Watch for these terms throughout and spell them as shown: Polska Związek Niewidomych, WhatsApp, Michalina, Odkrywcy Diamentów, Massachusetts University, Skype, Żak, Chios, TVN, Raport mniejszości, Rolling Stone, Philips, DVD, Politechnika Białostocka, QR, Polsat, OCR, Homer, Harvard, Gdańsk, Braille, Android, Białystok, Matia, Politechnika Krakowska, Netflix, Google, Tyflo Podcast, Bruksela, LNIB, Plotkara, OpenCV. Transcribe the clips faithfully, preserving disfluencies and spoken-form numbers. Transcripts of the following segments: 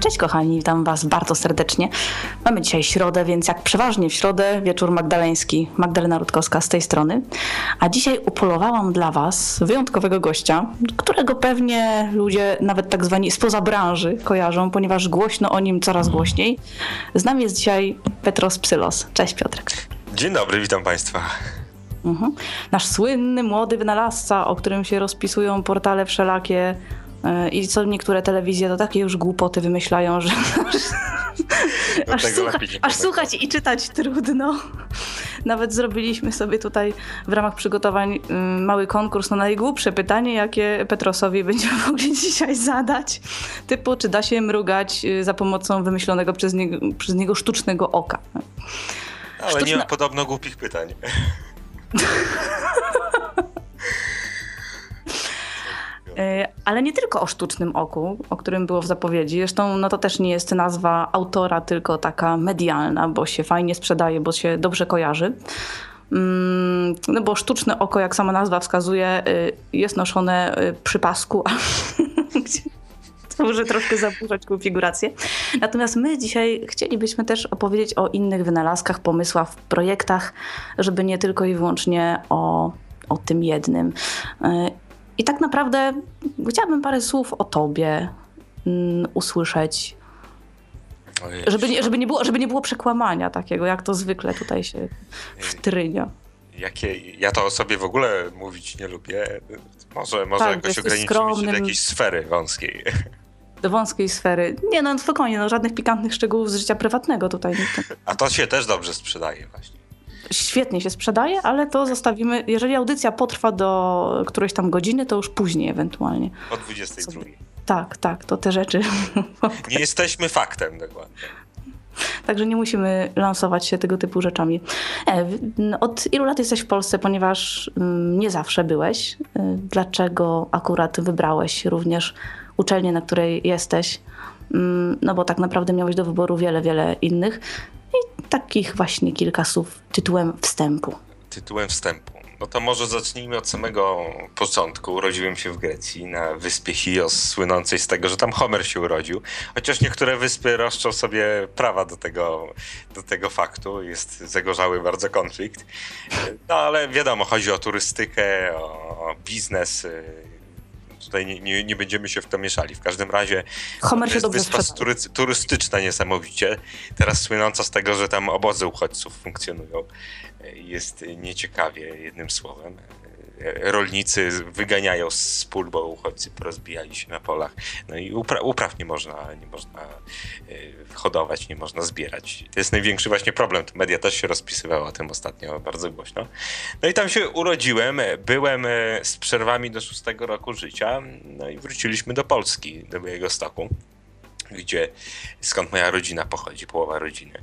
Cześć kochani, witam Was bardzo serdecznie. Mamy dzisiaj środę, więc jak przeważnie w środę wieczór magdaleński, Magdalena Rutkowska z tej strony. A dzisiaj upolowałam dla Was wyjątkowego gościa, którego pewnie ludzie, nawet tak zwani spoza branży, kojarzą, ponieważ głośno o nim coraz głośniej. Z nami jest dzisiaj Petros Psylos. Cześć Piotrek. Dzień dobry, witam Państwa. Mhm. Nasz słynny młody wynalazca, o którym się rozpisują portale wszelakie, i co niektóre telewizje to takie już głupoty wymyślają, że aż, aż, słucha, aż słuchać i czytać trudno. Nawet zrobiliśmy sobie tutaj w ramach przygotowań mały konkurs na najgłupsze pytanie, jakie Petrosowi będziemy mogli dzisiaj zadać. Typu, czy da się mrugać za pomocą wymyślonego przez niego, przez niego sztucznego oka. Ale Sztuczne... nie ma podobno głupich pytań. Ale nie tylko o sztucznym oku, o którym było w zapowiedzi. Zresztą no to też nie jest nazwa autora, tylko taka medialna, bo się fajnie sprzedaje, bo się dobrze kojarzy. No bo sztuczne oko, jak sama nazwa wskazuje, jest noszone przy pasku, to może troszkę zaburzać konfigurację. Natomiast my dzisiaj chcielibyśmy też opowiedzieć o innych wynalazkach, pomysłach, projektach, żeby nie tylko i wyłącznie o, o tym jednym. I tak naprawdę chciałabym parę słów o tobie mm, usłyszeć, Ojej, żeby, nie, żeby, nie było, żeby nie było przekłamania takiego, jak to zwykle tutaj się wtrynia. Jakie, ja to o sobie w ogóle mówić nie lubię. Może, może tak, jakoś ograniczymy się do jakiejś sfery wąskiej. Do wąskiej sfery. Nie no, spokojnie, no, żadnych pikantnych szczegółów z życia prywatnego tutaj. A to się też dobrze sprzedaje właśnie. Świetnie się sprzedaje, ale to zostawimy. Jeżeli audycja potrwa do którejś tam godziny, to już później ewentualnie. O dwudziestej drugiej. Tak, tak, to te rzeczy. Nie jesteśmy faktem dokładnie. Także nie musimy lansować się tego typu rzeczami. E, od ilu lat jesteś w Polsce, ponieważ nie zawsze byłeś? Dlaczego akurat wybrałeś również uczelnię, na której jesteś? No bo tak naprawdę miałeś do wyboru wiele, wiele innych. I takich właśnie kilka słów tytułem wstępu. Tytułem wstępu. No to może zacznijmy od samego początku. Urodziłem się w Grecji, na wyspie Chios, słynącej z tego, że tam Homer się urodził. Chociaż niektóre wyspy roszczą sobie prawa do tego, do tego faktu. Jest zagorzały bardzo konflikt. No ale wiadomo, chodzi o turystykę, o biznes. Tutaj nie, nie, nie będziemy się w to mieszali. W każdym razie Homer się dobrze wyspa tury, turystyczna niesamowicie. Teraz słynąca z tego, że tam obozy uchodźców funkcjonują. Jest nieciekawie, jednym słowem. Rolnicy wyganiają z pól, bo uchodźcy porozbijali się na polach. No i upra- upraw nie można, nie można hodować, nie można zbierać. To jest największy właśnie problem. Media też się rozpisywały o tym ostatnio bardzo głośno. No i tam się urodziłem. Byłem z przerwami do szóstego roku życia. No i wróciliśmy do Polski, do Białegostoku, gdzie skąd moja rodzina pochodzi, połowa rodziny.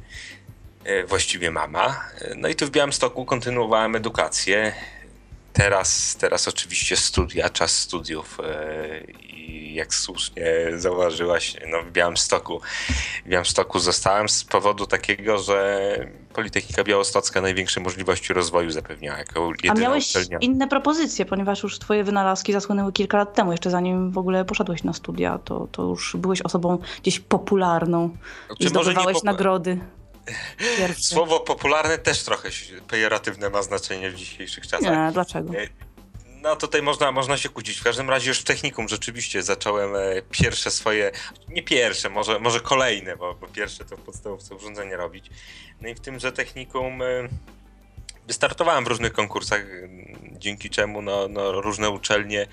Właściwie mama. No i tu w Białymstoku kontynuowałem edukację. Teraz, teraz oczywiście studia, czas studiów i jak słusznie zauważyłaś, no w Białymstoku, w Białymstoku zostałem z powodu takiego, że Politechnika Białostocka największe możliwości rozwoju zapewniała jako jedyna. A miałeś uczelnia. Inne propozycje, ponieważ już twoje wynalazki zasłynęły kilka lat temu, jeszcze zanim w ogóle poszedłeś na studia, to, to już byłeś osobą gdzieś popularną i zdobywałeś popu- nagrody. Pierwszy. Słowo popularne też trochę pejoratywne ma znaczenie w dzisiejszych czasach. Nie, dlaczego? No tutaj można, można się kłócić. W każdym razie już w technikum rzeczywiście zacząłem pierwsze swoje, nie pierwsze, może, może kolejne, bo, bo pierwsze to w podstawówce urządzenia robić. No i w tymże technikum wystartowałem w różnych konkursach, dzięki czemu no, no, różne uczelnie,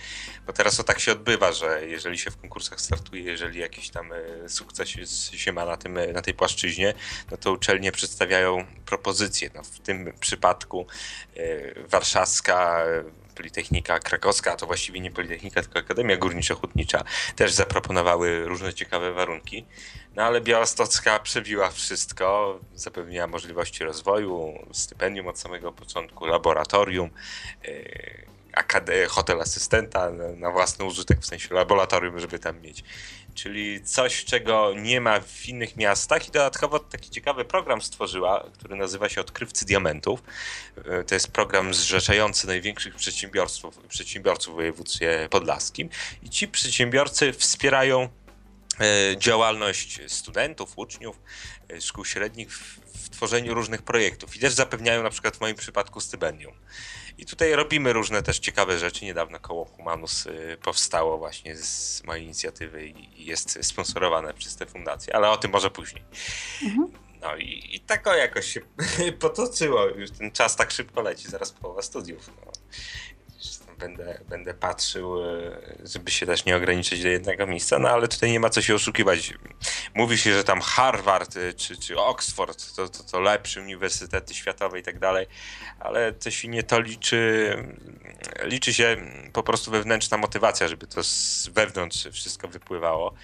bo teraz to tak się odbywa, że jeżeli się w konkursach startuje, jeżeli jakiś tam sukces się ma na, tym, na tej płaszczyźnie, no to uczelnie przedstawiają propozycje. No, w tym przypadku y, warszawska, Politechnika Krakowska, a to właściwie nie Politechnika, tylko Akademia Górniczo-Hutnicza, też zaproponowały różne ciekawe warunki. No ale Białostocka przebiła wszystko, zapewniła możliwości rozwoju, stypendium od samego początku, laboratorium, yy, akade- hotel asystenta na, na własny użytek, w sensie laboratorium, żeby tam mieć. Czyli coś, czego nie ma w innych miastach, i dodatkowo taki ciekawy program stworzyła, który nazywa się Odkrywcy Diamentów. To jest program zrzeszający największych przedsiębiorców, przedsiębiorców w województwie podlaskim i ci przedsiębiorcy wspierają działalność studentów, uczniów, szkół średnich w, w tworzeniu różnych projektów i też zapewniają, na przykład w moim przypadku, stypendium. I tutaj robimy różne też ciekawe rzeczy. Niedawno koło Humanus powstało właśnie z mojej inicjatywy i jest sponsorowane przez tę fundację, ale o tym może później. Mhm. No i, i tak o jakoś się potoczyło. Już ten czas tak szybko leci, zaraz połowa studiów. No. Będę, będę patrzył, żeby się też nie ograniczyć do jednego miejsca, no ale tutaj nie ma co się oszukiwać. Mówi się, że tam Harvard czy, czy Oxford to, to, to lepsze uniwersytety światowe i tak dalej, ale to się nie to liczy. Liczy się po prostu wewnętrzna motywacja, żeby to z wewnątrz wszystko wypływało,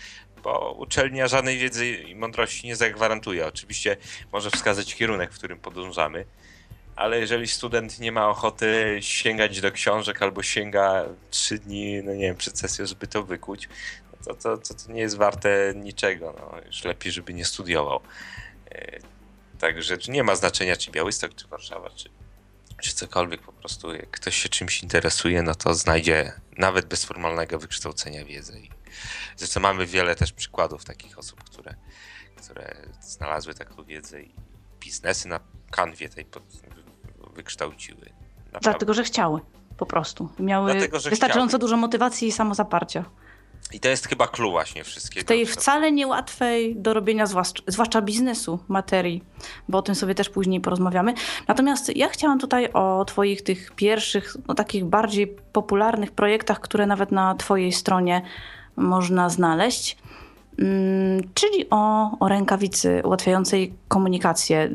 bo uczelnia żadnej wiedzy i mądrości nie zagwarantuje. Oczywiście może wskazać kierunek, w którym podążamy, ale jeżeli student nie ma ochoty sięgać do książek albo sięga trzy dni, no nie wiem, przed sesją, żeby to wykuć, no to, to, to, to nie jest warte niczego. No, już lepiej, żeby nie studiował. Yy, także nie ma znaczenia, czy Białystok, czy Warszawa, czy, czy cokolwiek. Po prostu jak ktoś się czymś interesuje, no to znajdzie nawet bez formalnego wykształcenia wiedzę. I zresztą mamy wiele też przykładów takich osób, które, które znalazły taką wiedzę i biznesy na kanwie tej pod... wykształciły. Naprawdę. Dlatego, że chciały po prostu. Miały Dlatego, wystarczająco chciały. dużo motywacji i samozaparcia. I to jest chyba klucz właśnie wszystkiego. W tej wcale niełatwej do robienia, zwłaszcza, zwłaszcza biznesu, materii, bo o tym sobie też później porozmawiamy. Natomiast ja chciałam tutaj o twoich tych pierwszych, no, takich bardziej popularnych projektach, które nawet na twojej stronie można znaleźć. Hmm, czyli o, o rękawicy ułatwiającej komunikację.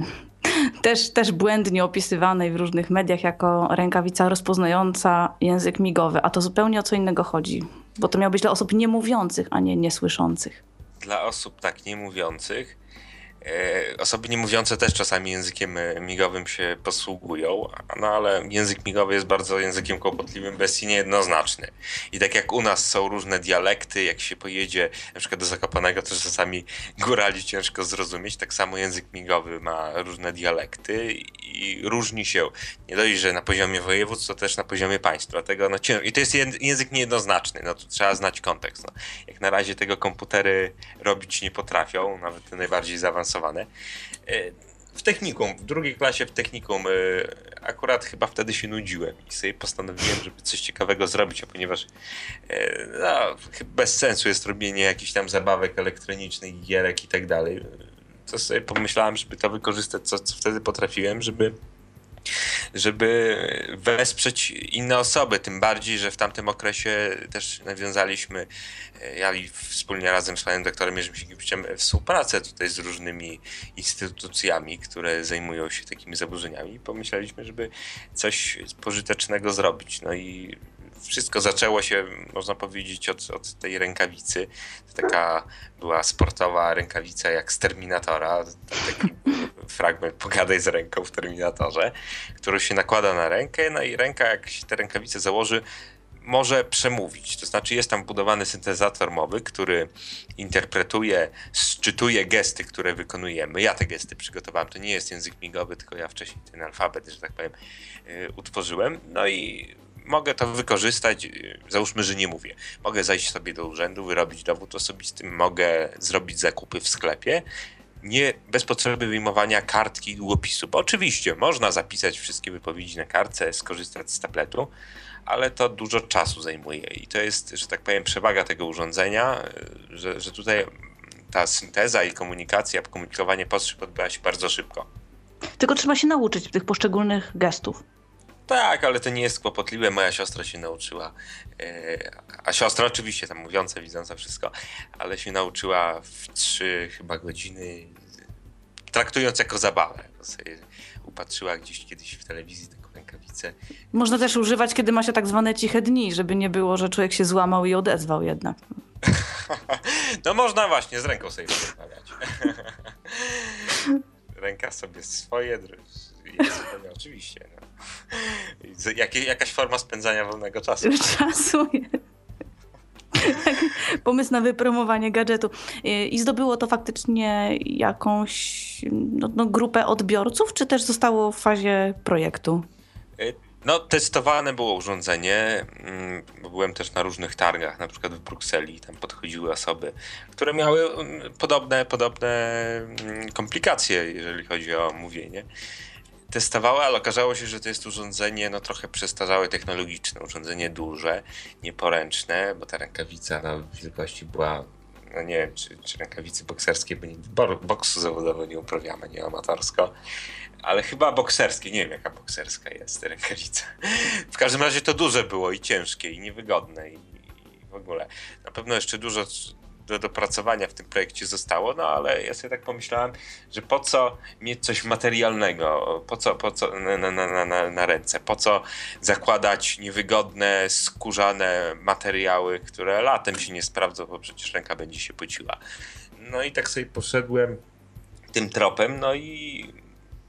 Też, też błędnie opisywanej w różnych mediach jako rękawica rozpoznająca język migowy, a to zupełnie o co innego chodzi, bo to miało być dla osób niemówiących, a nie niesłyszących. Dla osób tak niemówiących. Osoby niemówiące też czasami językiem migowym się posługują, no ale język migowy jest bardzo językiem kłopotliwym, bez i niejednoznaczny. I tak jak u nas są różne dialekty, jak się pojedzie na przykład do Zakopanego, to czasami górali ciężko zrozumieć, tak samo język migowy ma różne dialekty i różni się. Nie dość, że na poziomie województw, to też na poziomie państw. Dlatego no ciężko. I to jest język niejednoznaczny, no to trzeba znać kontekst. No. Jak na razie tego komputery robić nie potrafią, nawet te najbardziej zaawansowane. W technikum, w drugiej klasie w technikum akurat chyba wtedy się nudziłem i sobie postanowiłem, żeby coś ciekawego zrobić, a ponieważ no, bez sensu jest robienie jakichś tam zabawek elektronicznych, gierek i tak dalej, to sobie pomyślałem, żeby to wykorzystać, co, co wtedy potrafiłem, żeby żeby wesprzeć inne osoby, tym bardziej, że w tamtym okresie też nawiązaliśmy, ja i wspólnie razem z panem doktorem Jerzym Siewczykiem, współpracę tutaj z różnymi instytucjami, które zajmują się takimi zaburzeniami i pomyśleliśmy, żeby coś pożytecznego zrobić. No i wszystko zaczęło się, można powiedzieć, od, od tej rękawicy. To taka była sportowa rękawica jak z Terminatora, taki fragment "Pogadaj z ręką" w Terminatorze, który się nakłada na rękę, no i ręka, jak się tę rękawicę założy, może przemówić. To znaczy jest tam budowany syntezator mowy, który interpretuje, sczytuje gesty, które wykonujemy. Ja te gesty przygotowałem, to nie jest język migowy, tylko ja wcześniej ten alfabet, że tak powiem, yy, utworzyłem. No i mogę to wykorzystać, załóżmy, że nie mówię. Mogę zajść sobie do urzędu, wyrobić dowód osobisty, mogę zrobić zakupy w sklepie, nie bez potrzeby wyjmowania kartki i długopisu, bo oczywiście można zapisać wszystkie wypowiedzi na kartce, skorzystać z tabletu, ale to dużo czasu zajmuje i to jest, że tak powiem, przewaga tego urządzenia, że, że tutaj ta synteza i komunikacja, komunikowanie potrzeb odbywa się bardzo szybko. Tylko trzeba się nauczyć tych poszczególnych gestów. Tak, ale to nie jest kłopotliwe. Moja siostra się nauczyła, a siostra oczywiście tam mówiąca, widząca wszystko, ale się nauczyła w trzy chyba godziny, traktując jako zabawę. Upatrzyła gdzieś kiedyś w telewizji taką rękawicę. Można też używać, kiedy ma się tak zwane ciche dni, żeby nie było, że człowiek się złamał i odezwał jednak. No można właśnie z ręką sobie porozmawiać. Ręka sobie swoje, Zupełnie, oczywiście. No. Jak, jakaś forma spędzania wolnego czasu. Czasu jest. Pomysł na wypromowanie gadżetu. I zdobyło to faktycznie jakąś no, no, grupę odbiorców, czy też zostało w fazie projektu? No, testowane było urządzenie, byłem też na różnych targach, na przykład w Brukseli, tam podchodziły osoby, które miały podobne, podobne komplikacje, jeżeli chodzi o mówienie. Testowały, ale okazało się, że to jest urządzenie no, trochę przestarzałe technologiczne, urządzenie duże, nieporęczne, bo ta rękawica na wielkości była, no nie wiem, czy, czy rękawicy bokserskiej, bo boksu zawodowo nie uprawiamy, nie amatorsko, ale chyba bokserskiej, nie wiem jaka bokserska jest rękawica. W każdym razie to duże było i ciężkie i niewygodne i, i w ogóle. Na pewno jeszcze dużo do dopracowania w tym projekcie zostało, no ale ja sobie tak pomyślałem, że po co mieć coś materialnego, po co, po co na, na, na, na, na ręce, po co zakładać niewygodne, skórzane materiały, które latem się nie sprawdzą, bo przecież ręka będzie się pociła. No i tak sobie poszedłem tym tropem, no i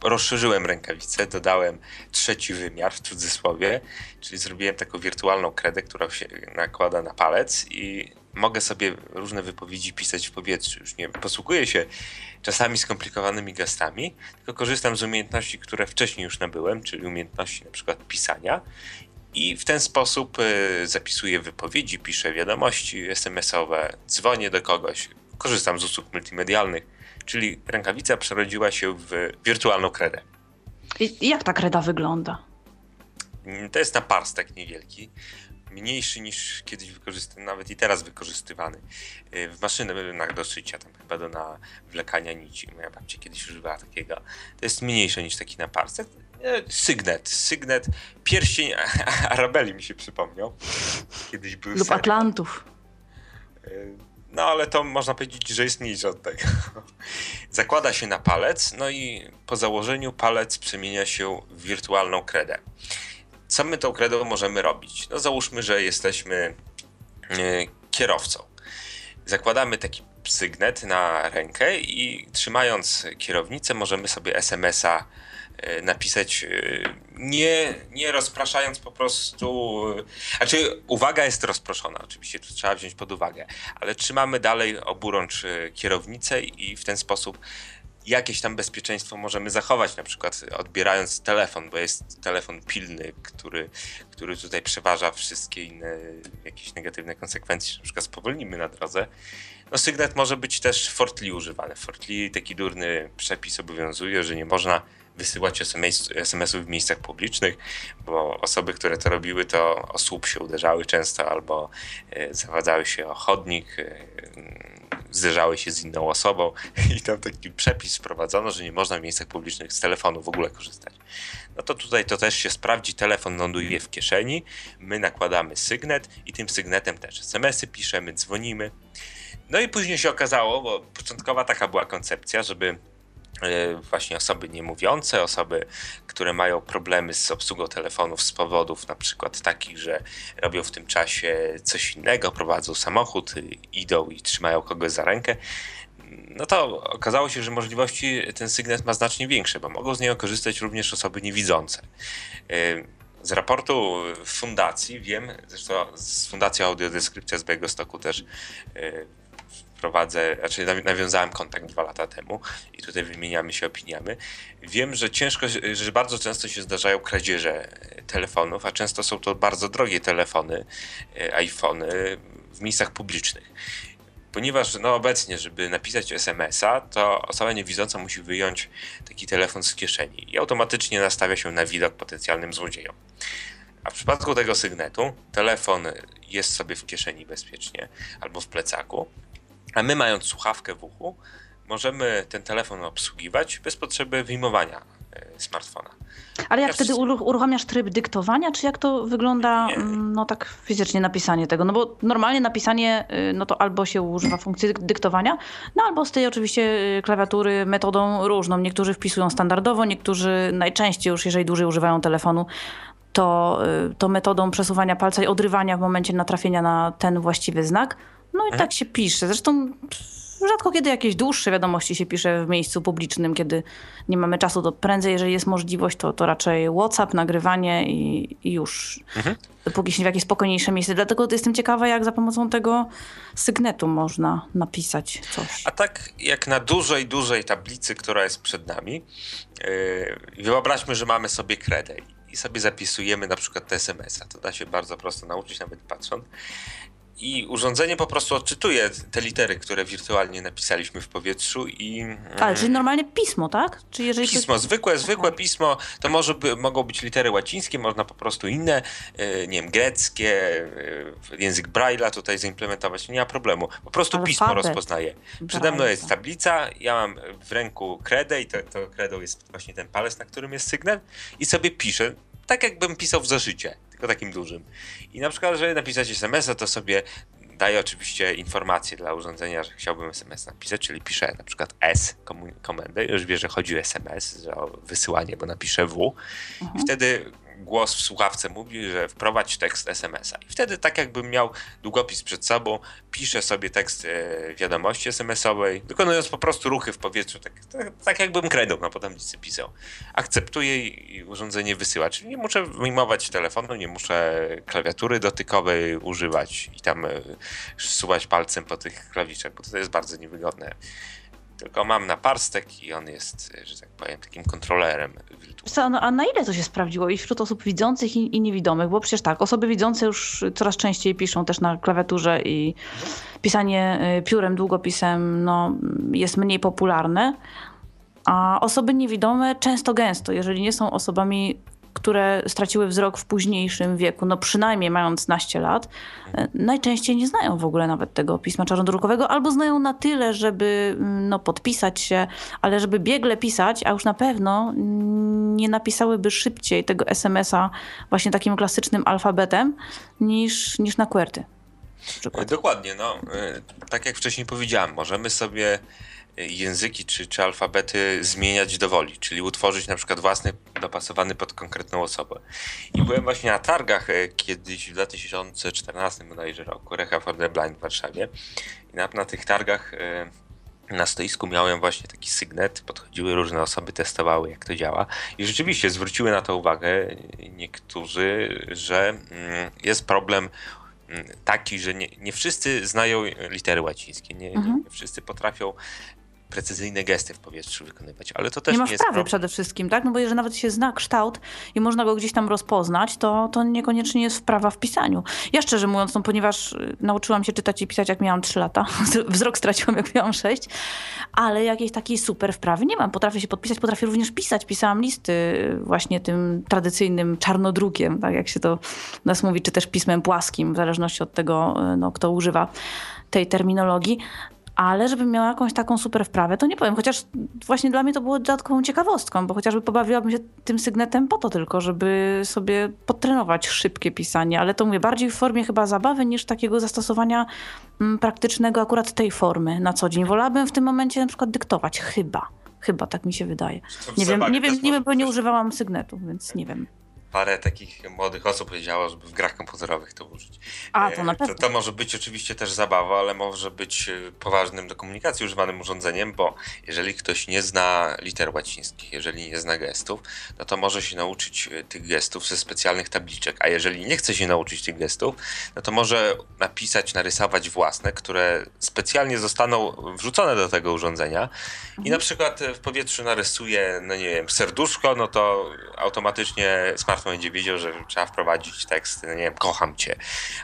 rozszerzyłem rękawicę, dodałem trzeci wymiar w cudzysłowie, czyli zrobiłem taką wirtualną kredę, która się nakłada na palec i mogę sobie różne wypowiedzi pisać w powietrzu. Już nie posługuję się czasami skomplikowanymi gestami, tylko korzystam z umiejętności, które wcześniej już nabyłem, czyli umiejętności na przykład pisania i w ten sposób zapisuję wypowiedzi, piszę wiadomości es em esowe, dzwonię do kogoś, korzystam z usług multimedialnych, czyli rękawica przerodziła się w wirtualną kredę. I jak ta kreda wygląda? To jest naparstek niewielki. Mniejszy niż kiedyś wykorzystywany, nawet i teraz wykorzystywany w maszynach do szycia, tam chyba do nawlekania nici. Moja babcia kiedyś używała takiego. To jest mniejsze niż taki naparstek. Sygnet, sygnet, pierścień Arabeli mi się przypomniał. Kiedyś był lub serek. Atlantów. No ale to można powiedzieć, że jest mniejsze od tego. Zakłada się na palec, no i po założeniu palec przemienia się w wirtualną kredę. Co my tą kredą możemy robić? No załóżmy, że jesteśmy yy, kierowcą. Zakładamy taki sygnet na rękę i trzymając kierownicę możemy sobie es em esa yy, napisać, yy, nie, nie rozpraszając po prostu... Yy, znaczy uwaga jest rozproszona, oczywiście to trzeba wziąć pod uwagę, ale trzymamy dalej oburącz yy, kierownicę i w ten sposób jakieś tam bezpieczeństwo możemy zachować, na przykład odbierając telefon, bo jest telefon pilny, który, który tutaj przeważa wszystkie inne jakieś negatywne konsekwencje, na przykład spowolnimy na drodze. No sygnet może być też w Fortli używany. W Fortli taki durny przepis obowiązuje, że nie można wysyłać es em esów w miejscach publicznych, bo osoby, które to robiły, to o słup się uderzały często albo y, zawadzały się o chodnik, y, zderzały się z inną osobą i tam taki przepis wprowadzono, że nie można w miejscach publicznych z telefonu w ogóle korzystać. No to tutaj to też się sprawdzi, telefon ląduje w kieszeni, my nakładamy sygnet i tym sygnetem też es em esy piszemy, dzwonimy. No i później się okazało, bo początkowa taka była koncepcja, żeby właśnie osoby niemówiące, osoby, które mają problemy z obsługą telefonów z powodów na przykład takich, że robią w tym czasie coś innego, prowadzą samochód, idą i trzymają kogoś za rękę, no to okazało się, że możliwości ten sygnet ma znacznie większe, bo mogą z niego korzystać również osoby niewidzące. Z raportu fundacji wiem, zresztą z Fundacji Audiodeskrypcja z Białegostoku też prowadzę, znaczy nawiązałem kontakt dwa lata temu i tutaj wymieniamy się opiniami. Wiem, że ciężko, że bardzo często się zdarzają kradzieże telefonów, a często są to bardzo drogie telefony, iPhony w miejscach publicznych. Ponieważ no obecnie, żeby napisać es em esa, to osoba niewidząca musi wyjąć taki telefon z kieszeni i automatycznie nastawia się na widok potencjalnym złodziejom. A w przypadku tego sygnetu telefon jest sobie w kieszeni bezpiecznie albo w plecaku, a my mając słuchawkę w uchu możemy ten telefon obsługiwać bez potrzeby wyjmowania smartfona. Ale jak ja wtedy wszystko... uruchamiasz tryb dyktowania, czy jak to wygląda no tak fizycznie napisanie tego? No bo normalnie napisanie, no to albo się używa funkcji dyktowania, no albo z tej oczywiście klawiatury metodą różną. Niektórzy wpisują standardowo, niektórzy najczęściej już, jeżeli dłużej używają telefonu, to, to metodą przesuwania palca i odrywania w momencie natrafienia na ten właściwy znak. No i tak się pisze. Zresztą Rzadko kiedy jakieś dłuższe wiadomości się pisze w miejscu publicznym, kiedy nie mamy czasu, to prędzej, jeżeli jest możliwość, to, to raczej WhatsApp, nagrywanie i, i już. Mhm. Dopóki się w jakieś spokojniejsze miejsce. Dlatego jestem ciekawa, jak za pomocą tego sygnetu można napisać coś. A tak jak na dużej, dużej tablicy, która jest przed nami, yy, wyobraźmy, że mamy sobie kredę i sobie zapisujemy na przykład te es em es a. To da się bardzo prosto nauczyć, nawet patrząc. I urządzenie po prostu odczytuje te litery, które wirtualnie napisaliśmy w powietrzu i... Ale czyli normalnie pismo, tak? Czy jeżeli pismo, ktoś... zwykłe, zwykłe okay. pismo, to może by, mogą być litery łacińskie, można po prostu inne, nie wiem, greckie, język Braille'a tutaj zaimplementować, nie ma problemu. Po prostu alfabet. Pismo rozpoznaje. Przede mną jest tablica, ja mam w ręku kredę i to, to kredą jest właśnie ten palec, na którym jest sygnet i sobie piszę, tak jakbym pisał w zeszycie. Takim dużym. I na przykład, jeżeli napisacie es em es a, to sobie daję oczywiście informację dla urządzenia, że chciałbym es em es napisać, czyli piszę na przykład S komendę, już wie, że chodzi o es em es, że o wysyłanie, bo napiszę W mhm. i wtedy głos w słuchawce mówi, że wprowadź tekst es em es a. I wtedy tak jakbym miał długopis przed sobą, piszę sobie tekst e, wiadomości es em es owej, dokonując po prostu ruchy w powietrzu, tak, tak, tak jakbym kredą na potamnicy pisał. Akceptuję i urządzenie wysyła, czyli nie muszę wyjmować telefonu, nie muszę klawiatury dotykowej używać i tam e, suwać palcem po tych klawiszach, bo to jest bardzo niewygodne. Tylko mam na parstek i on jest, że tak powiem, takim kontrolerem wirtualnym. A na ile to się sprawdziło i wśród osób widzących i, i niewidomych? Bo przecież tak, osoby widzące już coraz częściej piszą też na klawiaturze i pisanie piórem, długopisem no, jest mniej popularne. A osoby niewidome często gęsto, jeżeli nie są osobami, które straciły wzrok w późniejszym wieku, no przynajmniej mając naście lat, najczęściej nie znają w ogóle nawet tego pisma czarnodrukowego, albo znają na tyle, żeby no, podpisać się, ale żeby biegle pisać, a już na pewno nie napisałyby szybciej tego es em es a właśnie takim klasycznym alfabetem niż, niż na kwerty. Dokładnie, no tak jak wcześniej powiedziałem, możemy sobie języki czy, czy alfabety zmieniać do woli, czyli utworzyć na przykład własny, dopasowany pod konkretną osobę. I byłem właśnie na targach kiedyś w dwa tysiące czternastym bodajże roku, Reha for the Blind w Warszawie. I na, na tych targach na stoisku miałem właśnie taki sygnet, podchodziły różne osoby, testowały jak to działa i rzeczywiście zwróciły na to uwagę niektórzy, że jest problem taki, że nie, nie wszyscy znają litery łacińskie, nie, mhm. nie, nie wszyscy potrafią precyzyjne gesty w powietrzu wykonywać, ale to też nie, nie ma jest problem. Przede wszystkim, tak? No bo jeżeli nawet się zna kształt i można go gdzieś tam rozpoznać, to, to niekoniecznie jest wprawa w pisaniu. Ja szczerze mówiąc, no, ponieważ nauczyłam się czytać i pisać jak miałam trzy lata, wzrok straciłam jak miałam sześć, ale jakiejś takiej super wprawy nie mam. Potrafię się podpisać, potrafię również pisać. Pisałam listy właśnie tym tradycyjnym czarnodrukiem, tak jak się to nas mówi, czy też pismem płaskim, w zależności od tego, no, kto używa tej terminologii. Ale żebym miała jakąś taką super wprawę, to nie powiem. Chociaż właśnie dla mnie to było dodatkową ciekawostką, bo chociażby pobawiłabym się tym sygnetem po to tylko, żeby sobie podtrenować szybkie pisanie. Ale to mówię, bardziej w formie chyba zabawy niż takiego zastosowania m, praktycznego akurat tej formy na co dzień. Wolałabym w tym momencie na przykład dyktować. Chyba. Chyba, tak mi się wydaje. Nie wiem, nie wiem, nie wiem, bo nie używałam sygnetu, więc nie wiem. Parę takich młodych osób powiedziało, żeby w grach komputerowych to użyć. A, to na pewno. To, to może być oczywiście też zabawa, ale może być poważnym do komunikacji używanym urządzeniem, bo jeżeli ktoś nie zna liter łacińskich, jeżeli nie zna gestów, no to może się nauczyć tych gestów ze specjalnych tabliczek, a jeżeli nie chce się nauczyć tych gestów, no to może napisać, narysować własne, które specjalnie zostaną wrzucone do tego urządzenia mhm. i na przykład w powietrzu narysuje, no nie wiem, serduszko, no to automatycznie smartfon będzie wiedział, że trzeba wprowadzić tekst, nie wiem, kocham cię,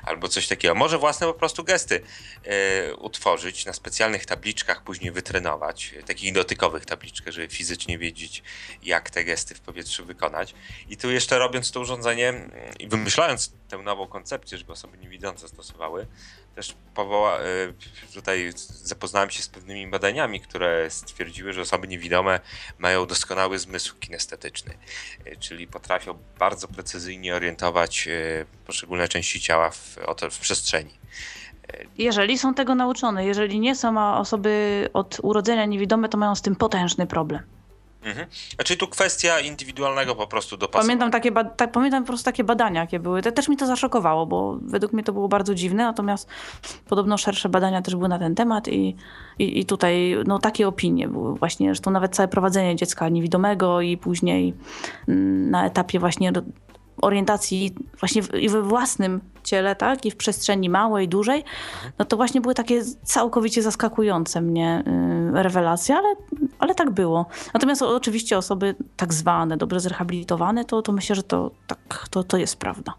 albo coś takiego. Może własne po prostu gesty y, utworzyć na specjalnych tabliczkach, później wytrenować, takich dotykowych tabliczkach, żeby fizycznie wiedzieć, jak te gesty w powietrzu wykonać. I tu jeszcze robiąc to urządzenie i wymyślając tę nową koncepcję, żeby osoby niewidzące stosowały, też powoła, tutaj zapoznałem się z pewnymi badaniami, które stwierdziły, że osoby niewidome mają doskonały zmysł kinestetyczny, czyli potrafią bardzo precyzyjnie orientować poszczególne części ciała w, w przestrzeni. Jeżeli są tego nauczone, jeżeli nie są, a osoby od urodzenia niewidome, to mają z tym potężny problem. Mhm. Czyli tu kwestia indywidualnego po prostu dopasowania. Pamiętam, takie ba- tak, pamiętam po prostu takie badania, jakie były. Te, też mi to zaszokowało, bo według mnie to było bardzo dziwne, natomiast podobno szersze badania też były na ten temat i, i, i tutaj no, takie opinie były właśnie. Zresztą nawet całe prowadzenie dziecka niewidomego i później m, na etapie właśnie do, orientacji właśnie w, i we własnym ciele, tak, i w przestrzeni małej, dużej, no to właśnie były takie całkowicie zaskakujące mnie yy, rewelacje, ale, ale tak było. Natomiast o, oczywiście osoby tak zwane, dobrze zrehabilitowane, to, to myślę, że to, tak, to, to jest prawda.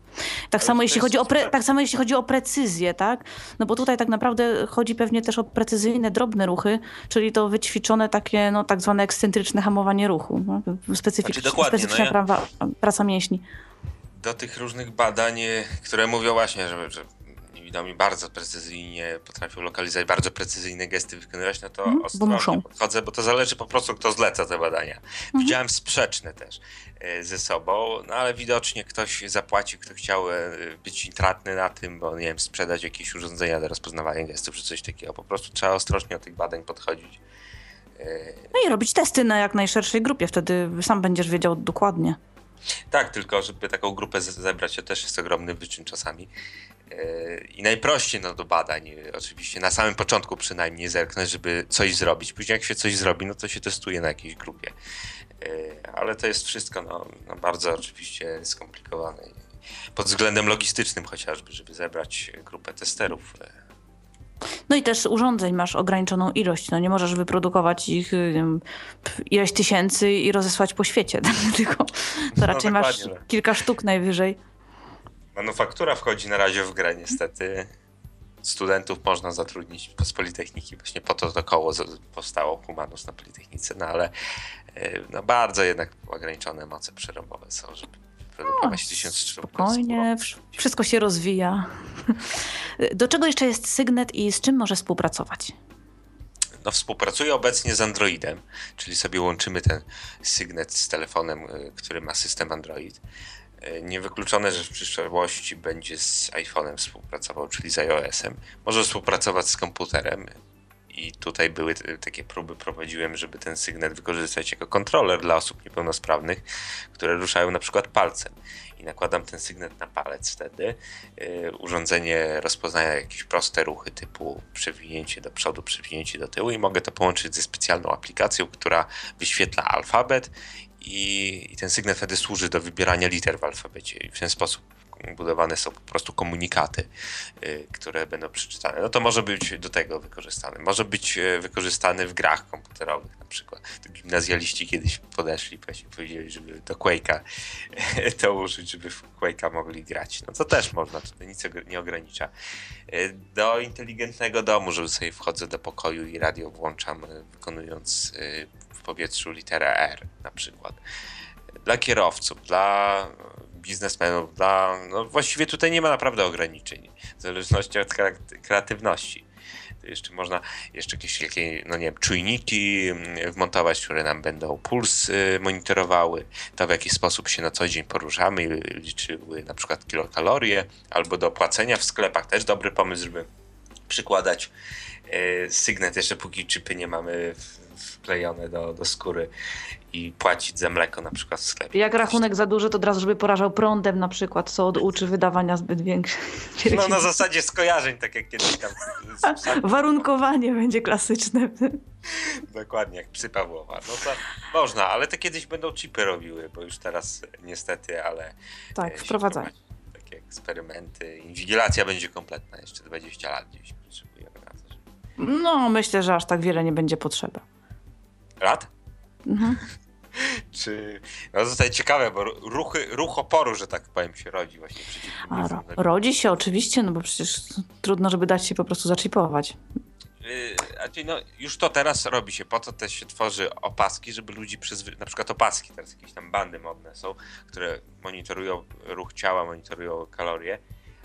Tak samo, jeśli chodzi o pre, tak samo jeśli chodzi o precyzję, tak, no bo tutaj tak naprawdę chodzi pewnie też o precyzyjne, drobne ruchy, czyli to wyćwiczone takie, no tak zwane ekscentryczne hamowanie ruchu, no, specyficzne, znaczy, specyficzna no ja... prawa, praca mięśni. Do tych różnych badań, które mówią właśnie, że, że niewidomi bardzo precyzyjnie potrafią lokalizować bardzo precyzyjne gesty wykonywać, no to mm, ostrożnie podchodzę, bo to zależy po prostu, kto zleca te badania. Mm-hmm. Widziałem sprzeczne też y, ze sobą, no ale widocznie ktoś zapłacił, kto chciał y, być intratny na tym, bo nie wiem, sprzedać jakieś urządzenia do rozpoznawania gestów czy coś takiego. Po prostu trzeba ostrożnie do tych badań podchodzić. Y, no i robić testy na jak najszerszej grupie, wtedy sam będziesz wiedział dokładnie. Tak, tylko żeby taką grupę zebrać, to też jest ogromny wyczyn czasami. Yy, I najprościej no, do badań, yy, oczywiście, na samym początku przynajmniej zerknąć, żeby coś zrobić. Później jak się coś zrobi, no to się testuje na jakiejś grupie. Yy, ale to jest wszystko no, no, bardzo oczywiście skomplikowane. Pod względem logistycznym chociażby, żeby zebrać grupę testerów. No i też urządzeń masz ograniczoną ilość, no nie możesz wyprodukować ich ileś tysięcy i rozesłać po świecie, tylko to raczej no, masz kilka sztuk najwyżej. Manufaktura wchodzi na razie w grę niestety. Studentów można zatrudnić z Politechniki, właśnie po to to koło powstało, Humanus na Politechnice, no ale no, bardzo jednak ograniczone moce przerobowe są, żeby no, spokojnie, wszystko się rozwija. Do czego jeszcze jest Sygnet i z czym może współpracować? No, współpracuję obecnie z Androidem, czyli sobie łączymy ten Sygnet z telefonem, który ma system Android. Niewykluczone, że w przyszłości będzie z iPhone'em współpracował, czyli z iOS-em. Może współpracować z komputerem. I tutaj były t- takie próby, prowadziłem, żeby ten Sygnet wykorzystać jako kontroler dla osób niepełnosprawnych, które ruszają na przykład palcem. I nakładam ten Sygnet na palec wtedy. Yy, urządzenie rozpoznaje jakieś proste ruchy typu przewinięcie do przodu, przewinięcie do tyłu i mogę to połączyć ze specjalną aplikacją, która wyświetla alfabet i, i ten Sygnet wtedy służy do wybierania liter w alfabecie i w ten sposób budowane są po prostu komunikaty, y, które będą przeczytane. No to może być do tego wykorzystane. Może być y, wykorzystany w grach komputerowych na przykład. To gimnazjaliści kiedyś podeszli, powiedzieli, żeby do Quake'a y, to użyć, żeby w Quake'a mogli grać. No to też można, to nic nie ogranicza. Y, do inteligentnego domu, żeby sobie wchodzę do pokoju i radio włączam, y, wykonując y, w powietrzu literę R na przykład. Dla kierowców, dla biznesmenów, dla, no właściwie tutaj nie ma naprawdę ograniczeń, w zależności od kreatywności. To jeszcze można jeszcze jakieś, jakieś no nie wiem, czujniki wmontować, które nam będą puls monitorowały, to w jaki sposób się na co dzień poruszamy, liczyły na przykład kilokalorie, albo do płacenia w sklepach, też dobry pomysł, żeby przykładać Sygnet, jeszcze póki chipy nie mamy wklejone do, do skóry i płacić za mleko na przykład w sklepie. Jak rachunek za duży, to od razu, żeby porażał prądem na przykład, co oduczy wydawania zbyt większych. No na zasadzie skojarzeń, tak jak kiedyś tam. Z, z warunkowanie będzie klasyczne. Dokładnie, jak psy Pawłowa. No to można, ale to kiedyś będą chipy robiły, bo już teraz niestety, ale... Tak, wprowadzamy. Takie eksperymenty. Inwigilacja będzie kompletna jeszcze dwadzieścia lat gdzieś potrzebujemy. No, myślę, że aż tak wiele nie będzie potrzeba. Lat? Mhm. Czy... No to tutaj ciekawe, bo ruchy, ruch oporu, że tak powiem, się rodzi właśnie. A, ro- rodzi się oczywiście, no bo przecież trudno, żeby dać się po prostu zaczipować. Yy, no, już to teraz robi się, po to też się tworzy opaski, żeby ludzi przyzwyczaić, na przykład opaski, teraz jakieś tam bandy modne są, które monitorują ruch ciała, monitorują kalorie.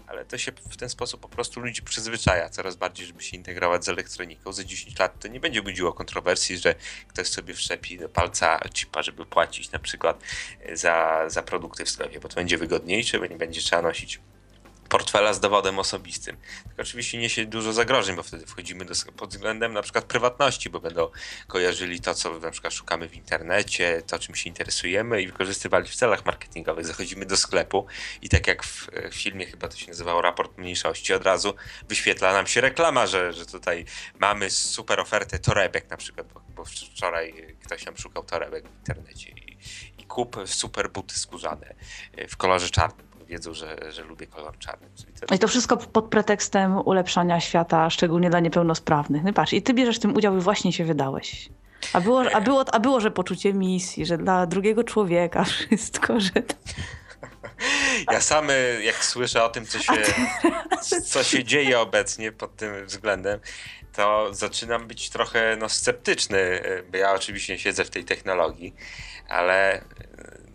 Ale to się w ten sposób po prostu ludzi przyzwyczaja coraz bardziej, żeby się integrować z elektroniką. Za dziesięć lat to nie będzie budziło kontrowersji, że ktoś sobie wszczepi do palca chipa, żeby płacić na przykład za, za produkty w sklepie, bo to będzie wygodniejsze, bo nie będzie trzeba nosić portfela z dowodem osobistym. Tylko oczywiście niesie dużo zagrożeń, bo wtedy wchodzimy do, pod względem na przykład prywatności, bo będą kojarzyli to, co na przykład szukamy w internecie, to czym się interesujemy i wykorzystywali w celach marketingowych. Zachodzimy do sklepu i tak jak w, w filmie chyba to się nazywało Raport mniejszości, od razu wyświetla nam się reklama, że, że tutaj mamy super ofertę torebek na przykład, bo, bo wczoraj ktoś nam szukał torebek w internecie i, i kup super buty skórzane w kolorze czarnym. Wiedzą, że, że lubię kolor czarny. I to wszystko pod pretekstem ulepszania świata, szczególnie dla niepełnosprawnych. No patrz, i ty bierzesz w tym udział i właśnie się wydałeś. A było, a było, a było, że poczucie misji, że dla drugiego człowieka wszystko, że... Ja sam jak słyszę o tym, co się, co się dzieje obecnie pod tym względem, to zaczynam być trochę no, sceptyczny, bo ja oczywiście siedzę w tej technologii, ale...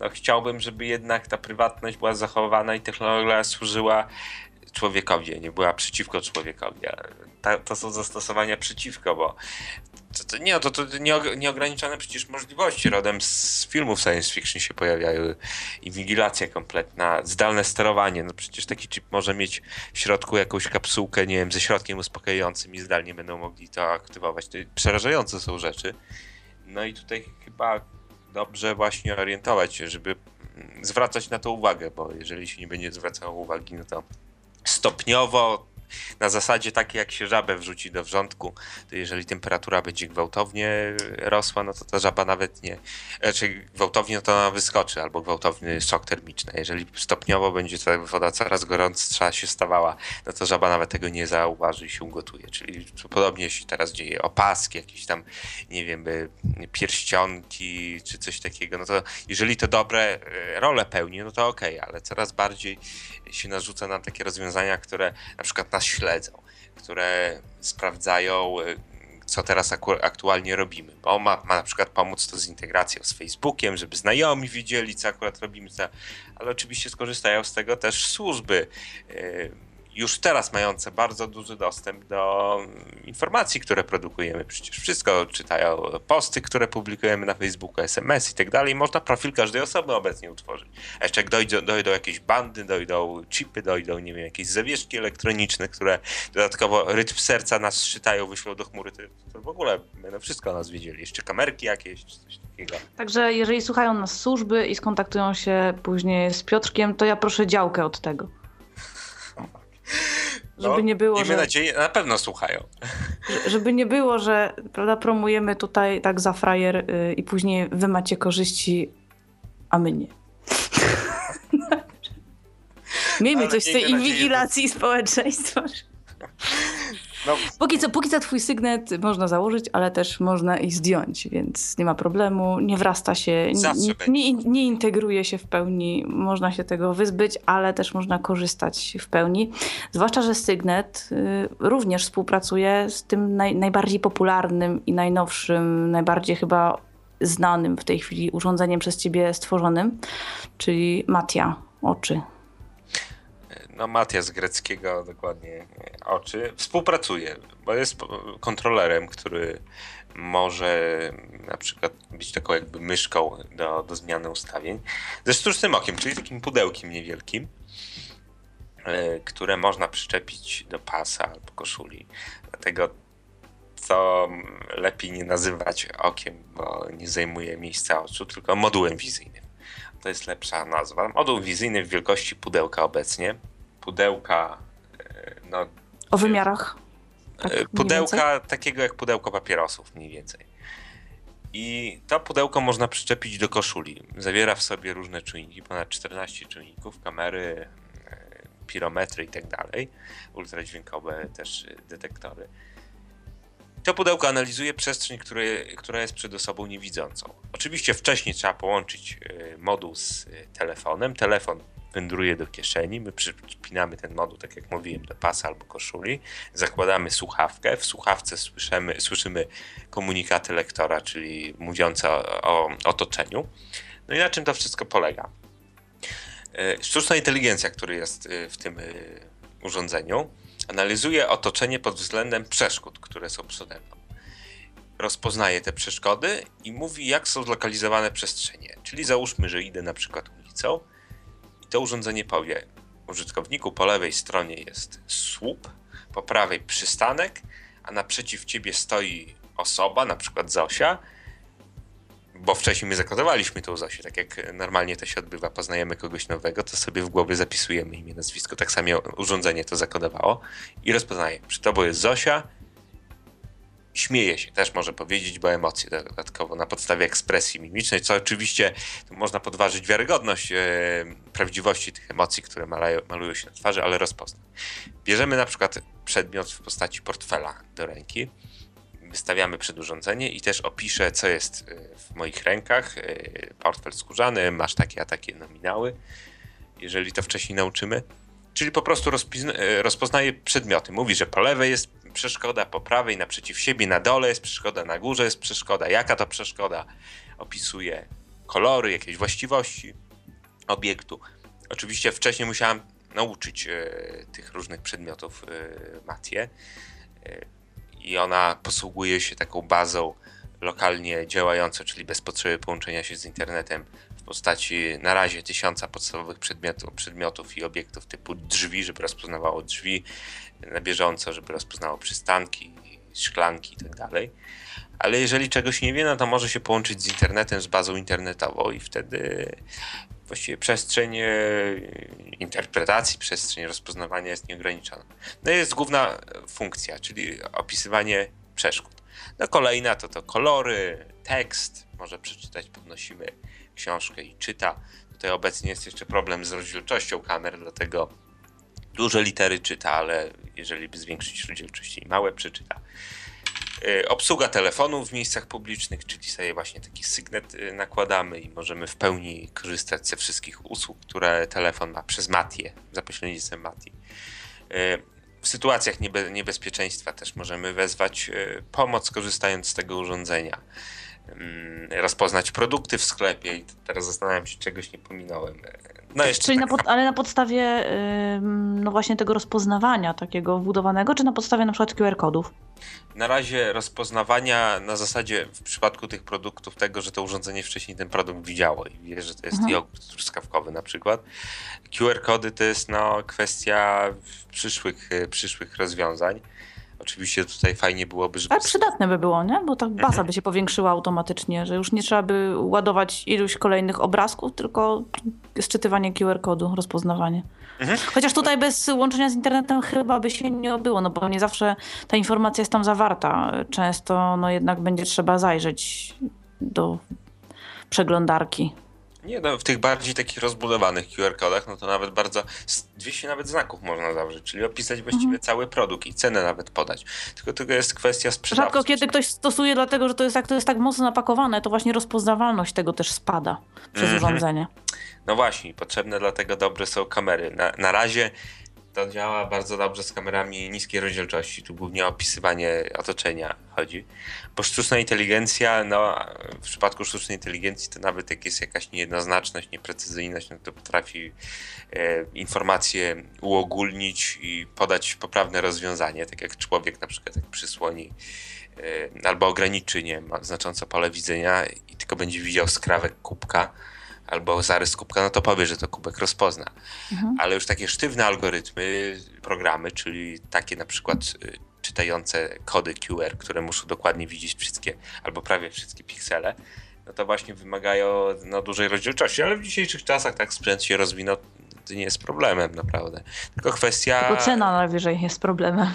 No, chciałbym, żeby jednak ta prywatność była zachowana i technologia służyła człowiekowi, nie była przeciwko człowiekowi. Ta, to są zastosowania przeciwko, bo to, to, nie, to, to nie, nieograniczone przecież możliwości rodem z filmów science fiction się pojawiają. Inwigilacja kompletna, zdalne sterowanie. No przecież taki chip może mieć w środku jakąś kapsułkę, nie wiem, ze środkiem uspokajającym i zdalnie będą mogli to aktywować. To przerażające są rzeczy. No i tutaj chyba... dobrze właśnie orientować się, żeby zwracać na to uwagę, bo jeżeli się nie będzie zwracało uwagi, no to stopniowo, na zasadzie takiej jak się żabę wrzuci do wrzątku, to jeżeli temperatura będzie gwałtownie rosła, no to ta żaba nawet nie, znaczy gwałtownie no to ona wyskoczy, albo gwałtowny szok termiczny. Jeżeli stopniowo będzie ta woda coraz gorąca się stawała, no to żaba nawet tego nie zauważy i się ugotuje. Czyli podobnie się teraz dzieje, opaski, jakieś tam, nie wiem, pierścionki czy coś takiego, no to jeżeli to dobre role pełni, no to okej, okay, ale coraz bardziej się narzuca nam takie rozwiązania, które na przykład nas śledzą, które sprawdzają, co teraz aktualnie robimy, bo ma, ma na przykład pomóc to z integracją z Facebookiem, żeby znajomi widzieli, co akurat robimy, co... ale oczywiście skorzystają z tego też służby, już teraz mające bardzo duży dostęp do informacji, które produkujemy. Przecież wszystko czytają, posty, które publikujemy na Facebooku, es em es i tak dalej. Można profil każdej osoby obecnie utworzyć. A jeszcze jak dojdą, dojdą jakieś bandy, dojdą chipy, dojdą, nie wiem, jakieś zawieszki elektroniczne, które dodatkowo rytm serca nas czytają, wyślą do chmury, to, to w ogóle będą wszystko o nas wiedzieli. Jeszcze kamerki jakieś, czy coś takiego. Także jeżeli słuchają nas służby i skontaktują się później z Piotrkiem, to ja proszę działkę od tego. Żeby no, nie było, miejmy że, nadzieję, na pewno słuchają. Żeby nie było, że prawda, promujemy tutaj tak za frajer yy, i później wy macie korzyści, a my nie. Miejmy ale coś z tej inwigilacji nadzieję, społeczeństwa. No. Póki co, póki co twój sygnet można założyć, ale też można i zdjąć, więc nie ma problemu, nie wrasta się, nie, nie, nie integruje się w pełni, można się tego wyzbyć, ale też można korzystać w pełni, zwłaszcza, że sygnet y, również współpracuje z tym naj, najbardziej popularnym i najnowszym, najbardziej chyba znanym w tej chwili urządzeniem przez ciebie stworzonym, czyli Matia, oczy. No Matia z greckiego, dokładnie oczy, współpracuje, bo jest kontrolerem, który może na przykład być taką jakby myszką do, do zmiany ustawień ze sztucznym okiem, czyli takim pudełkiem niewielkim, które można przyczepić do pasa albo koszuli. Dlatego to lepiej nie nazywać okiem, bo nie zajmuje miejsca oczu, tylko modułem wizyjnym. To jest lepsza nazwa. Moduł wizyjny w wielkości pudełka obecnie. Pudełka... No, o wymiarach? Tak pudełka takiego jak pudełko papierosów mniej więcej. I to pudełko można przyczepić do koszuli. Zawiera w sobie różne czujniki, ponad czternaście czujników, kamery, pirometry i tak dalej. Ultradźwiękowe też detektory. To pudełko analizuje przestrzeń, który, która jest przed osobą niewidzącą. Oczywiście wcześniej trzeba połączyć moduł z telefonem. Telefon wędruje do kieszeni, my przypinamy ten moduł, tak jak mówiłem, do pasa albo koszuli. Zakładamy słuchawkę, w słuchawce słyszymy, słyszymy komunikaty lektora, czyli mówiące o, o otoczeniu. No i na czym to wszystko polega? Sztuczna inteligencja, która jest w tym urządzeniu, analizuje otoczenie pod względem przeszkód, które są przede mną. Rozpoznaje te przeszkody i mówi, jak są zlokalizowane przestrzenie. Czyli załóżmy, że idę na przykład ulicą i to urządzenie powie, użytkowniku po lewej stronie jest słup, po prawej przystanek, a naprzeciw ciebie stoi osoba, na przykład Zosia, bo wcześniej my zakodowaliśmy tą Zosię, tak jak normalnie to się odbywa, poznajemy kogoś nowego, to sobie w głowie zapisujemy imię, nazwisko, tak samo urządzenie to zakodowało i rozpoznaje, przy tobą jest Zosia, śmieje się, też może powiedzieć, bo emocje dodatkowo na podstawie ekspresji mimicznej, co oczywiście można podważyć wiarygodność e, prawdziwości tych emocji, które malają, malują się na twarzy, ale rozpozna. Bierzemy na przykład przedmiot w postaci portfela do ręki, wystawiamy przed urządzenie i też opiszę, co jest w moich rękach. Portfel skórzany, masz takie, a takie nominały, jeżeli to wcześniej nauczymy. Czyli po prostu rozpoznaje przedmioty. Mówi, że po lewej jest przeszkoda, po prawej, naprzeciw siebie, na dole jest przeszkoda, na górze jest przeszkoda. Jaka to przeszkoda? Opisuje kolory, jakieś właściwości obiektu. Oczywiście wcześniej musiałem nauczyć y, tych różnych przedmiotów y, Matię. Y, I ona posługuje się taką bazą lokalnie działającą, czyli bez potrzeby połączenia się z internetem, w postaci na razie tysiąca podstawowych przedmiotów, przedmiotów i obiektów typu drzwi, żeby rozpoznawało drzwi na bieżąco, żeby rozpoznało przystanki, szklanki itd. Ale jeżeli czegoś nie wie, no to może się połączyć z internetem, z bazą internetową i wtedy właściwie przestrzeń interpretacji, przestrzeń rozpoznawania jest nieograniczona. No i jest główna funkcja, czyli opisywanie przeszkód. No kolejna to to kolory, tekst, może przeczytać, podnosimy książkę i czyta. Tutaj obecnie jest jeszcze problem z rozdzielczością kamer, dlatego duże litery czyta, ale jeżeli by zwiększyć rozdzielczość i małe przeczyta. Obsługa telefonu w miejscach publicznych, czyli sobie właśnie taki sygnet nakładamy i możemy w pełni korzystać ze wszystkich usług, które telefon ma przez Matię, za pośrednictwem Matii. W sytuacjach niebe- niebezpieczeństwa też możemy wezwać pomoc, korzystając z tego urządzenia. Rozpoznać produkty w sklepie i teraz zastanawiam się, czegoś nie pominąłem. No jeszcze Czyli tak. na pod, ale na podstawie yy, no właśnie tego rozpoznawania takiego wbudowanego, czy na podstawie na przykład Q R kodów? Na razie rozpoznawania na zasadzie w przypadku tych produktów tego, że to urządzenie wcześniej ten produkt widziało i wie, że to jest mhm. jogurt truskawkowy na przykład. Q R kody to jest no, kwestia przyszłych, przyszłych rozwiązań. Oczywiście tutaj fajnie byłoby, żeby... Ale przydatne by było, nie? Bo ta baza mhm. by się powiększyła automatycznie, że już nie trzeba by ładować iluś kolejnych obrazków, tylko sczytywanie Q R kodu, rozpoznawanie. Mhm. Chociaż tutaj bez łączenia z internetem chyba by się nie obyło, no bo nie zawsze ta informacja jest tam zawarta. Często no jednak będzie trzeba zajrzeć do przeglądarki. Nie, no w tych bardziej takich rozbudowanych Q R kodach, no to nawet bardzo, dwieście nawet znaków można zawrzeć, czyli opisać właściwie mhm. cały produkt i cenę nawet podać. Tylko tylko jest kwestia sprzedawcy. Rzadko kiedy ktoś stosuje, dlatego że to jest tak, to jest tak mocno napakowane, to właśnie rozpoznawalność tego też spada przez mhm. urządzenie. No właśnie, potrzebne dlatego dobre są kamery. Na, na razie to działa bardzo dobrze z kamerami niskiej rozdzielczości, tu głównie o opisywanie otoczenia chodzi, bo sztuczna inteligencja, no w przypadku sztucznej inteligencji to nawet jak jest jakaś niejednoznaczność, nieprecyzyjność, no to potrafi e, informacje uogólnić i podać poprawne rozwiązanie, tak jak człowiek na przykład jak przysłoni e, albo ograniczy, nie ma znacząco pole widzenia i tylko będzie widział skrawek kubka, albo zarys kubka, no to powie, że to kubek rozpozna. Mhm. Ale już takie sztywne algorytmy, programy, czyli takie na przykład czytające kody Q R, które muszą dokładnie widzieć wszystkie, albo prawie wszystkie piksele, no to właśnie wymagają no, dużej rozdzielczości. Ale w dzisiejszych czasach tak sprzęt się rozwinął, to nie jest problemem naprawdę. Tylko kwestia... Tylko cena najwyżej jest problemem.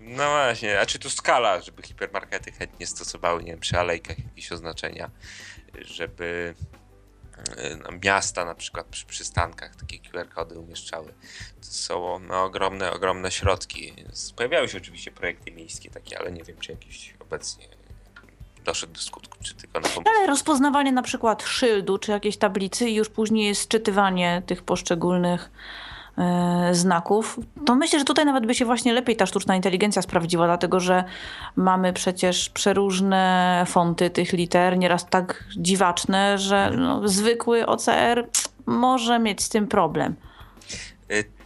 No właśnie, a czy tu skala, żeby hipermarkety chętnie stosowały, nie wiem, przy alejkach jakieś oznaczenia, żeby... miasta na przykład przy przystankach takie Q R kody umieszczały. To są no, ogromne, ogromne środki. Pojawiały się oczywiście projekty miejskie takie, ale nie wiem, czy jakieś obecnie doszedł do skutku, czy tylko na pomysł. Ale rozpoznawanie na przykład szyldu, czy jakiejś tablicy i już później jest czytywanie tych poszczególnych znaków, to myślę, że tutaj nawet by się właśnie lepiej ta sztuczna inteligencja sprawdziła, dlatego że mamy przecież przeróżne fonty tych liter, nieraz tak dziwaczne, że no, zwykły O C R może mieć z tym problem.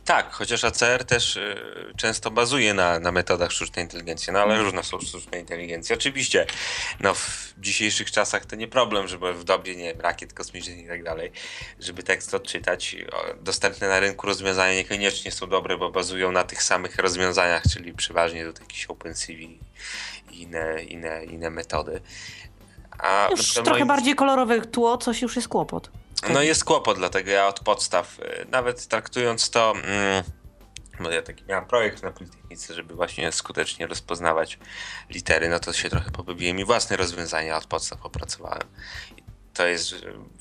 Tak, chociaż A C R też y, często bazuje na, na metodach sztucznej inteligencji, no ale różne są sztuczne inteligencje. Oczywiście no, w dzisiejszych czasach to nie problem, żeby w dobie nie wiem, rakiet kosmicznych i tak dalej, żeby tekst odczytać. Dostępne na rynku rozwiązania niekoniecznie są dobre, bo bazują na tych samych rozwiązaniach, czyli przeważnie do jakichś OpenCV i inne, inne, inne metody. A już trochę moim... bardziej kolorowe tło, coś już jest kłopot. No jest kłopot, dlatego ja od podstaw, nawet traktując to, bo ja taki miałem projekt na Politechnice, żeby właśnie skutecznie rozpoznawać litery, no to się trochę pobawiłem i własne rozwiązania od podstaw opracowałem. To jest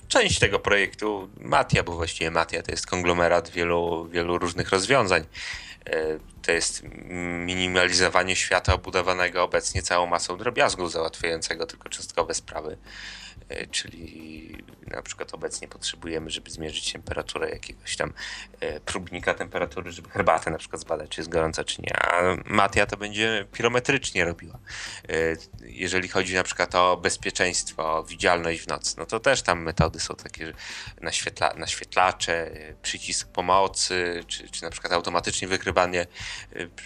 część tego projektu Matia, bo właściwie Matia to jest konglomerat wielu, wielu różnych rozwiązań. To jest minimalizowanie świata obudowanego obecnie całą masą drobiazgów załatwiającego tylko cząstkowe sprawy. Czyli na przykład obecnie potrzebujemy, żeby zmierzyć temperaturę jakiegoś tam próbnika temperatury, żeby herbatę na przykład zbadać, czy jest gorąca, czy nie. A Matia to będzie pirometrycznie robiła. Jeżeli chodzi na przykład o bezpieczeństwo, o widzialność w nocy, no to też tam metody są takie, że naświetla, naświetlacze, przycisk pomocy, czy, czy na przykład automatycznie wykrywanie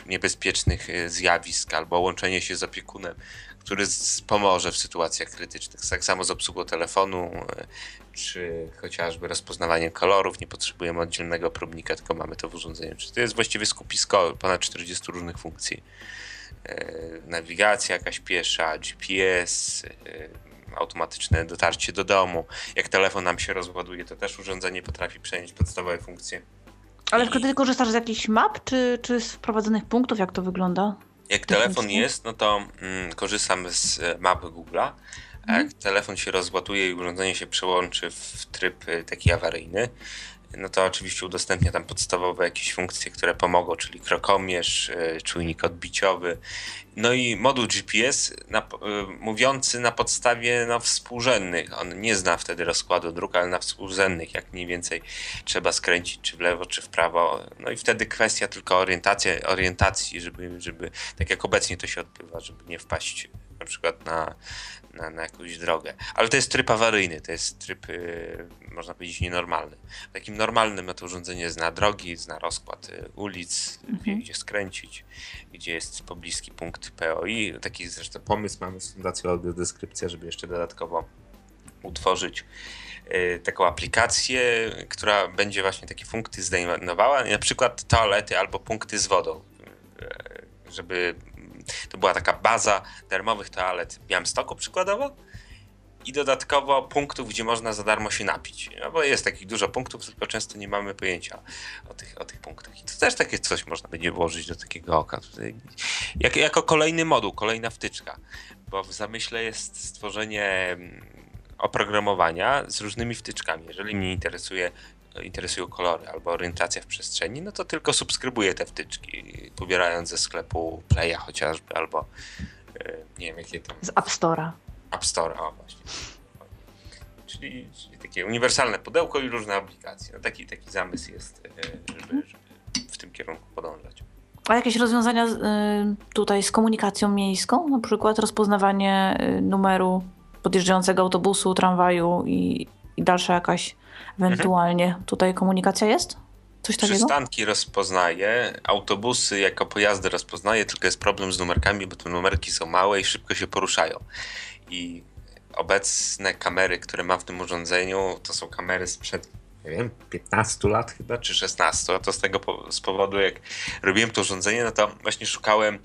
niebezpiecznych zjawisk albo łączenie się z opiekunem, który pomoże w sytuacjach krytycznych. Tak samo z obsługą telefonu, czy chociażby rozpoznawaniem kolorów. Nie potrzebujemy oddzielnego próbnika, tylko mamy to w urządzeniu. To jest właściwie skupisko ponad czterdziestu różnych funkcji. Nawigacja jakaś piesza, G P S, automatyczne dotarcie do domu. Jak telefon nam się rozładuje, to też urządzenie potrafi przejąć podstawowe funkcje. Ale czy ty korzystasz z jakichś map, czy, czy z wprowadzonych punktów? Jak to wygląda? Jak telefon jest, no to mm, korzystam z mapy Google'a. Mm. Jak telefon się rozładuje i urządzenie się przełączy w tryb y, taki awaryjny, no to oczywiście udostępnia tam podstawowe jakieś funkcje, które pomogą, czyli krokomierz, y, czujnik odbiciowy, no i moduł G P S na, y, mówiący na podstawie no, współrzędnych. On nie zna wtedy rozkładu dróg, ale na współrzędnych, jak mniej więcej trzeba skręcić czy w lewo, czy w prawo. No i wtedy kwestia tylko orientacji, orientacji żeby, żeby tak jak obecnie to się odbywa, żeby nie wpaść na przykład na, na, na jakąś drogę. Ale to jest tryb awaryjny, to jest tryb, yy, można powiedzieć, nienormalny. W takim normalnym to urządzenie zna drogi, zna rozkład y, ulic, mhm. wie gdzie skręcić, gdzie jest pobliski punkt P O I. Taki zresztą pomysł mamy z Fundacją Audiodeskrypcja, żeby jeszcze dodatkowo utworzyć y, taką aplikację, która będzie właśnie takie punkty zdejmowała, na przykład toalety albo punkty z wodą, y, żeby to była taka baza darmowych toalet w Białymstoku przykładowo i dodatkowo punktów, gdzie można za darmo się napić. No bo jest takich dużo punktów, tylko często nie mamy pojęcia o tych, o tych punktach. I to też takie coś można będzie włożyć do takiego oka. Jak, jako kolejny moduł, kolejna wtyczka. Bo w zamyśle jest stworzenie oprogramowania z różnymi wtyczkami. Jeżeli mnie interesuje interesują kolory albo orientacja w przestrzeni, no to tylko subskrybuję te wtyczki, pobierając ze sklepu Playa chociażby, albo nie wiem jakie tam... Z App Store'a. App Store'a, o właśnie. Czyli, czyli takie uniwersalne pudełko i różne aplikacje. No taki, taki zamysł jest, żeby, żeby w tym kierunku podążać. A jakieś rozwiązania tutaj z komunikacją miejską? Na przykład rozpoznawanie numeru podjeżdżającego autobusu, tramwaju i, i dalsza jakaś ewentualnie mhm. tutaj komunikacja jest? Coś takiego? Przystanki rozpoznaje, autobusy jako pojazdy rozpoznaje, tylko jest problem z numerkami, bo te numerki są małe i szybko się poruszają. I obecne kamery, które mam w tym urządzeniu, to są kamery sprzed, nie wiem, piętnastu lat chyba, czy szesnastu. A to z tego po- z powodu, jak robiłem to urządzenie, no to właśnie szukałem.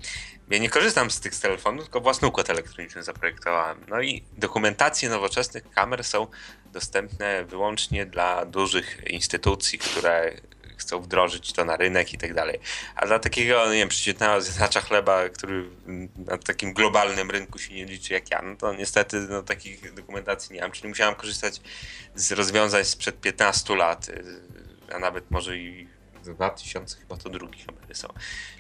Ja nie korzystam z tych telefonów, tylko własny układ elektroniczny zaprojektowałem. No i dokumentacje nowoczesnych kamer są dostępne wyłącznie dla dużych instytucji, które chcą wdrożyć to na rynek i tak dalej. A dla takiego, nie wiem, przeciętnego zjadacza chleba, który na takim globalnym rynku się nie liczy jak ja, no to niestety no, takich dokumentacji nie mam. Czyli musiałem korzystać z rozwiązań sprzed piętnastu lat, a nawet może i za dwa tysiące chyba to drugie kamery są.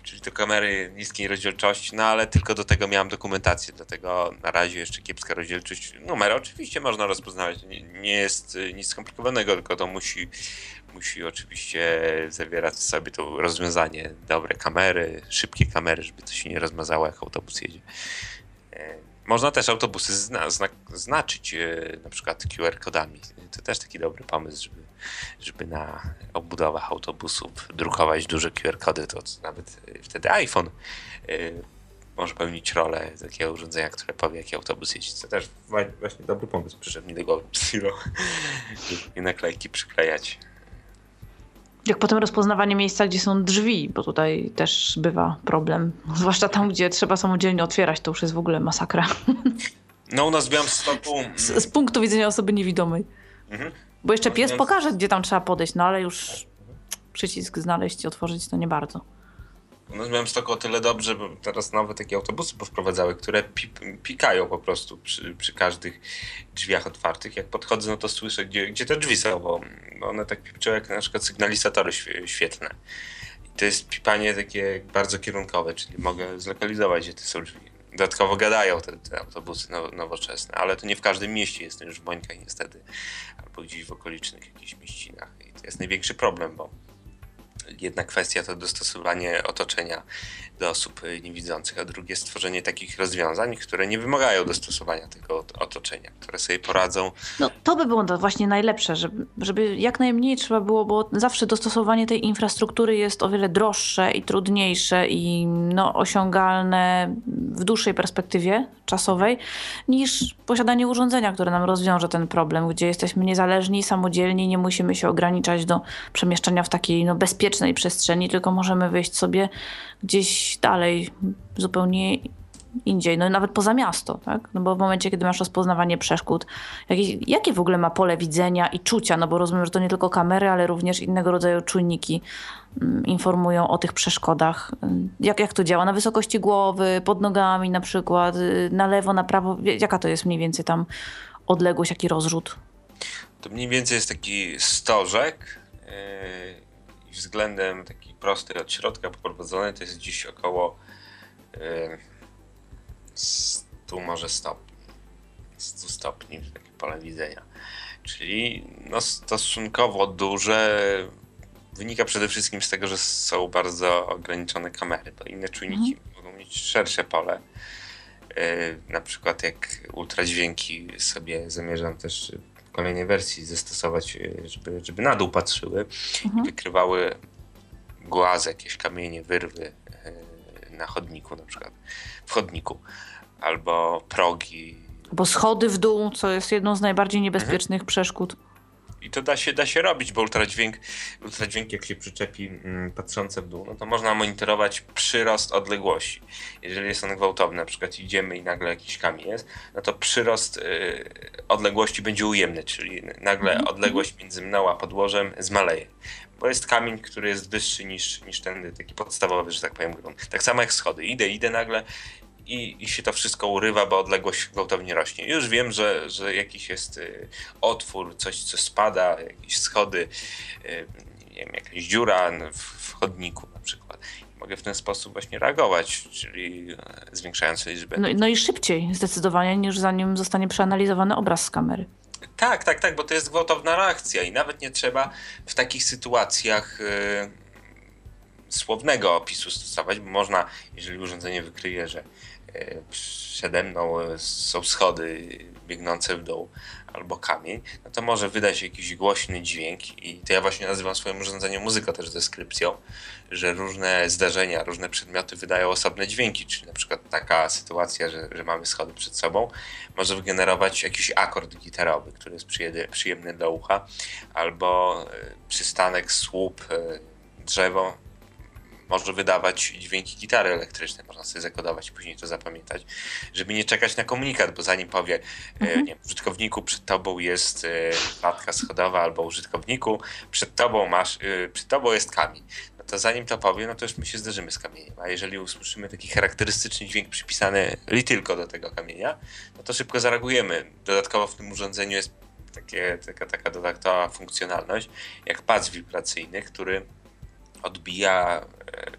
Czyli to kamery niskiej rozdzielczości, no ale tylko do tego miałem dokumentację, dlatego na razie jeszcze kiepska rozdzielczość. Numer oczywiście można rozpoznawać, nie, nie jest nic skomplikowanego, tylko to musi, musi oczywiście zawierać w sobie to rozwiązanie. Dobre kamery, szybkie kamery, żeby to się nie rozmazało jak autobus jedzie. Można też autobusy zna, zna, znaczyć na przykład Q R kodami. To też taki dobry pomysł, żeby żeby na obudowach autobusów drukować duże Q R kody, to nawet wtedy iPhone y, może pełnić rolę takiego urządzenia, które powie, jaki autobus jeździ. To też właśnie dobry pomysł, przyszedł mi do głowy Psylo, i naklejki przyklejać. Jak potem rozpoznawanie miejsca, gdzie są drzwi, bo tutaj też bywa problem. Zwłaszcza tam, gdzie trzeba samodzielnie otwierać, to już jest w ogóle masakra. No u nas w Białymstoku... Z, z punktu widzenia osoby niewidomej. Mhm. Bo jeszcze pies pokaże, gdzie tam trzeba podejść, no ale już przycisk znaleźć i otworzyć to nie bardzo. U nas w Białymstoku o tyle dobrze, bo teraz nowe takie autobusy powprowadzały, które pikają po prostu przy, przy każdych drzwiach otwartych. Jak podchodzę, no to słyszę, gdzie, gdzie te drzwi są, bo one tak pipczą jak na przykład sygnalizatory świetlne. I to jest pipanie takie bardzo kierunkowe, czyli mogę zlokalizować, gdzie te są drzwi. Dodatkowo gadają te, te autobusy now, nowoczesne, ale to nie w każdym mieście jest, to już w Bońkach niestety, albo gdzieś w okolicznych jakichś mieścinach. I to jest największy problem, bo jedna kwestia to dostosowanie otoczenia do osób niewidzących, a drugie stworzenie takich rozwiązań, które nie wymagają dostosowania tego otoczenia, które sobie poradzą. No to by było właśnie najlepsze, żeby, żeby jak najmniej trzeba było, bo zawsze dostosowanie tej infrastruktury jest o wiele droższe i trudniejsze i no, osiągalne w dłuższej perspektywie czasowej niż posiadanie urządzenia, które nam rozwiąże ten problem, gdzie jesteśmy niezależni, samodzielni, nie musimy się ograniczać do przemieszczania w takiej no, bezpiecznej przestrzeni, tylko możemy wyjść sobie gdzieś dalej, zupełnie indziej, no i nawet poza miasto, tak? No bo w momencie, kiedy masz rozpoznawanie przeszkód, jakie, jakie w ogóle ma pole widzenia i czucia, no bo rozumiem, że to nie tylko kamery, ale również innego rodzaju czujniki mm, informują o tych przeszkodach. Jak, jak to działa? Na wysokości głowy, pod nogami na przykład, na lewo, na prawo, jaka to jest mniej więcej tam odległość, jaki rozrzut? To mniej więcej jest taki stożek, yy... względem taki prosty od środka poprowadzony, to jest dziś około stu może stopni, stu stopni takie pole widzenia, czyli no stosunkowo duże, wynika przede wszystkim z tego, że są bardzo ograniczone kamery, bo inne czujniki mhm. mogą mieć szersze pole, na przykład jak ultradźwięki sobie zamierzam też kolejnej wersji zastosować, żeby, żeby na dół patrzyły mhm. i wykrywały głazę, jakieś kamienie, wyrwy na chodniku na przykład, w chodniku, albo progi. Albo schody w dół, co jest jedną z najbardziej niebezpiecznych mhm. przeszkód. I to da się, da się robić, bo ultradźwięk, ultradźwięk jak się przyczepi mm, patrzące w dół, no to można monitorować przyrost odległości. Jeżeli jest on gwałtowny, na przykład idziemy i nagle jakiś kamień jest, no to przyrost y, odległości będzie ujemny, czyli nagle odległość między mną a podłożem zmaleje. Bo jest kamień, który jest wyższy niż, niż ten taki podstawowy, że tak powiem, grunt. Tak samo jak schody. Idę, idę nagle I, I się to wszystko urywa, bo odległość gwałtownie rośnie. Już wiem, że, że jakiś jest y, otwór, coś co spada, jakieś schody, y, nie wiem, jakaś dziura w, w chodniku na przykład. I mogę w ten sposób właśnie reagować, czyli zwiększając liczbę. No, no i szybciej zdecydowanie, niż zanim zostanie przeanalizowany obraz z kamery. Tak, tak, tak, bo to jest gwałtowna reakcja i nawet nie trzeba w takich sytuacjach... Y, słownego opisu stosować, bo można, jeżeli urządzenie wykryje, że przede mną są schody biegnące w dół albo kamień, no to może wydać jakiś głośny dźwięk i to ja właśnie nazywam swoje urządzenie muzyką też deskrypcją, że różne zdarzenia, różne przedmioty wydają osobne dźwięki, czyli na przykład taka sytuacja, że, że mamy schody przed sobą, może wygenerować jakiś akord gitarowy, który jest przyjemny dla ucha, albo przystanek, słup, drzewo, może wydawać dźwięki gitary elektrycznej, można sobie zakodować, później to zapamiętać, żeby nie czekać na komunikat, bo zanim powie, mhm. nie, użytkowniku, przed tobą jest klatka schodowa, albo użytkowniku, przed tobą masz, przed tobą jest kamień. No to zanim to powie, no to już my się zderzymy z kamieniem, a jeżeli usłyszymy taki charakterystyczny dźwięk przypisany li tylko do tego kamienia, no to szybko zareagujemy. Dodatkowo w tym urządzeniu jest takie, taka, taka dodatkowa funkcjonalność, jak pas wibracyjny, który odbija e,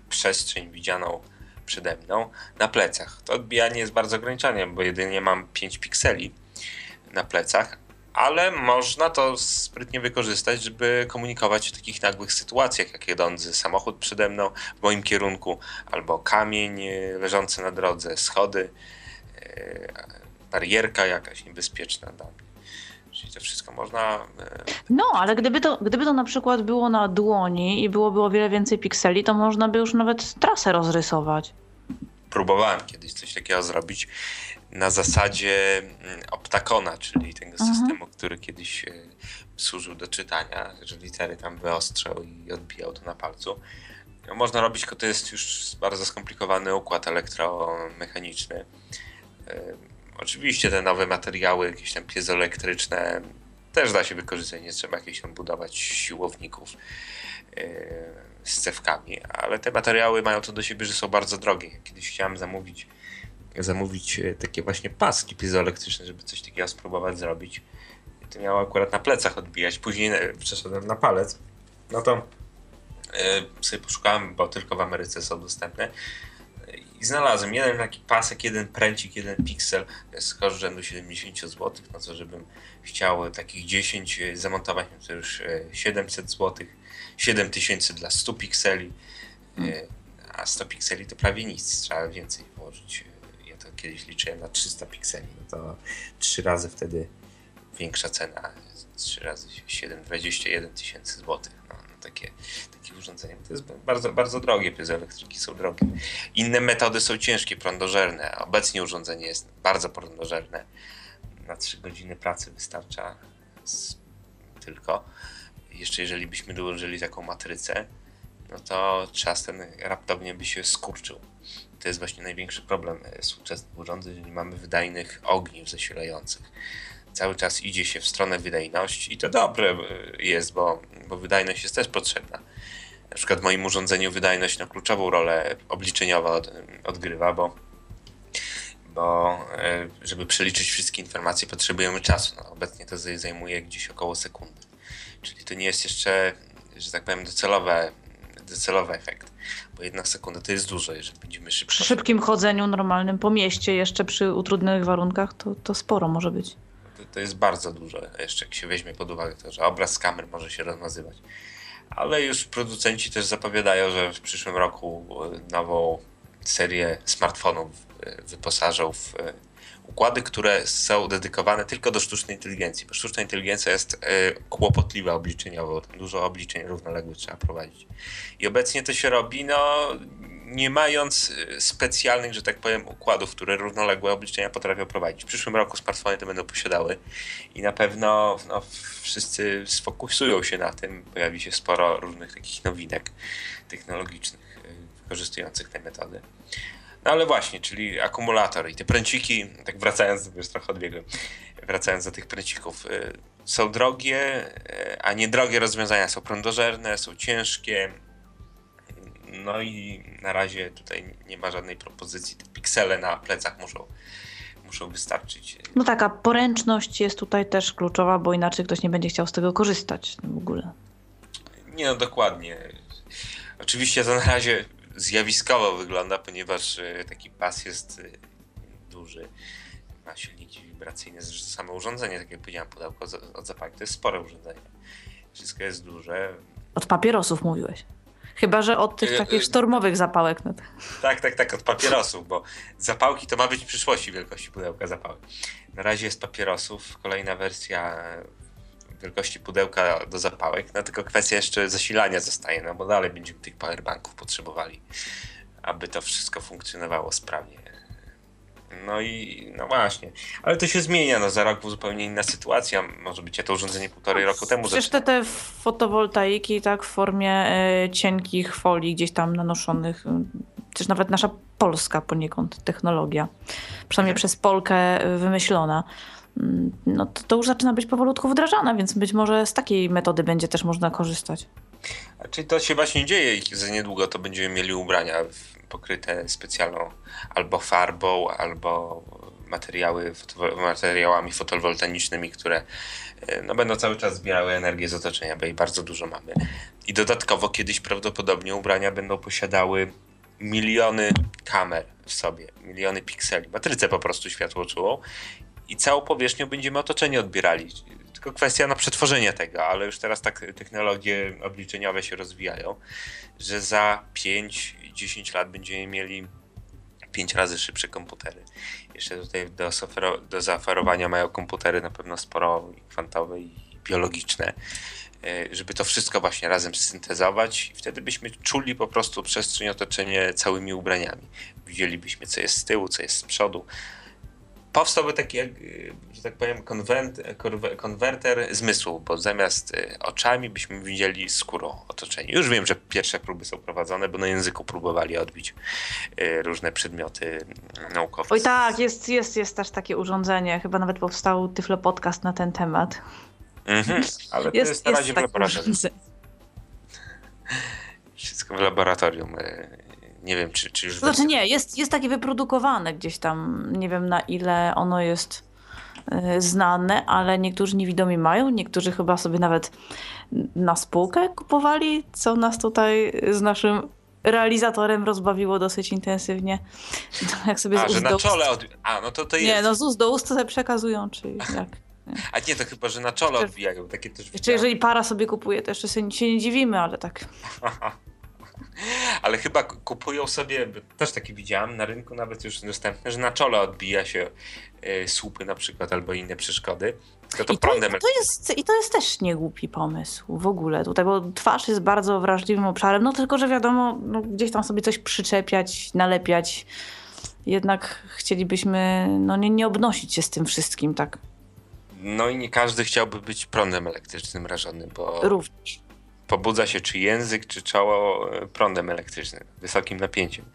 przestrzeń widzianą przede mną na plecach. To odbijanie jest bardzo ograniczone, bo jedynie mam pięć pikseli na plecach, ale można to sprytnie wykorzystać, żeby komunikować w takich nagłych sytuacjach, jak jadący samochód przede mną w moim kierunku, albo kamień leżący na drodze, schody, e, barierka jakaś niebezpieczna dla mnie. Czyli to wszystko można... No, ale gdyby to, gdyby to na przykład było na dłoni i byłoby o wiele więcej pikseli, to można by już nawet trasę rozrysować. Próbowałem kiedyś coś takiego zrobić na zasadzie Optacona, czyli tego mhm. systemu, który kiedyś służył do czytania, że litery tam wyostrzał i odbijał to na palcu. Można robić, tylko to jest już bardzo skomplikowany układ elektromechaniczny. Oczywiście te nowe materiały, jakieś tam piezoelektryczne, też da się wykorzystać, nie trzeba jakichś tam budować siłowników z cewkami, ale te materiały mają to do siebie, że są bardzo drogie. Ja kiedyś chciałem zamówić, zamówić takie właśnie paski piezoelektryczne, żeby coś takiego spróbować zrobić. I to miało akurat na plecach odbijać, później przeszedłem na palec. No to sobie poszukałem, bo tylko w Ameryce są dostępne. I znalazłem jeden taki pasek, jeden pręcik, jeden piksel z kosztem siedemdziesiąt złotych, no co żebym chciał takich dziesięć zamontować, to już siedemset złotych, siedem tysięcy dla stu pikseli, hmm. a sto pikseli to prawie nic, trzeba więcej włożyć. Ja to kiedyś liczyłem na trzysta pikseli, no to trzy razy wtedy większa cena, trzy razy siedem, dwadzieścia jeden tysięcy złotych. Takie, takie urządzenie. To jest bardzo, bardzo drogie, piezoelektryki są drogie. Inne metody są ciężkie, prądożerne. Obecnie urządzenie jest bardzo prądożerne. Na trzy godziny pracy wystarcza z... tylko. Jeszcze jeżeli byśmy dołożyli taką matrycę, no to czas ten raptownie by się skurczył. To jest właśnie największy problem współczesnych urządzeń, że nie mamy wydajnych ogniw zasilających. Cały czas idzie się w stronę wydajności i to dobre jest, bo, bo wydajność jest też potrzebna. Na przykład w moim urządzeniu wydajność no, kluczową rolę obliczeniowo od, odgrywa, bo, bo żeby przeliczyć wszystkie informacje potrzebujemy czasu. No, obecnie to zajmuje gdzieś około sekundy. Czyli to nie jest jeszcze, że tak powiem, docelowe, docelowy efekt, bo jedna sekunda to jest dużo, jeżeli będziemy szybko. Przy szybkim chodzeniu normalnym po mieście, jeszcze przy utrudnionych warunkach, to, to sporo może być. To jest bardzo dużo, jeszcze jak się weźmie pod uwagę to, że obraz z kamer może się rozmazywać. Ale już producenci też zapowiadają, że w przyszłym roku nową serię smartfonów wyposażą w układy, które są dedykowane tylko do sztucznej inteligencji, bo sztuczna inteligencja jest kłopotliwa obliczeniowo, dużo obliczeń równoległych trzeba prowadzić. I obecnie to się robi, no nie mając specjalnych, że tak powiem, układów, które równoległe obliczenia potrafią prowadzić. W przyszłym roku smartfony te będą posiadały i na pewno no, wszyscy sfokusują się na tym. Pojawi się sporo różnych takich nowinek technologicznych wykorzystujących te metody. No ale właśnie, czyli akumulator i te pręciki, tak wracając, już trochę odbiegłem, wracając do tych pręcików, y, są drogie, y, a niedrogie rozwiązania są prądożerne, są ciężkie. No i na razie tutaj nie ma żadnej propozycji. Te piksele na plecach muszą, muszą wystarczyć. No tak, a poręczność jest tutaj też kluczowa, bo inaczej ktoś nie będzie chciał z tego korzystać w ogóle. Nie, no dokładnie. Oczywiście to na razie zjawiskowo wygląda, ponieważ taki pas jest duży. Ma silniki wibracyjne, zresztą samo urządzenie, tak jak powiedziałem, pudełko od zapałki, to jest spore urządzenie. Wszystko jest duże. Od papierosów mówiłeś. Chyba że od tych takich sztormowych zapałek. Tak, tak, tak, od papierosów, bo zapałki to ma być w przyszłości wielkości pudełka zapałek. Na razie jest papierosów, kolejna wersja wielkości pudełka do zapałek, no tylko kwestia jeszcze zasilania zostaje, no bo dalej będziemy tych powerbanków potrzebowali, aby to wszystko funkcjonowało sprawnie. No i no właśnie, ale to się zmienia, no za rok była zupełnie inna sytuacja, może być ja to urządzenie półtorej roku temu. Przecież te, te fotowoltaiki tak w formie y, cienkich folii gdzieś tam nanoszonych, przecież nawet nasza polska poniekąd technologia, przynajmniej hmm. przez Polkę wymyślona, no to, to już zaczyna być powolutku wdrażane, więc być może z takiej metody będzie też można korzystać. A czyli to się właśnie dzieje i za niedługo to będziemy mieli ubrania pokryte specjalną albo farbą, albo materiały, materiałami fotowoltaicznymi, które no, będą cały czas zbierały energię z otoczenia, bo jej bardzo dużo mamy. I dodatkowo kiedyś prawdopodobnie ubrania będą posiadały miliony kamer w sobie, miliony pikseli, matrycę po prostu światłoczułą. I całą powierzchnią będziemy otoczenie odbierali. Tylko kwestia na przetworzenie tego, ale już teraz tak technologie obliczeniowe się rozwijają, że za pięć do dziesięciu lat będziemy mieli pięć razy szybsze komputery. Jeszcze tutaj do, do zaoferowania mają komputery na pewno sporo i kwantowe i biologiczne, żeby to wszystko właśnie razem syntezować i wtedy byśmy czuli po prostu przestrzeń, otoczenie całymi ubraniami. Widzielibyśmy, co jest z tyłu, co jest z przodu. Powstałby taki, że tak powiem, konwent, konwerter zmysłu, bo zamiast oczami byśmy widzieli skórą otoczenie. Już wiem, że pierwsze próby są prowadzone, bo na języku próbowali odbić różne przedmioty naukowe. Oj tak, jest, jest, jest też takie urządzenie, chyba nawet powstał Tyflo Podcast na ten temat. Mhm, ale to jest, jest na razie jest w laboratorium. Wszystko w laboratorium. Nie wiem, czy, czy już... Znaczy będzie... nie, jest, jest takie wyprodukowane gdzieś tam. Nie wiem, na ile ono jest y, znane, ale niektórzy niewidomi mają, niektórzy chyba sobie nawet na spółkę kupowali, co nas tutaj z naszym realizatorem rozbawiło dosyć intensywnie. Jak sobie a, z że na czole... Od... A, no to to jest... Nie, no z ust do ust to sobie przekazują, czy jak... Nie. A nie, to chyba, że na czole jeszcze, odbijają. Takie też jeszcze widziałem. Jeżeli para sobie kupuje, to jeszcze się nie dziwimy, ale tak... Ale chyba kupują sobie, też taki widziałem, na rynku nawet już dostępne, że na czole odbija się y, słupy na przykład albo inne przeszkody. To to I, prądem... to, to jest, I to jest też niegłupi pomysł w ogóle tutaj, bo twarz jest bardzo wrażliwym obszarem, no tylko, że wiadomo, no, gdzieś tam sobie coś przyczepiać, nalepiać. Jednak chcielibyśmy no, nie, nie obnosić się z tym wszystkim, tak? No i nie każdy chciałby być prądem elektrycznym rażony, bo... Również. Pobudza się czy język, czy czoło prądem elektrycznym, wysokim napięciem,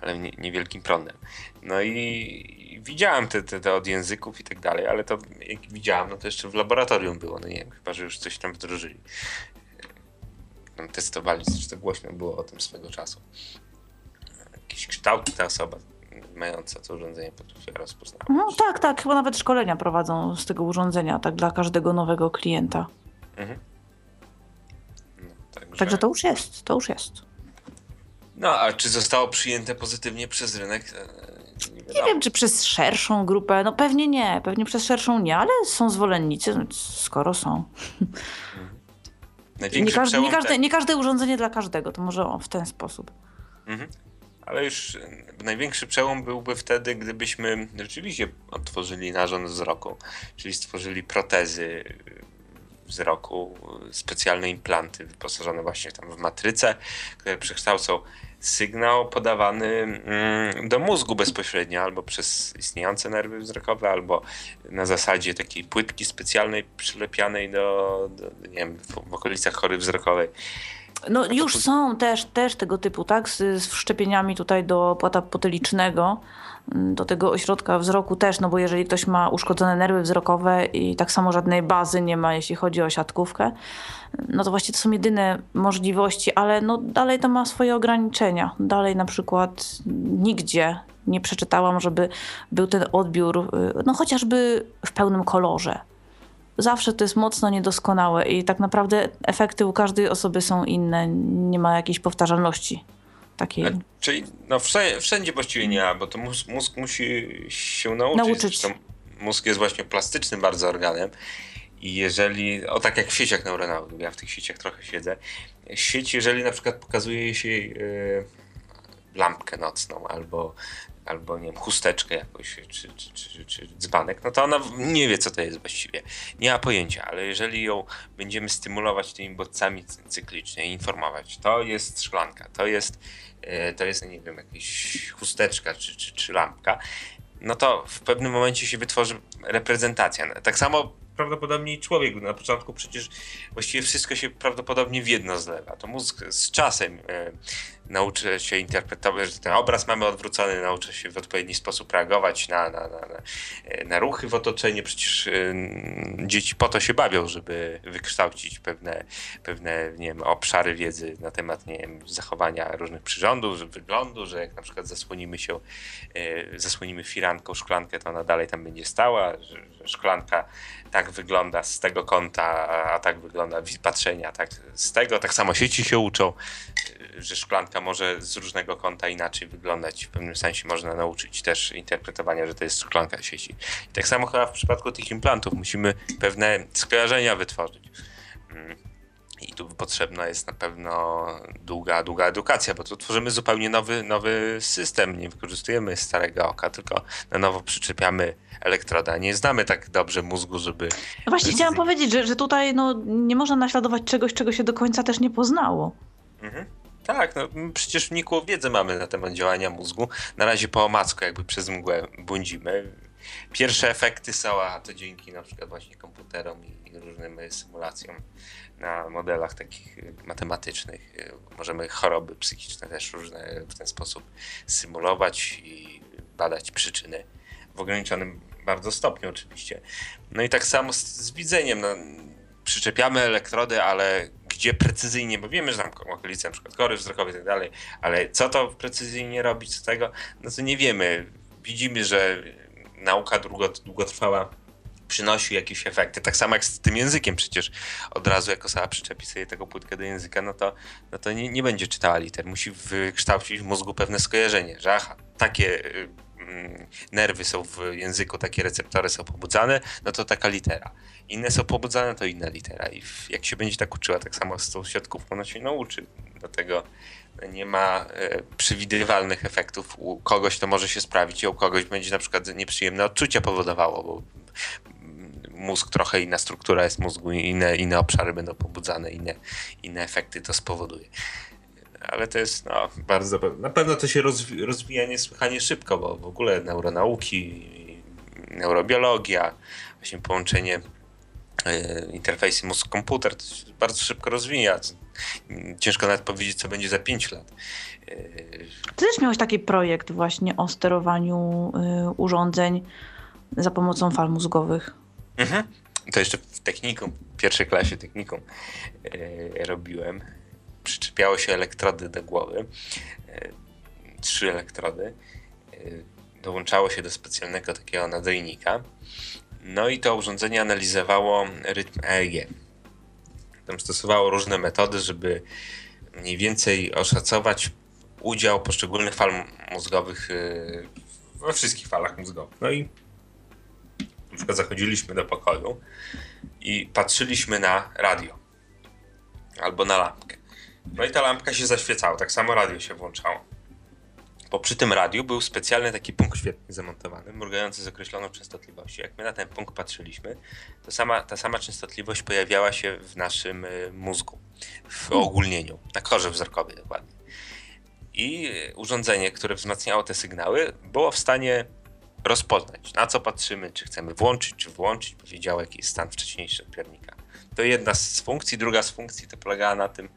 ale nie, niewielkim prądem. No i widziałem te, te, te od języków i tak dalej, ale to jak widziałem, no to jeszcze w laboratorium było, no nie wiem, chyba, że już coś tam wdrożyli. Tam testowali, coś to głośno było o tym swego czasu. Jakiś kształt ta osoba mająca to urządzenie potrafiła rozpoznać. No tak, tak, chyba nawet szkolenia prowadzą z tego urządzenia, tak dla każdego nowego klienta. Mhm. Także... Także to już jest, to już jest. No, a czy zostało przyjęte pozytywnie przez rynek? Nie, nie wiem, czy przez szerszą grupę, no pewnie nie, pewnie przez szerszą nie, ale są zwolennicy, skoro są. Mhm. Nie, każde, nie, każde, nie każde urządzenie dla każdego, to może w ten sposób. Mhm. Ale już największy przełom byłby wtedy, gdybyśmy rzeczywiście otworzyli narząd wzroku, czyli stworzyli protezy wzroku, specjalne implanty wyposażone właśnie tam w matrycę, które przekształcą sygnał podawany do mózgu bezpośrednio albo przez istniejące nerwy wzrokowe, albo na zasadzie takiej płytki specjalnej przylepianej do, do nie wiem, w, w okolicach chory wzrokowej. No już są też, też tego typu, tak? Z, z wszczepieniami tutaj do płata potylicznego, do tego ośrodka wzroku też, no bo jeżeli ktoś ma uszkodzone nerwy wzrokowe i tak samo żadnej bazy nie ma, jeśli chodzi o siatkówkę, no to właściwie to są jedyne możliwości, ale no dalej to ma swoje ograniczenia. Dalej na przykład nigdzie nie przeczytałam, żeby był ten odbiór, no chociażby w pełnym kolorze. Zawsze to jest mocno niedoskonałe i tak naprawdę efekty u każdej osoby są inne, nie ma jakiejś powtarzalności takiej. A, czyli no, wszędzie, wszędzie właściwie nie ma, bo to mózg, mózg musi się nauczyć. nauczyć. Zresztą mózg jest właśnie plastycznym bardzo organem i jeżeli, o tak jak w sieciach neuronalnych, ja w tych sieciach trochę siedzę, sieć, jeżeli na przykład pokazuje się yy, lampkę nocną albo albo nie wiem, chusteczkę jakoś, czy, czy, czy, czy dzbanek, no to ona nie wie, co to jest właściwie. Nie ma pojęcia, ale jeżeli ją będziemy stymulować tymi bodźcami cyklicznie i informować, to jest szklanka, to jest, to jest nie wiem, jakaś chusteczka, czy, czy, czy lampka, no to w pewnym momencie się wytworzy reprezentacja. Tak samo prawdopodobnie człowiek na początku przecież właściwie wszystko się prawdopodobnie w jedno zlewa. To mózg z czasem e, nauczy się interpretować, że ten obraz mamy odwrócony, nauczy się w odpowiedni sposób reagować na, na, na, na, na ruchy w otoczeniu. Przecież e, dzieci po to się bawią, żeby wykształcić pewne, pewne nie wiem, obszary wiedzy na temat nie wiem, zachowania różnych przyrządów, wyglądu, że jak na przykład zasłonimy się, e, zasłonimy firanką szklankę, to ona dalej tam będzie stała, że, że szklanka tak wygląda z tego kąta, a tak wygląda patrzenia, tak z tego. Tak samo sieci się uczą, że szklanka może z różnego kąta inaczej wyglądać. W pewnym sensie można nauczyć też interpretowania, że to jest szklanka sieci. I tak samo chyba w przypadku tych implantów musimy pewne skojarzenia wytworzyć. I tu potrzebna jest na pewno długa, długa edukacja, bo tu tworzymy zupełnie nowy, nowy system. Nie wykorzystujemy starego oka, tylko na nowo przyczepiamy elektroda. Nie znamy tak dobrze mózgu, żeby... No właśnie chciałam powiedzieć, że, że tutaj no, nie można naśladować czegoś, czego się do końca też nie poznało. Mhm. Tak, no przecież w nikłą wiedzę mamy na temat działania mózgu. Na razie po omacku jakby przez mgłę błądzimy. Pierwsze efekty są, a to dzięki na przykład właśnie komputerom i różnym symulacjom na modelach takich matematycznych. Możemy choroby psychiczne też różne w ten sposób symulować i badać przyczyny w ograniczonym bardzo stopniu oczywiście. No i tak samo z, z widzeniem. No, przyczepiamy elektrody, ale gdzie precyzyjnie, bo wiemy, że tam okolice na przykład kory wzrokowe i tak dalej, ale co to precyzyjnie robi, co tego, no to nie wiemy. Widzimy, że nauka długotrwała przynosi jakieś efekty. Tak samo jak z tym językiem przecież. Od razu jak osoba przyczepi sobie taką płytkę do języka, no to, no to nie, nie będzie czytała liter. Musi wykształcić w mózgu pewne skojarzenie, że aha, takie mm, nerwy są w języku, takie receptory są pobudzane, no to taka litera. Inne są pobudzane, to inna litera. I jak się będzie tak uczyła, tak samo z tą siatkówką, ona się nauczy do tego. Nie ma e, przewidywalnych efektów. U kogoś to może się sprawić, a u kogoś będzie na przykład nieprzyjemne odczucia powodowało, bo mózg trochę inna struktura jest mózgu, inne, inne obszary będą pobudzane, inne, inne efekty to spowoduje. Ale to jest no, bardzo... Na pewno to się rozwi- rozwija niesłychanie szybko, bo w ogóle neuronauki, neurobiologia, właśnie połączenie e, interfejsy mózg-komputer to się bardzo szybko rozwija. Ciężko nawet powiedzieć, co będzie za pięć lat. Ty też miałeś taki projekt właśnie o sterowaniu y, urządzeń za pomocą fal mózgowych. Mhm. To jeszcze w technikum, w pierwszej klasie technikum y, robiłem. Przyczepiało się elektrody do głowy. Y, trzy elektrody. Y, dołączało się do specjalnego takiego nadajnika. No i to urządzenie analizowało rytm E E G. Tam stosowało różne metody, żeby mniej więcej oszacować udział poszczególnych fal mózgowych we wszystkich falach mózgowych. No i na przykład zachodziliśmy do pokoju i patrzyliśmy na radio albo na lampkę. No i ta lampka się zaświecała, tak samo radio się włączało. Bo przy tym radiu był specjalny taki punkt świetny zamontowany, mrugający z określoną częstotliwością. Jak my na ten punkt patrzyliśmy, to sama, ta sama częstotliwość pojawiała się w naszym mózgu, w uogólnieniu, na korze wzrokowej dokładnie. I urządzenie, które wzmacniało te sygnały, było w stanie rozpoznać, na co patrzymy, czy chcemy włączyć, czy włączyć, bo wiedziało, jaki jest stan wcześniejszy odbiornika. To jedna z funkcji, druga z funkcji to polegała na tym,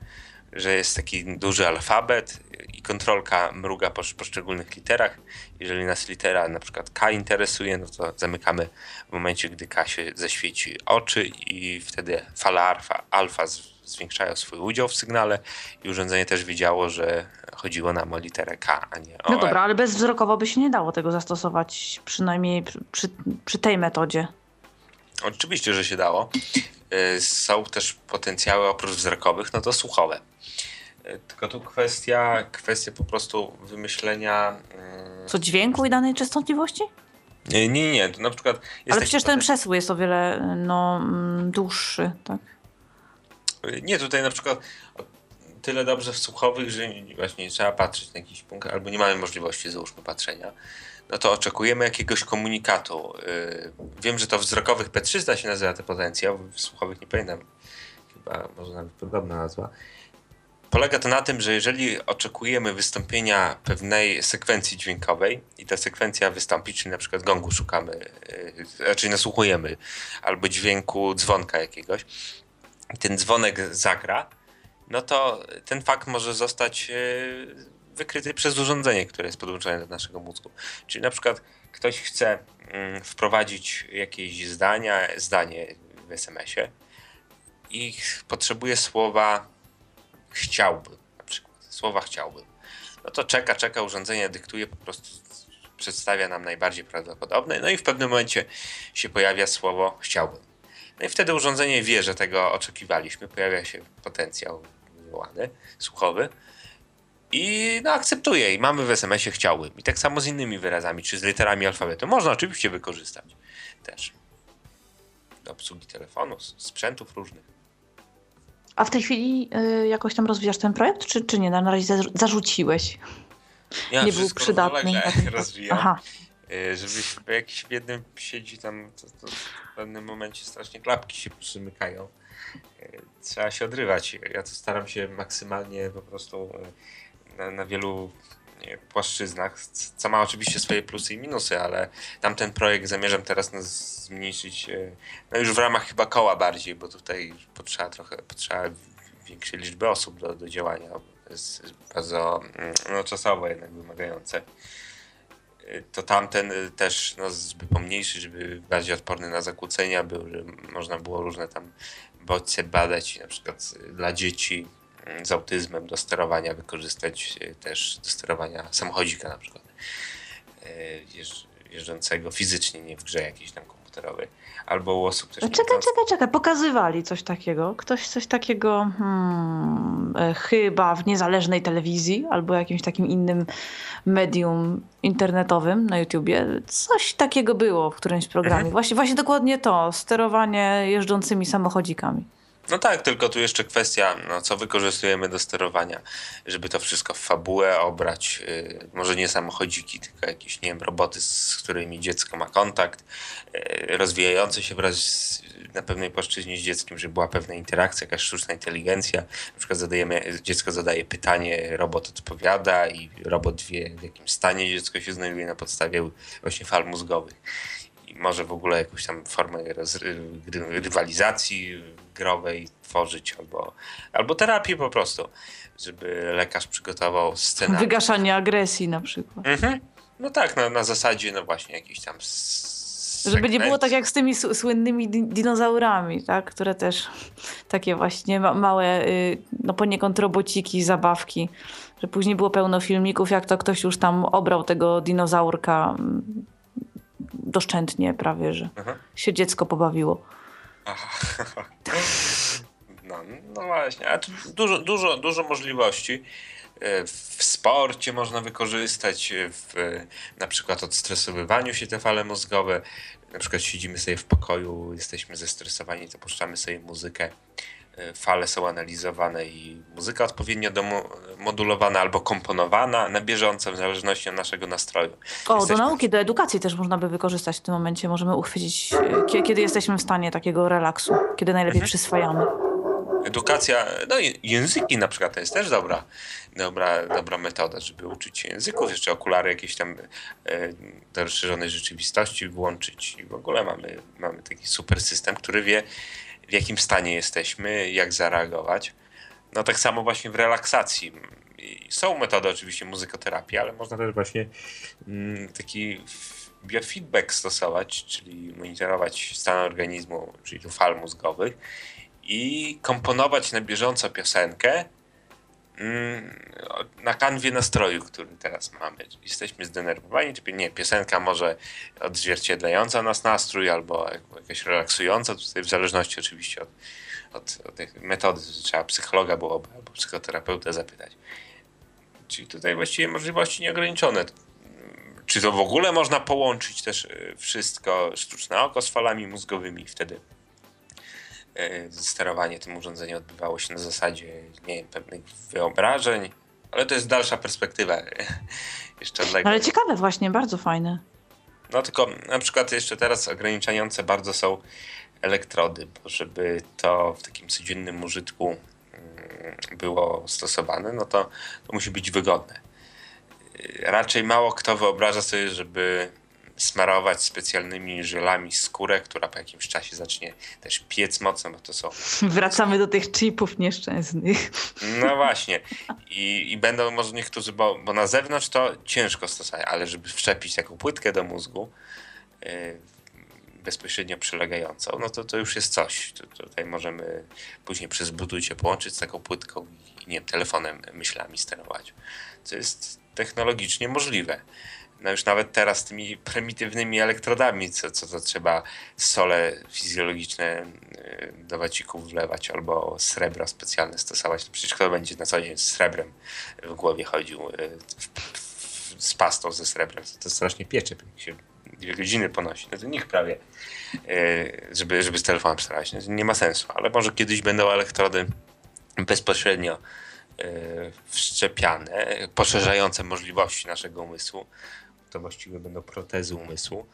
że jest taki duży alfabet i kontrolka mruga po poszczególnych literach. Jeżeli nas litera na przykład K interesuje, no to zamykamy w momencie, gdy K się zaświeci oczy i wtedy fala alfa, alfa zwiększają swój udział w sygnale i urządzenie też wiedziało, że chodziło nam o literę K, a nie o No dobra, ale bezwzrokowo by się nie dało tego zastosować, przynajmniej przy, przy, przy tej metodzie. Oczywiście, że się dało. Są też potencjały oprócz wzrokowych, no to słuchowe. Tylko tu kwestia, kwestia po prostu wymyślenia... Co, dźwięku i danej częstotliwości? Nie, nie, nie. To na przykład jest Ale przecież ten przesłuch jest o wiele no, dłuższy, tak? Nie, tutaj na przykład tyle dobrze w słuchowych, że właśnie trzeba patrzeć na jakiś punkt, albo nie mamy możliwości załóżmy patrzenia. No to oczekujemy jakiegoś komunikatu. Wiem, że to wzrokowych P trzysta się nazywa ten potencjał, w słuchowych nie pamiętam, chyba może nawet podobna nazwa. Polega to na tym, że jeżeli oczekujemy wystąpienia pewnej sekwencji dźwiękowej i ta sekwencja wystąpi, czyli na przykład gongu szukamy, raczej nasłuchujemy, albo dźwięku dzwonka jakiegoś, ten dzwonek zagra, no to ten fakt może zostać wykryty przez urządzenie, które jest podłączone do naszego mózgu. Czyli na przykład ktoś chce wprowadzić jakieś zdania, zdanie w es em esie i potrzebuje słowa chciałbym, na przykład słowa chciałbym. No to czeka, czeka, urządzenie dyktuje, po prostu przedstawia nam najbardziej prawdopodobne, no i w pewnym momencie się pojawia słowo chciałbym. No i wtedy urządzenie wie, że tego oczekiwaliśmy, pojawia się potencjał wywołany, słuchowy, i no, akceptuje i mamy w es em esie chciałbym. I tak samo z innymi wyrazami, czy z literami alfabetu. Można oczywiście wykorzystać też do obsługi telefonu, sprzętów różnych. A w tej chwili y, jakoś tam rozwijasz ten projekt, czy, czy nie? Na razie zarzuciłeś. Ja nie był przydatny. Rozwijam. Aha. Żebyś po jakimś jednym siedzi tam, to, to w pewnym momencie strasznie klapki się przymykają. Trzeba się odrywać. Ja to staram się maksymalnie po prostu na, na wielu płaszczyznach. Co ma oczywiście swoje plusy i minusy, ale tamten projekt zamierzam teraz zmniejszyć, no już w ramach chyba koła bardziej, bo tutaj potrzeba trochę potrzeba większej liczby osób do, do działania. To jest bardzo no, czasowo jednak wymagające. To tamten też no, zbyt pomniejszy, żeby bardziej odporny na zakłócenia był, że można było różne tam bodźce badać, na przykład dla dzieci z autyzmem do sterowania wykorzystać też do sterowania samochodzika na przykład jeżdż, jeżdżącego fizycznie, nie w grze jakiejś tam komputerowej, albo u osób też... Czekaj, czekaj, czekaj, pokazywali coś takiego, ktoś coś takiego hmm, chyba w niezależnej telewizji albo jakimś takim innym medium internetowym na YouTubie, coś takiego było w którymś programie, mhm. właśnie, właśnie dokładnie to, sterowanie jeżdżącymi samochodzikami. No tak, tylko tu jeszcze kwestia, no, co wykorzystujemy do sterowania, żeby to wszystko w fabułę obrać, yy, może nie samochodziki, tylko jakieś, nie wiem, roboty, z którymi dziecko ma kontakt, yy, rozwijające się wraz z, na pewnej płaszczyźnie z dzieckiem, żeby była pewna interakcja, jakaś sztuczna inteligencja, na przykład zadajemy, dziecko zadaje pytanie, robot odpowiada i robot wie, w jakim stanie dziecko się znajduje na podstawie właśnie fal mózgowych. Może w ogóle jakąś tam formę rywalizacji growej tworzyć, albo, albo terapię po prostu, żeby lekarz przygotował scenę. Wygaszanie agresji na przykład. Mhm. No tak, na, na zasadzie no właśnie jakiejś tam... Żeby segment. Nie było tak jak z tymi słynnymi dinozaurami, tak? Które też takie właśnie ma- małe, no poniekąd robociki, zabawki, że później było pełno filmików, jak to ktoś już tam obrał tego dinozaurka doszczętnie prawie, że aha. się dziecko pobawiło. Aha. No, no właśnie, a dużo, dużo, dużo możliwości. W sporcie można wykorzystać, w na przykład odstresowywaniu się te fale mózgowe. Na przykład siedzimy sobie w pokoju, jesteśmy zestresowani, to puszczamy sobie muzykę. Fale są analizowane i muzyka odpowiednio domo- modulowana albo komponowana na bieżąco, w zależności od naszego nastroju. O, jesteśmy... do nauki, do edukacji też można by wykorzystać w tym momencie. Możemy uchwycić, k- kiedy jesteśmy w stanie takiego relaksu, kiedy najlepiej mhm. przyswajamy. Edukacja, no języki na przykład to jest też dobra, dobra, dobra metoda, żeby uczyć się języków. Jeszcze okulary jakieś tam e, do rozszerzonej rzeczywistości włączyć i w ogóle mamy, mamy taki super system, który wie, w jakim stanie jesteśmy, jak zareagować. No tak samo właśnie w relaksacji. Są metody oczywiście muzykoterapii, ale można też właśnie taki biofeedback stosować, czyli monitorować stan organizmu, czyli tu fal mózgowych i komponować na bieżąco piosenkę na kanwie nastroju, który teraz mamy. Jesteśmy zdenerwowani, nie, piosenka może odzwierciedlająca nas nastrój albo jakaś relaksująca, tutaj w zależności oczywiście od, od, od tych metody, trzeba psychologa byłoby albo psychoterapeuta zapytać. Czyli tutaj właściwie możliwości nieograniczone. Czy to w ogóle można połączyć też wszystko, sztuczne oko z falami mózgowymi, wtedy sterowanie tym urządzeniem odbywało się na zasadzie, nie wiem, pewnych wyobrażeń, ale to jest dalsza perspektywa jeszcze odległa. Ale ciekawe właśnie, bardzo fajne. No tylko na przykład jeszcze teraz ograniczające bardzo są elektrody, bo żeby to w takim codziennym użytku było stosowane, no to, to musi być wygodne. Raczej mało kto wyobraża sobie, żeby smarować specjalnymi żelami skórę, która po jakimś czasie zacznie też piec mocno, bo to są... Wracamy do tych chipów nieszczęsnych. No właśnie. I, i będą może niektórzy, bo, bo na zewnątrz to ciężko stosować, ale żeby wszczepić taką płytkę do mózgu yy, bezpośrednio przylegającą, no to, to już jest coś. To, tutaj możemy później przez budujcie połączyć z taką płytką i nie wiem, telefonem myślami sterować. Co jest technologicznie możliwe. No już nawet teraz tymi prymitywnymi elektrodami, co, co to trzeba sole fizjologiczne do wacików wlewać albo srebra specjalne stosować. Przecież kto będzie na co dzień z srebrem w głowie chodził, w, w, z pastą ze srebrem. To strasznie piecze, jak się dwie godziny ponosi. No to nikt prawie, żeby, żeby z telefonem starać. No to nie ma sensu, ale może kiedyś będą elektrody bezpośrednio wszczepiane, poszerzające możliwości naszego umysłu. To właściwie będą protezy umysłu,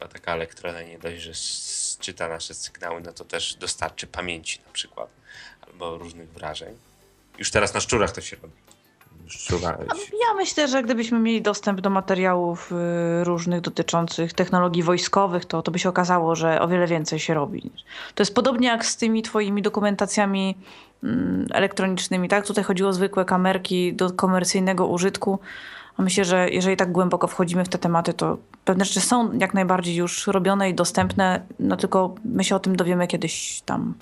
bo taka elektroda nie dość, że czyta nasze sygnały, no to też dostarczy pamięci na przykład, albo różnych wrażeń. Już teraz na szczurach to się robi. Szczura... Ja myślę, że gdybyśmy mieli dostęp do materiałów różnych dotyczących technologii wojskowych, to, to by się okazało, że o wiele więcej się robi. To jest podobnie jak z tymi twoimi dokumentacjami elektronicznymi, tak? Tutaj chodziło o zwykłe kamerki do komercyjnego użytku. A myślę, że jeżeli tak głęboko wchodzimy w te tematy, to pewne rzeczy są jak najbardziej już robione i dostępne, no tylko my się o tym dowiemy kiedyś tam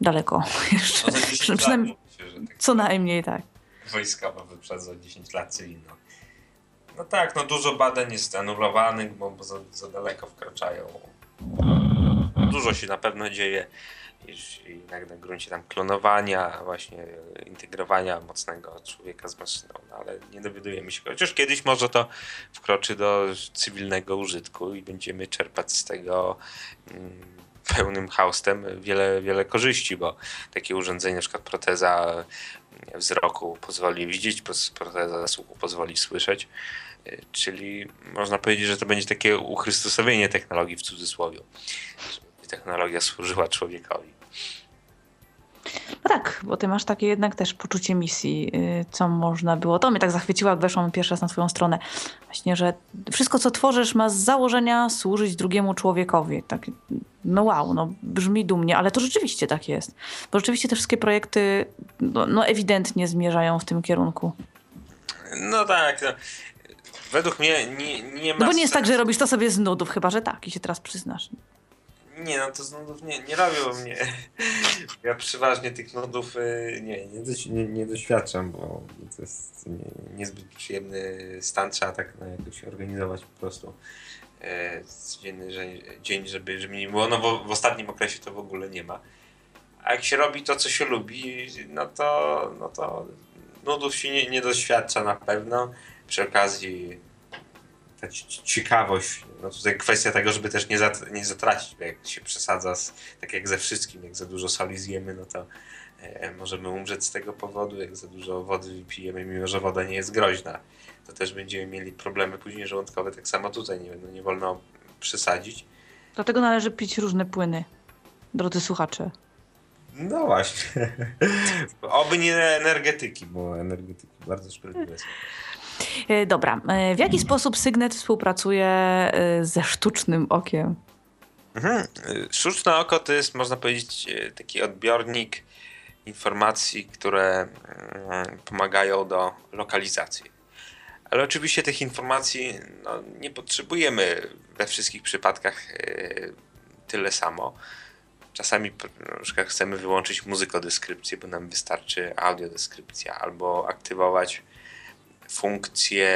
daleko jeszcze. No za przynajmniej, myślę, że tak co najmniej tak. Wojskowa wyprzedza dziesięć lat cywilną. No tak, no dużo badań jest anulowanych, bo za, za daleko wkraczają. Dużo się na pewno dzieje. I na gruncie tam klonowania, właśnie integrowania mocnego człowieka z maszyną, no, ale nie dowiadujemy się. Chociaż kiedyś może to wkroczy do cywilnego użytku i będziemy czerpać z tego mm, pełnym haustem wiele, wiele korzyści, bo takie urządzenie, na przykład proteza wzroku pozwoli widzieć, proteza słuchu pozwoli słyszeć, czyli można powiedzieć, że to będzie takie uchrystusowienie technologii w cudzysłowie. Technologia służyła człowiekowi. No tak, bo ty masz takie jednak też poczucie misji, co można było. To mnie tak zachwyciło, jak weszłam pierwszy raz na twoją stronę. Właśnie, że wszystko, co tworzysz, ma z założenia służyć drugiemu człowiekowi. Tak, no wow, no brzmi dumnie, ale to rzeczywiście tak jest. Bo rzeczywiście te wszystkie projekty no, no ewidentnie zmierzają w tym kierunku. No tak, no. Według mnie nie, nie ma... No bo nie jest tak, że robisz to sobie z nudów, chyba że tak i się teraz przyznasz. Nie, no to z nudów nie, nie robią mnie. Ja przeważnie tych nudów nie, nie, dość, nie, nie doświadczam, bo to jest nie, niezbyt przyjemny stan, trzeba tak no, jakoś organizować po prostu e, codzienny dzień, żeby, żeby nie było. No w, w ostatnim okresie to w ogóle nie ma. A jak się robi to, co się lubi, no to, no to nudów się nie, nie doświadcza na pewno. Przy okazji ta ciekawość, no tutaj kwestia tego, żeby też nie, zat, nie zatracić, bo jak się przesadza, z, tak jak ze wszystkim, jak za dużo soli zjemy, no to e, możemy umrzeć z tego powodu, jak za dużo wody wypijemy, mimo że woda nie jest groźna, to też będziemy mieli problemy później żołądkowe, tak samo tutaj, nie, no, nie wolno przesadzić. Dlatego należy pić różne płyny, drodzy słuchacze. No właśnie, oby nie energetyki, bo energetyki bardzo szkodliwe są. Dobra, w jaki sposób Sygnet współpracuje ze sztucznym okiem? Mhm. Sztuczne oko to jest, można powiedzieć, taki odbiornik informacji, które pomagają do lokalizacji. Ale oczywiście tych informacji no, nie potrzebujemy we wszystkich przypadkach tyle samo. Czasami na przykład chcemy wyłączyć muzykodeskrypcję, bo nam wystarczy audiodeskrypcja, albo aktywować funkcję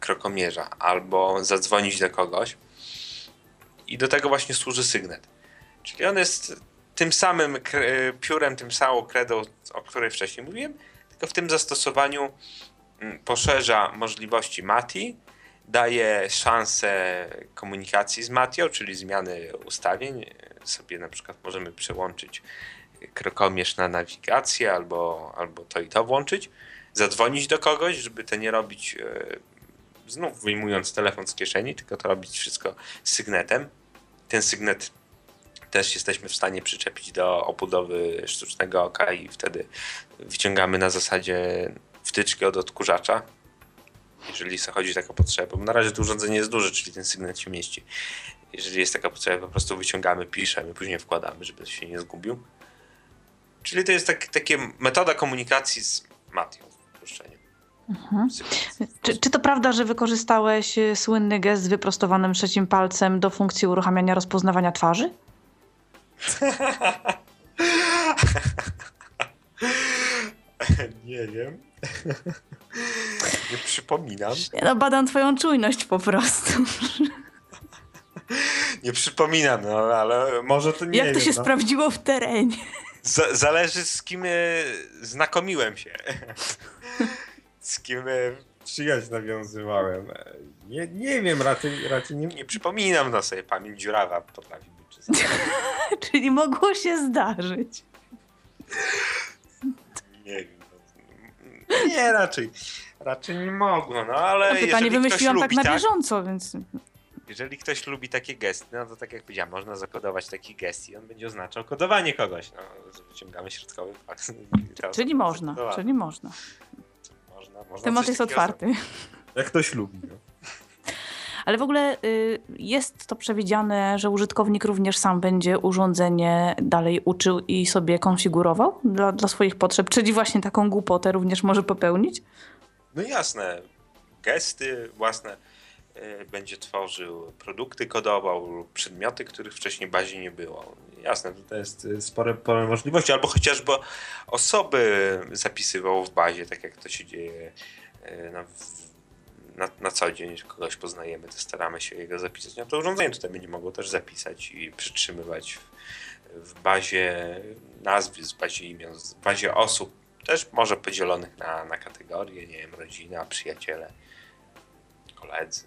krokomierza, albo zadzwonić do kogoś. I do tego właśnie służy Sygnet. Czyli on jest tym samym piórem, tym samą kredą, o której wcześniej mówiłem, tylko w tym zastosowaniu poszerza możliwości Matii, daje szansę komunikacji z Matią, czyli zmiany ustawień. Sobie na przykład możemy przełączyć krokomierz na nawigację, albo, albo to i to włączyć. Zadzwonić do kogoś, żeby to nie robić yy, znów wyjmując telefon z kieszeni, tylko to robić wszystko sygnetem. Ten sygnet też jesteśmy w stanie przyczepić do obudowy sztucznego oka i wtedy wyciągamy na zasadzie wtyczki od odkurzacza, jeżeli chodzi o taką potrzebę. Bo na razie to urządzenie jest duże, czyli ten sygnet się mieści. Jeżeli jest taka potrzeba, po prostu wyciągamy, piszemy, później wkładamy, żeby się nie zgubił. Czyli to jest tak, takie metoda komunikacji z Matią. Mhm. Czy, czy to prawda, że wykorzystałeś słynny gest z wyprostowanym trzecim palcem do funkcji uruchamiania rozpoznawania twarzy? Nie wiem. Nie przypominam. No, badam twoją czujność po prostu. Nie przypominam, no, ale może to nie Jak to wiem, się no. sprawdziło w terenie? Z- zależy z kim znakomiłem się. Z kim przyjaźń nawiązywałem. Nie, nie wiem, raczej, raczej nie, nie przypominam na sobie. Pamięć dziurawa potrafi być czysta. Czyli mogło się zdarzyć. Nie wiem. Nie, raczej. Raczej nie mogło, no ale... No pytanie wymyśliłam tak na bieżąco, tak, więc... Jeżeli ktoś lubi takie gesty, no to tak jak powiedziałem, można zakodować taki gest i on będzie oznaczał kodowanie kogoś. No, że wyciągamy środkowy faks. Czyli można, czyli można. Można, można. Temat jest otwarty. Jak ktoś lubi, no. Ale w ogóle y, jest to przewidziane, że użytkownik również sam będzie urządzenie dalej uczył i sobie konfigurował dla, dla swoich potrzeb, czyli właśnie taką głupotę również może popełnić? No jasne, gesty własne y, będzie tworzył, produkty kodował lub przedmioty, których wcześniej w bazie nie było. Jasne, tutaj jest spore, spore możliwości, albo chociażby osoby zapisywał w bazie, tak jak to się dzieje y, na Na, na co dzień, że kogoś poznajemy, to staramy się jego zapisać. No to urządzenie tutaj będzie mogło też zapisać i przytrzymywać w, w bazie nazwisk, w bazie imion, w bazie osób, też może podzielonych na, na kategorie, nie wiem, rodzina, przyjaciele, koledzy.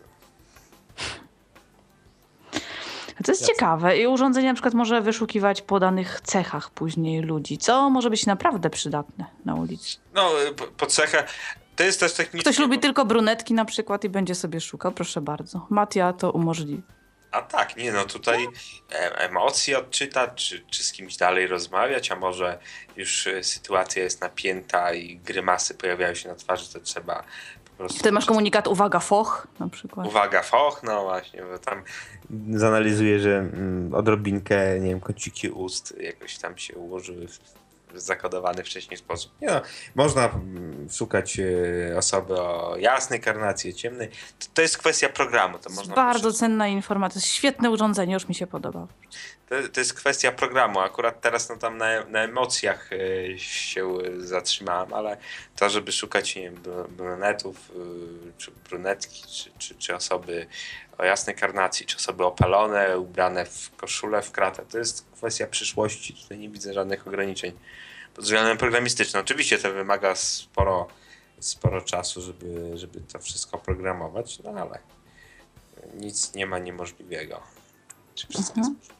To jest Jasne. ciekawe i urządzenie na przykład może wyszukiwać po danych cechach później ludzi, co może być naprawdę przydatne na ulicy. No, po, po cechach... To jest też technicznie... Ktoś lubi tylko brunetki na przykład i będzie sobie szukał, proszę bardzo. Matia to umożliwi. A tak, nie no, tutaj emocje odczyta, czy, czy z kimś dalej rozmawiać, a może już sytuacja jest napięta i grymasy pojawiają się na twarzy, to trzeba po prostu... Wtedy masz komunikat uwaga foch na przykład. Uwaga foch, no właśnie, bo tam zanalizuję, że mm, odrobinkę, nie wiem, kąciki ust jakoś tam się ułożyły... zakodowany wcześniej sposób. Nie no, można szukać osoby o jasnej karnacji, ciemnej. To, to jest kwestia programu. To, to można bardzo uczyć. Cenna informacja. To jest świetne urządzenie, już mi się podoba. To, to jest kwestia programu. Akurat teraz no, tam na, na emocjach y, się zatrzymałem, ale to, żeby szukać nie, brunetów, y, czy brunetki, czy, czy, czy osoby o jasnej karnacji, czy osoby opalone, ubrane w koszulę, w kratę. To jest kwestia przyszłości. Tutaj nie widzę żadnych ograniczeń pod względem programistycznym. Oczywiście to wymaga sporo, sporo czasu, żeby, żeby to wszystko programować, no ale nic nie ma niemożliwego. Czy wszystko jest możliwe?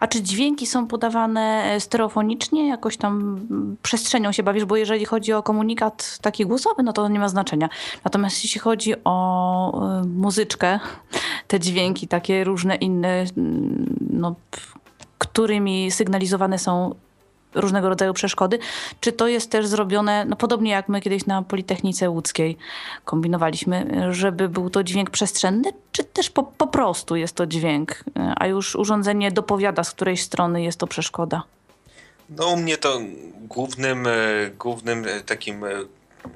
A czy dźwięki są podawane stereofonicznie? Jakoś tam przestrzenią się bawisz? Bo jeżeli chodzi o komunikat taki głosowy, no to nie ma znaczenia. Natomiast jeśli chodzi o muzyczkę, te dźwięki takie różne inne, no, którymi sygnalizowane są różnego rodzaju przeszkody, czy to jest też zrobione, no podobnie jak my kiedyś na Politechnice Łódzkiej kombinowaliśmy, żeby był to dźwięk przestrzenny, czy też po, po prostu jest to dźwięk, a już urządzenie dopowiada, z której strony jest to przeszkoda? No u mnie to głównym, głównym takim,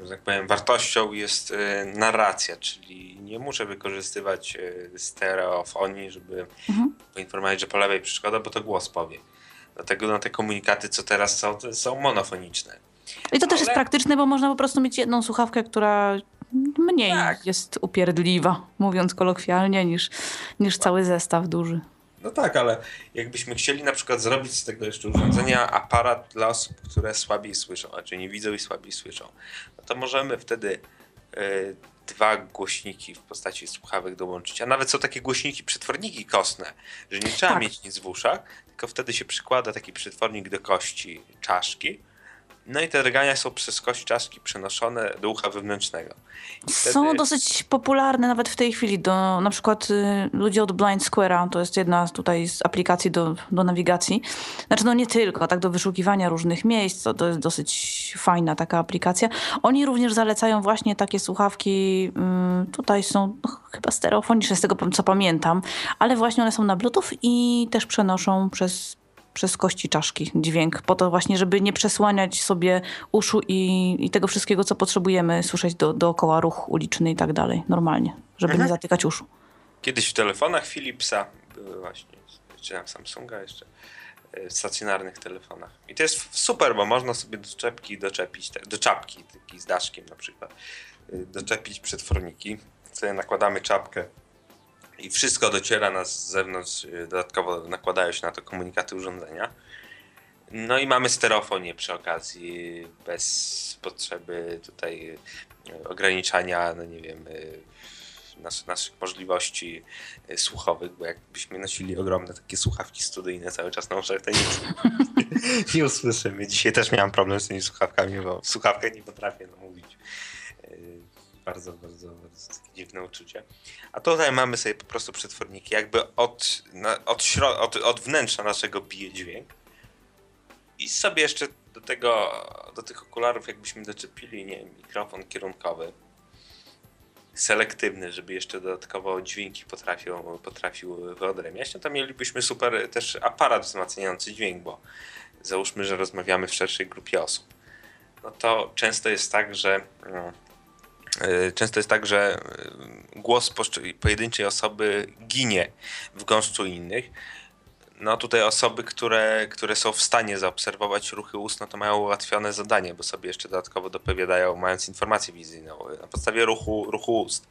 że tak powiem, wartością jest narracja, czyli nie muszę wykorzystywać stereofonii, żeby mhm. poinformować, że po lewej przeszkoda, bo to głos powie. Dlatego no, te komunikaty, co teraz są, to są monofoniczne. I to też Ale... jest praktyczne, bo można po prostu mieć jedną słuchawkę, która mniej tak. jest upierdliwa, mówiąc kolokwialnie, niż, niż cały zestaw duży. No tak, ale jakbyśmy chcieli na przykład zrobić z tego jeszcze urządzenia aparat dla osób, które słabiej słyszą, a czy nie widzą i słabiej słyszą, no to możemy wtedy y, dwa głośniki w postaci słuchawek dołączyć, a nawet są takie głośniki, przetworniki kostne, że nie trzeba tak. mieć nic w uszach, tylko wtedy się przykłada taki przetwornik do kości czaszki, no i te drgania są przez kość czaszki przenoszone do ucha wewnętrznego. Wtedy... Są dosyć popularne nawet w tej chwili. Do, na przykład y, ludzie od Blind Square'a, to jest jedna z, tutaj z aplikacji do, do nawigacji. Znaczy no nie tylko, tak do wyszukiwania różnych miejsc, to, to jest dosyć fajna taka aplikacja. Oni również zalecają właśnie takie słuchawki, y, tutaj są no, chyba stereofoniczne z tego co pamiętam, ale właśnie one są na Bluetooth i też przenoszą przez... przez kości czaszki dźwięk, po to właśnie, żeby nie przesłaniać sobie uszu i, i tego wszystkiego, co potrzebujemy słyszeć do, dookoła, ruch uliczny i tak dalej, normalnie, żeby mhm. nie zatykać uszu. Kiedyś w telefonach Philipsa były właśnie, czy tam Samsunga jeszcze, w stacjonarnych telefonach. I to jest super, bo można sobie do czepki doczepić, do czapki, taki z daszkiem na przykład, doczepić przetworniki, sobie nakładamy czapkę, i wszystko dociera nas z zewnątrz, dodatkowo nakładają się na to komunikaty urządzenia. No i mamy stereofonię przy okazji, bez potrzeby tutaj ograniczania, no nie wiem, nas, naszych możliwości słuchowych, bo jakbyśmy nosili ogromne takie słuchawki studyjne cały czas na uszach, to nic nie usłyszymy. Dzisiaj też miałem problem z tymi słuchawkami, bo w słuchawkach nie potrafię no, mówić. Bardzo, bardzo, bardzo takie dziwne uczucie. A tutaj mamy sobie po prostu przetworniki, jakby od, na, od, środ- od, od wnętrza naszego bije dźwięk. I sobie jeszcze do tego, do tych okularów jakbyśmy doczepili, nie wiem, mikrofon kierunkowy, selektywny, żeby jeszcze dodatkowo dźwięki potrafił, potrafił wyodrębniać, no to mielibyśmy super też aparat wzmacniający dźwięk, bo załóżmy, że rozmawiamy w szerszej grupie osób. No to często jest tak, że no, Często jest tak, że głos pojedynczej osoby ginie w gąszczu innych. No tutaj osoby, które, które są w stanie zaobserwować ruchy ust, no to mają ułatwione zadanie, bo sobie jeszcze dodatkowo dopowiadają, mając informację wizyjną na podstawie ruchu, ruchu ust.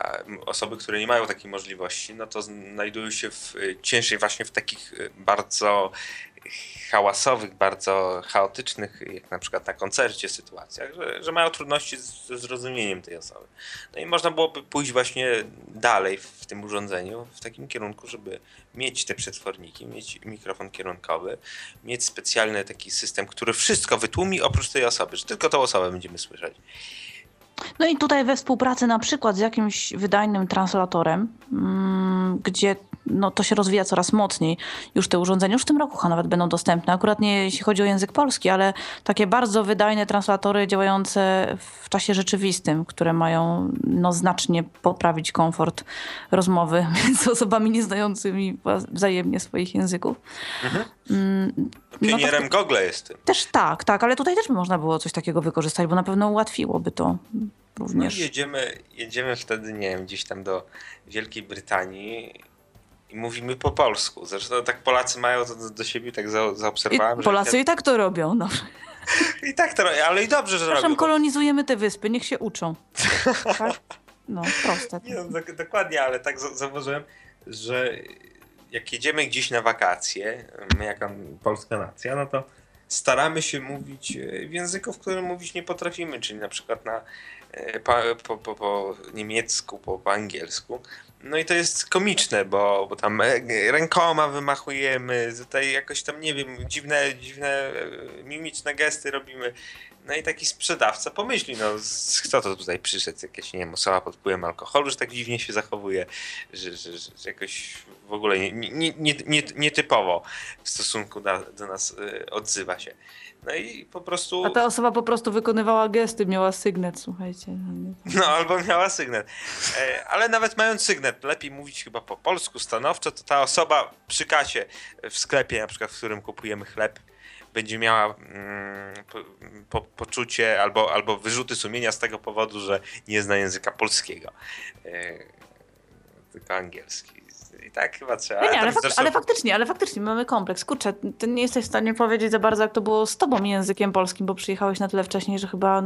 A osoby, które nie mają takiej możliwości, no to znajdują się w cięższej, właśnie w takich bardzo hałasowych, bardzo chaotycznych, jak na przykład na koncercie sytuacjach, że, że mają trudności ze zrozumieniem tej osoby. No i można byłoby pójść właśnie dalej w tym urządzeniu, w takim kierunku, żeby mieć te przetworniki, mieć mikrofon kierunkowy, mieć specjalny taki system, który wszystko wytłumi oprócz tej osoby, że tylko tą osobę będziemy słyszeć. No i tutaj we współpracy na przykład z jakimś wydajnym translatorem, gdzie no, to się rozwija coraz mocniej już te urządzenia, już w tym roku chyba nawet będą dostępne, akurat nie jeśli chodzi o język polski, ale takie bardzo wydajne translatory działające w czasie rzeczywistym, które mają no, znacznie poprawić komfort rozmowy z osobami nieznającymi wzajemnie swoich języków. Mhm. Pionierem no to, Google jest tym. Też tak, tak, ale tutaj też by można było coś takiego wykorzystać, bo na pewno ułatwiłoby to. No jedziemy, jedziemy wtedy, nie wiem, gdzieś tam do Wielkiej Brytanii i mówimy po polsku. Zresztą tak Polacy mają to do, do siebie, tak za, zaobserwowałem. I Polacy że... i tak to robią. No. I tak to robią, ale i dobrze, że robią. Kolonizujemy te wyspy, niech się uczą. Tak? No, proste. Nie, no, do, dokładnie, ale tak zauważyłem, że jak jedziemy gdzieś na wakacje, my jaka polska nacja, no to staramy się mówić w języku, w którym mówić nie potrafimy, czyli na przykład na, po, po, po niemiecku, po, po angielsku. No i to jest komiczne, bo, bo tam rękoma wymachujemy, tutaj jakoś tam, nie wiem, dziwne, dziwne mimiczne gesty robimy. No i taki sprzedawca pomyśli, no kto to tutaj przyszedł, jakaś, nie wiem, osoba pod wpływem alkoholu, że tak dziwnie się zachowuje, że, że, że jakoś w ogóle nie, nie, nie, nie, nietypowo w stosunku do, do nas y, odzywa się. No i po prostu... A ta osoba po prostu wykonywała gesty, miała sygnet, słuchajcie. No albo miała sygnet. E, ale nawet mając sygnet, lepiej mówić chyba po polsku stanowczo, to ta osoba przy kasie w sklepie, na przykład w którym kupujemy chleb, będzie miała mm, po, po, poczucie albo, albo wyrzuty sumienia z tego powodu, że nie zna języka polskiego, yy, tylko angielski. I tak chyba trzeba. Nie, ale, ale, fak- zresztą... ale faktycznie, ale faktycznie mamy kompleks. Kurczę, ty nie jesteś w stanie powiedzieć za bardzo, jak to było z tobą językiem polskim, bo przyjechałeś na tyle wcześniej, że chyba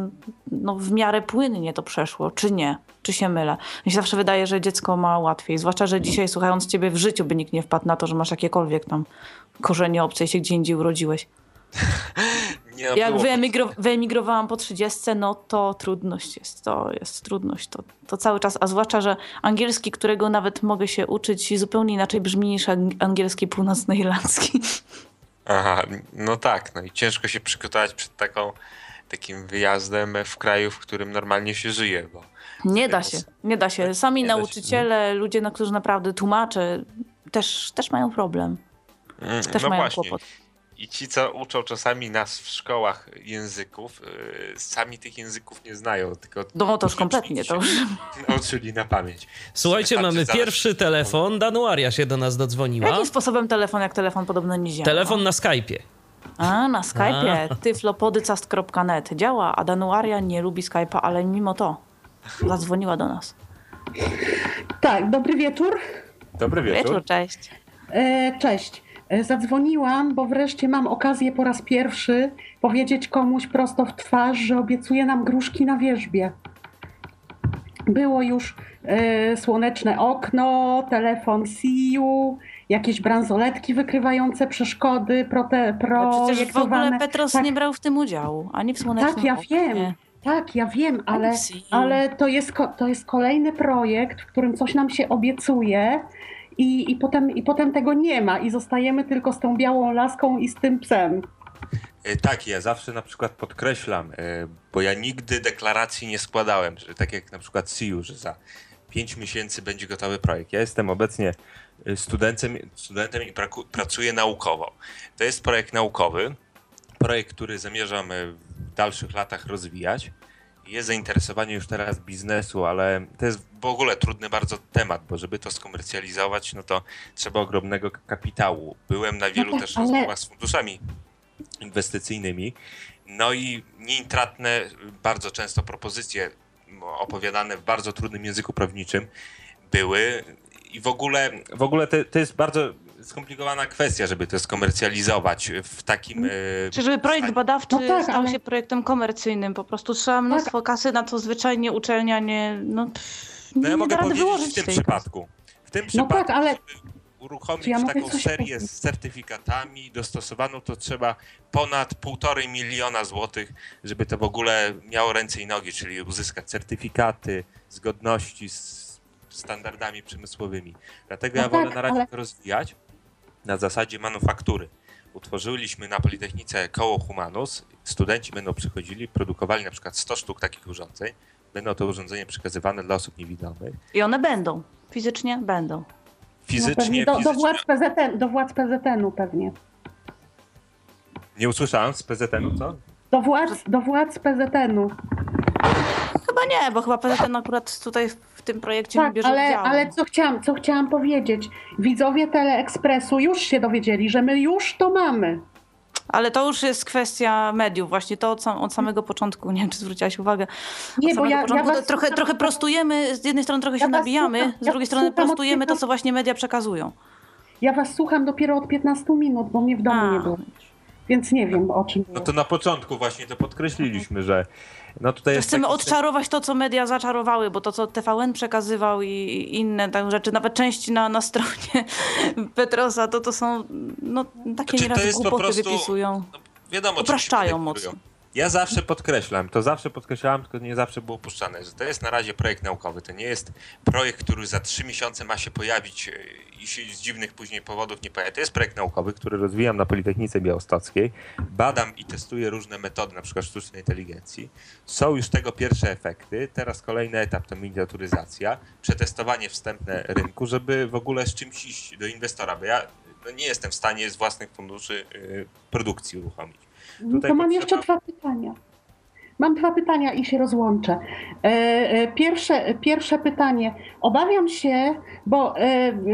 no, w miarę płynnie to przeszło, czy nie? Czy się mylę? Mi się zawsze wydaje, że dziecko ma łatwiej, zwłaszcza, że dzisiaj słuchając ciebie w życiu by nikt nie wpadł na to, że masz jakiekolwiek tam korzenie obce i się gdzie indziej urodziłeś. Nie, no jak wyemigro- wyemigrowałam po trzydziestce, no to trudność jest, to jest trudność, to, to cały czas, a zwłaszcza, że angielski, którego nawet mogę się uczyć, zupełnie inaczej brzmi niż angielski północnoirlandzki. Aha, no tak, no i ciężko się przygotować przed taką, takim wyjazdem w kraju, w którym normalnie się żyje, bo... Nie da się, nie da się, sami nie nauczyciele, da się. Ludzie, na którzy naprawdę tłumaczę, też, też mają problem, mm, też no mają właśnie. Kłopot. I ci, co uczą czasami nas w szkołach języków, yy, sami tych języków nie znają. Tylko no to już kompletnie. To już. Nauczyli na pamięć. Słuchajcie, mamy pierwszy telefon. Danuaria się do nas dodzwoniła. Jakim sposobem telefon, jak telefon podobno nie działa? Telefon na Skype'ie. A, na Skype'ie. tyflopodycast kropka net działa, a Danuaria nie lubi Skype'a, ale mimo to zadzwoniła do nas. Tak, dobry wieczór. Dobry wieczór. Wieczór, cześć. E, cześć. Zadzwoniłam, bo wreszcie mam okazję po raz pierwszy powiedzieć komuś prosto w twarz, że obiecuje nam gruszki na wierzbie. Było już y, słoneczne okno, telefon S I U, jakieś bransoletki wykrywające przeszkody, prote, projektowane. Ale przecież w ogóle Petros tak, nie brał w tym udziału, ani w słonecznym oknie. Tak, ja oknie. Wiem. Tak, ja wiem, ale, ale to, jest, to jest kolejny projekt, w którym coś nam się obiecuje i, i, potem, i potem tego nie ma i zostajemy tylko z tą białą laską i z tym psem. Tak, ja zawsze na przykład podkreślam, bo ja nigdy deklaracji nie składałem, że tak jak na przykład C I U, że za pięć miesięcy będzie gotowy projekt. Ja jestem obecnie studentem, studentem i praku, pracuję naukowo. To jest projekt naukowy, projekt, który zamierzam w dalszych latach rozwijać. Jest zainteresowanie już teraz biznesu, ale to jest w ogóle trudny bardzo temat, bo żeby to skomercjalizować, no to trzeba ogromnego kapitału. Byłem na wielu no tak, też ale... rozmowach z funduszami inwestycyjnymi, no i nieintratne bardzo często propozycje opowiadane w bardzo trudnym języku prawniczym były i w ogóle, w ogóle to, to jest bardzo skomplikowana kwestia, żeby to skomercjalizować w takim... Czy żeby projekt badawczy no tak, stał ale... się projektem komercyjnym, po prostu trzeba mnóstwo tak. kasy, na co zwyczajnie uczelnia nie... No, pff, no ja nie mogę powiedzieć w tym przypadku. W tym przypadku, no tak, ale... uruchomić ja taką serię z certyfikatami dostosowaną, to trzeba ponad półtorej miliona złotych, żeby to w ogóle miało ręce i nogi, czyli uzyskać certyfikaty zgodności z standardami przemysłowymi. Dlatego no ja tak, wolę na razie ale... rozwijać na zasadzie manufaktury. Utworzyliśmy na Politechnice Koło Humanus, studenci będą przychodzili, produkowali na przykład sto sztuk takich urządzeń, będą to urządzenia przekazywane dla osób niewidomych. I one będą, fizycznie będą. Fizycznie, no do, do władz P Z N, do władz P Z N-u pewnie. Nie usłyszałem z P Z N-u, co? Do władz, do władz P Z N-u. Chyba nie, bo chyba P Z N akurat tutaj w tym projekcie tak, nie bierze ale, udziału. Ale co chciałam, co chciałam powiedzieć. Widzowie Teleekspresu już się dowiedzieli, że my już to mamy. Ale to już jest kwestia mediów, właśnie to od, sam, od samego początku, nie wiem, czy zwróciłaś uwagę. Nie, od bo ja, ja was trochę, trochę prostujemy, z jednej strony trochę ja się nabijamy, słucham, z drugiej ja strony prostujemy piętnastu... to, co właśnie media przekazują. Ja was słucham dopiero od piętnastu minut, bo mnie w domu A. nie było, więc nie wiem o czym. No to na początku właśnie to podkreśliliśmy, że... No tutaj jest chcemy taki... odczarować to, co media zaczarowały, bo to, co T V N przekazywał i inne tam rzeczy, nawet części na, na stronie Petrosa, to to są no, takie znaczy, nieraz głupoty prostu... wypisują, no, wiadomo, upraszczają mocno. Ja zawsze podkreślam, to zawsze podkreślałem, tylko nie zawsze było puszczane, że to jest na razie projekt naukowy, to nie jest projekt, który za trzy miesiące ma się pojawić i się z dziwnych później powodów nie pojawia. To jest projekt naukowy, który rozwijam na Politechnice Białostockiej, badam i testuję różne metody, na przykład sztucznej inteligencji. Są już tego pierwsze efekty, teraz kolejny etap to miniaturyzacja, przetestowanie wstępne rynku, żeby w ogóle z czymś iść do inwestora, bo ja no, nie jestem w stanie z własnych funduszy yy, produkcji uruchomić. Tutaj to mam potrzeba... jeszcze dwa pytania. Mam dwa pytania i się rozłączę. Pierwsze, pierwsze pytanie. Obawiam się, bo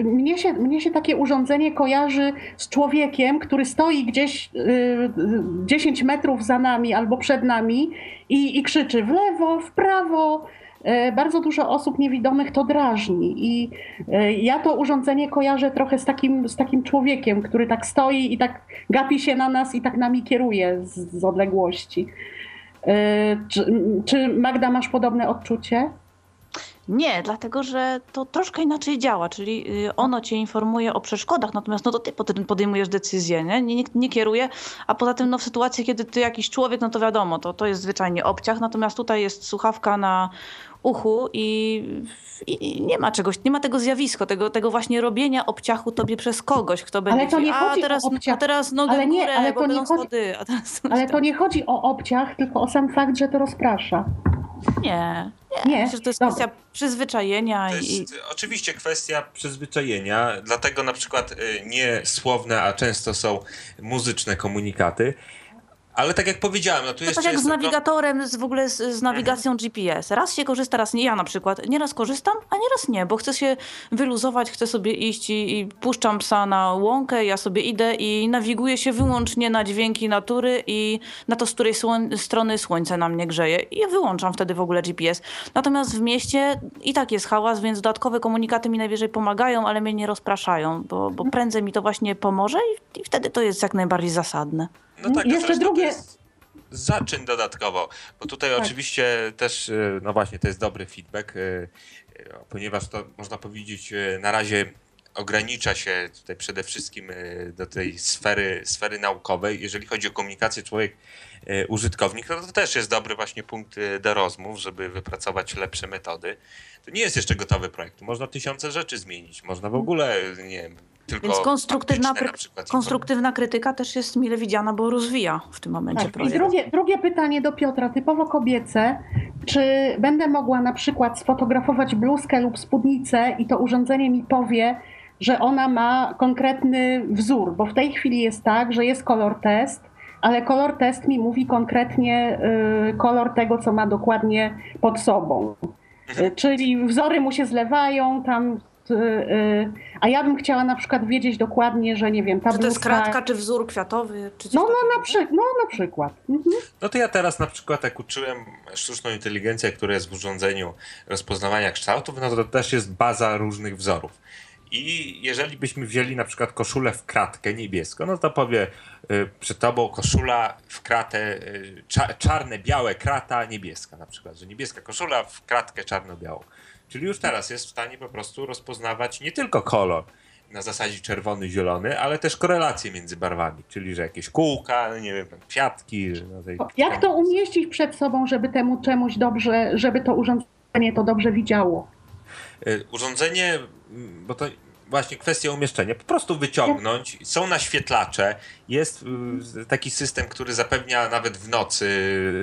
mnie się, mnie się takie urządzenie kojarzy z człowiekiem, który stoi gdzieś dziesięć metrów za nami albo przed nami i, i krzyczy w lewo, w prawo. Bardzo dużo osób niewidomych to drażni i ja to urządzenie kojarzę trochę z takim, z takim człowiekiem, który tak stoi i tak gapi się na nas i tak nami kieruje z, z odległości. Czy, czy Magda, masz podobne odczucie? Nie, dlatego że to troszkę inaczej działa, czyli ono cię informuje o przeszkodach, natomiast no to ty podejmujesz decyzję, nie? Nie, nie, nie kieruje, a poza tym no, w sytuacji, kiedy ty jakiś człowiek, no to wiadomo, to, to jest zwyczajnie obciach, natomiast tutaj jest słuchawka na uchu i, i nie ma czegoś, nie ma tego zjawiska, tego, tego właśnie robienia obciachu tobie przez kogoś, kto będzie... Ale to nie chodzi o obciach. A teraz nogę w górę, bo będą schody. Ale to nie chodzi o obciach, tylko o sam fakt, że to rozprasza. Nie, nie, nie. Myślę, że to jest Dobry. kwestia przyzwyczajenia. To i... jest oczywiście kwestia przyzwyczajenia, dlatego na przykład nie słowne, a często są muzyczne komunikaty. Ale tak jak powiedziałem, no tu to jeszcze tak jak jest... z nawigatorem, z, w ogóle z, z nawigacją G P S. Raz się korzysta, raz nie. Ja na przykład nieraz korzystam, a nieraz nie, bo chcę się wyluzować, chcę sobie iść i, i puszczam psa na łąkę, ja sobie idę i nawiguję się wyłącznie na dźwięki natury i na to, z której słoń, strony słońce na mnie grzeje. I ja wyłączam wtedy w ogóle G P S. Natomiast w mieście i tak jest hałas, więc dodatkowe komunikaty mi najwyżej pomagają, ale mnie nie rozpraszają, bo, bo prędzej mi to właśnie pomoże i, i wtedy to jest jak najbardziej zasadne. No tak, jeszcze drugie. Zaczyn dodatkowo, bo tutaj tak. oczywiście też, no właśnie, to jest dobry feedback, ponieważ to można powiedzieć na razie ogranicza się tutaj przede wszystkim do tej sfery, sfery naukowej. Jeżeli chodzi o komunikację człowiek, użytkownik, no to też jest dobry właśnie punkt do rozmów, żeby wypracować lepsze metody. To nie jest jeszcze gotowy projekt. Można tysiące rzeczy zmienić. Można w ogóle, nie wiem, tylko Więc konstruktywna, na przykład, konstruktywna krytyka też jest mile widziana, bo rozwija w tym momencie tak, projekt. I drugie, drugie pytanie do Piotra, typowo kobiece. Czy będę mogła na przykład sfotografować bluzkę lub spódnicę i to urządzenie mi powie, że ona ma konkretny wzór? Bo w tej chwili jest tak, że jest kolor test, ale kolor test mi mówi konkretnie y, kolor tego, co ma dokładnie pod sobą. Y, czyli wzory mu się zlewają, tam... Y, y, a ja bym chciała na przykład wiedzieć dokładnie, że nie wiem... Ta czy to jest kratka, czy wzór kwiatowy? Czy no, no, na przy, no na przykład. Mhm. No to ja teraz na przykład, jak uczyłem sztuczną inteligencję, która jest w urządzeniu rozpoznawania kształtów, no to też jest baza różnych wzorów. I jeżeli byśmy wzięli na przykład koszulę w kratkę niebieską, no to powie y, przed tobą koszula w kratę, y, cza, czarne, białe, krata, niebieska na przykład. Że niebieska koszula w kratkę czarno-białą. Czyli już teraz jest w stanie po prostu rozpoznawać nie tylko kolor na zasadzie czerwony, zielony, ale też korelacje między barwami. Czyli że jakieś kółka, no nie wiem, kwiatki. Że na tej... Jak to umieścić przed sobą, żeby temu czemuś dobrze, żeby to urządzenie to dobrze widziało? Urządzenie, bo to właśnie kwestia umieszczenia, po prostu wyciągnąć, są naświetlacze, jest taki system, który zapewnia nawet w nocy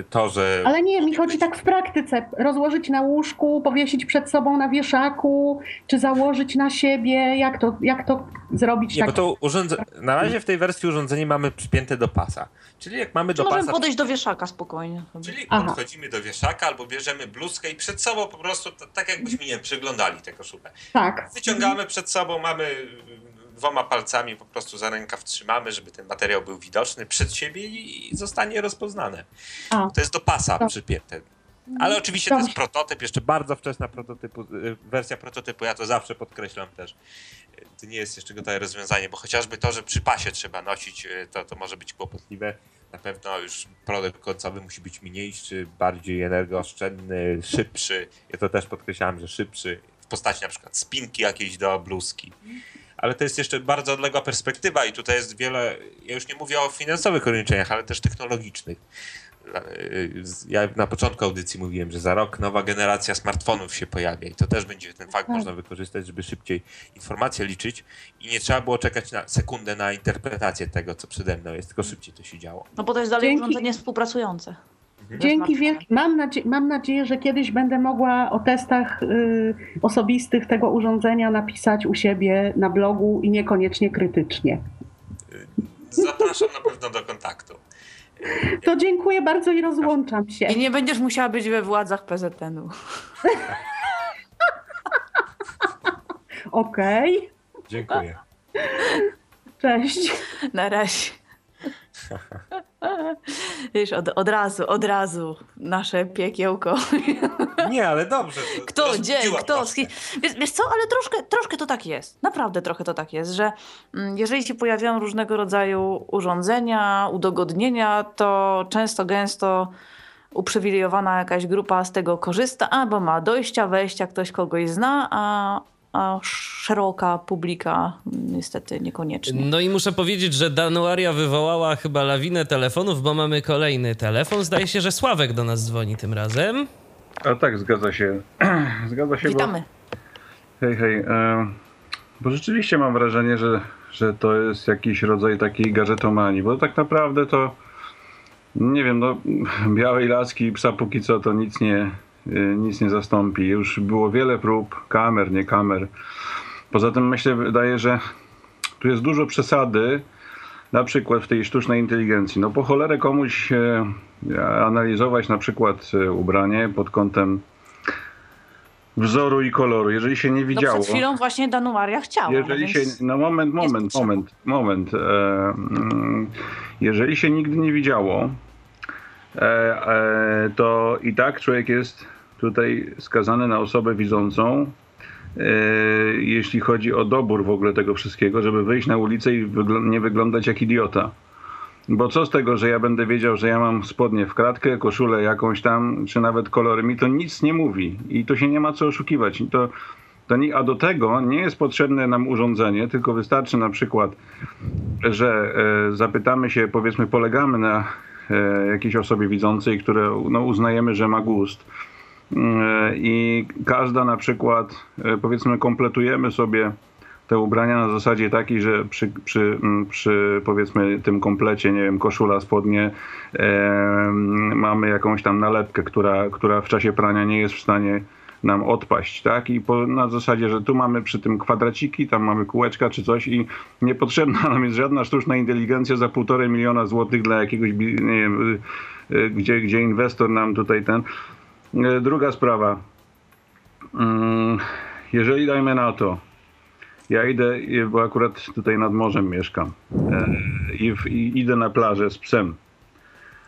to, że... Ale nie, mi chodzi tak w praktyce, rozłożyć na łóżku, powiesić przed sobą na wieszaku, czy założyć na siebie, jak to, jak to zrobić? Nie, tak... bo to urządze... na razie w tej wersji urządzenie mamy przypięte do pasa, czyli jak mamy czy do możemy pasa... możemy podejść do wieszaka spokojnie. Czyli podchodzimy do wieszaka albo bierzemy bluzkę i przed sobą po prostu, to, tak jakbyśmy, nie wiem, przyglądali tę koszulę. Tak. Wyciągamy przed sobą, mamy dwoma palcami po prostu za rękaw trzymamy, żeby ten materiał był widoczny przed siebie i zostanie rozpoznane. A, to jest do pasa przypięte. Ale oczywiście dobrze. To jest prototyp, jeszcze bardzo wczesna prototypu, wersja prototypu, ja to zawsze podkreślam też. To nie jest jeszcze gotowe rozwiązanie, bo chociażby to, że przy pasie trzeba nosić, to, to może być kłopotliwe. Na pewno już produkt końcowy musi być mniejszy, bardziej energooszczędny, szybszy. Ja to też podkreślałem, że szybszy. W postaci na przykład spinki jakiejś do bluzki. Ale to jest jeszcze bardzo odległa perspektywa i tutaj jest wiele, ja już nie mówię o finansowych ograniczeniach, ale też technologicznych. Ja na początku audycji mówiłem, że za rok nowa generacja smartfonów się pojawia i to też będzie ten fakt można wykorzystać, żeby szybciej informacje liczyć i nie trzeba było czekać na sekundę na interpretację tego, co przede mną jest, tylko szybciej to się działo. No bo to jest dalej Dzięki. urządzenie współpracujące. Dzięki wielkie. Mam, nadzie- mam nadzieję, że kiedyś będę mogła o testach y, osobistych tego urządzenia napisać u siebie na blogu i niekoniecznie krytycznie. Zapraszam na pewno do kontaktu. To dziękuję bardzo i rozłączam się. I nie będziesz musiała być we władzach P Z N u. Okej. Okay. Dziękuję. Cześć. Na razie. Wiesz, od, od razu, od razu nasze piekiełko. Nie, ale dobrze. Kto, gdzie, kto. Wiesz, wiesz co, ale troszkę, troszkę to tak jest. Naprawdę trochę to tak jest, że jeżeli się pojawiają różnego rodzaju urządzenia, udogodnienia, to często, gęsto uprzywilejowana jakaś grupa z tego korzysta, albo ma dojścia, wejścia, ktoś kogoś zna, a... a szeroka publika niestety niekoniecznie. No i muszę powiedzieć, że Danuaria wywołała chyba lawinę telefonów, bo mamy kolejny telefon. Zdaje się, że Sławek do nas dzwoni tym razem. A tak, zgadza się. Zgadza się. Witamy. Bo... Hej, hej. Bo rzeczywiście mam wrażenie, że, że to jest jakiś rodzaj takiej gadżetomanii, bo tak naprawdę to nie wiem, no białej laski i psa póki co to nic nie... nic nie zastąpi. Już było wiele prób, kamer, nie kamer. Poza tym myślę, wydaje, że tu jest dużo przesady, na przykład w tej sztucznej inteligencji. No po cholerę komuś analizować na przykład ubranie pod kątem wzoru i koloru, jeżeli się nie widziało. No przed chwilą właśnie Danuaria chciała. Jeżeli się, no moment, moment, moment, moment. Jeżeli się nigdy nie widziało, to i tak człowiek jest tutaj skazany na osobę widzącą, jeśli chodzi o dobór w ogóle tego wszystkiego, żeby wyjść na ulicę i nie wyglądać jak idiota. Bo co z tego, że ja będę wiedział, że ja mam spodnie w kratkę, koszulę jakąś tam, czy nawet kolory, mi to nic nie mówi i to się nie ma co oszukiwać. I to To nie, a do tego nie jest potrzebne nam urządzenie, tylko wystarczy na przykład, że e, zapytamy się, powiedzmy, polegamy na e, jakiejś osobie widzącej, które no, uznajemy, że ma gust. E, I każda na przykład, e, powiedzmy, kompletujemy sobie te ubrania na zasadzie takiej, że przy, przy, przy powiedzmy tym komplecie, nie wiem, koszula, spodnie, e, mamy jakąś tam nalepkę, która, która w czasie prania nie jest w stanie nam odpaść, tak? I po, na zasadzie, że tu mamy przy tym kwadraciki, tam mamy kółeczka czy coś i niepotrzebna nam jest żadna sztuczna inteligencja za półtorej miliona złotych dla jakiegoś, nie wiem, gdzie, gdzie inwestor nam tutaj ten. Druga sprawa. Jeżeli dajmy na to, ja idę, bo akurat tutaj nad morzem mieszkam i, w, i idę na plażę z psem.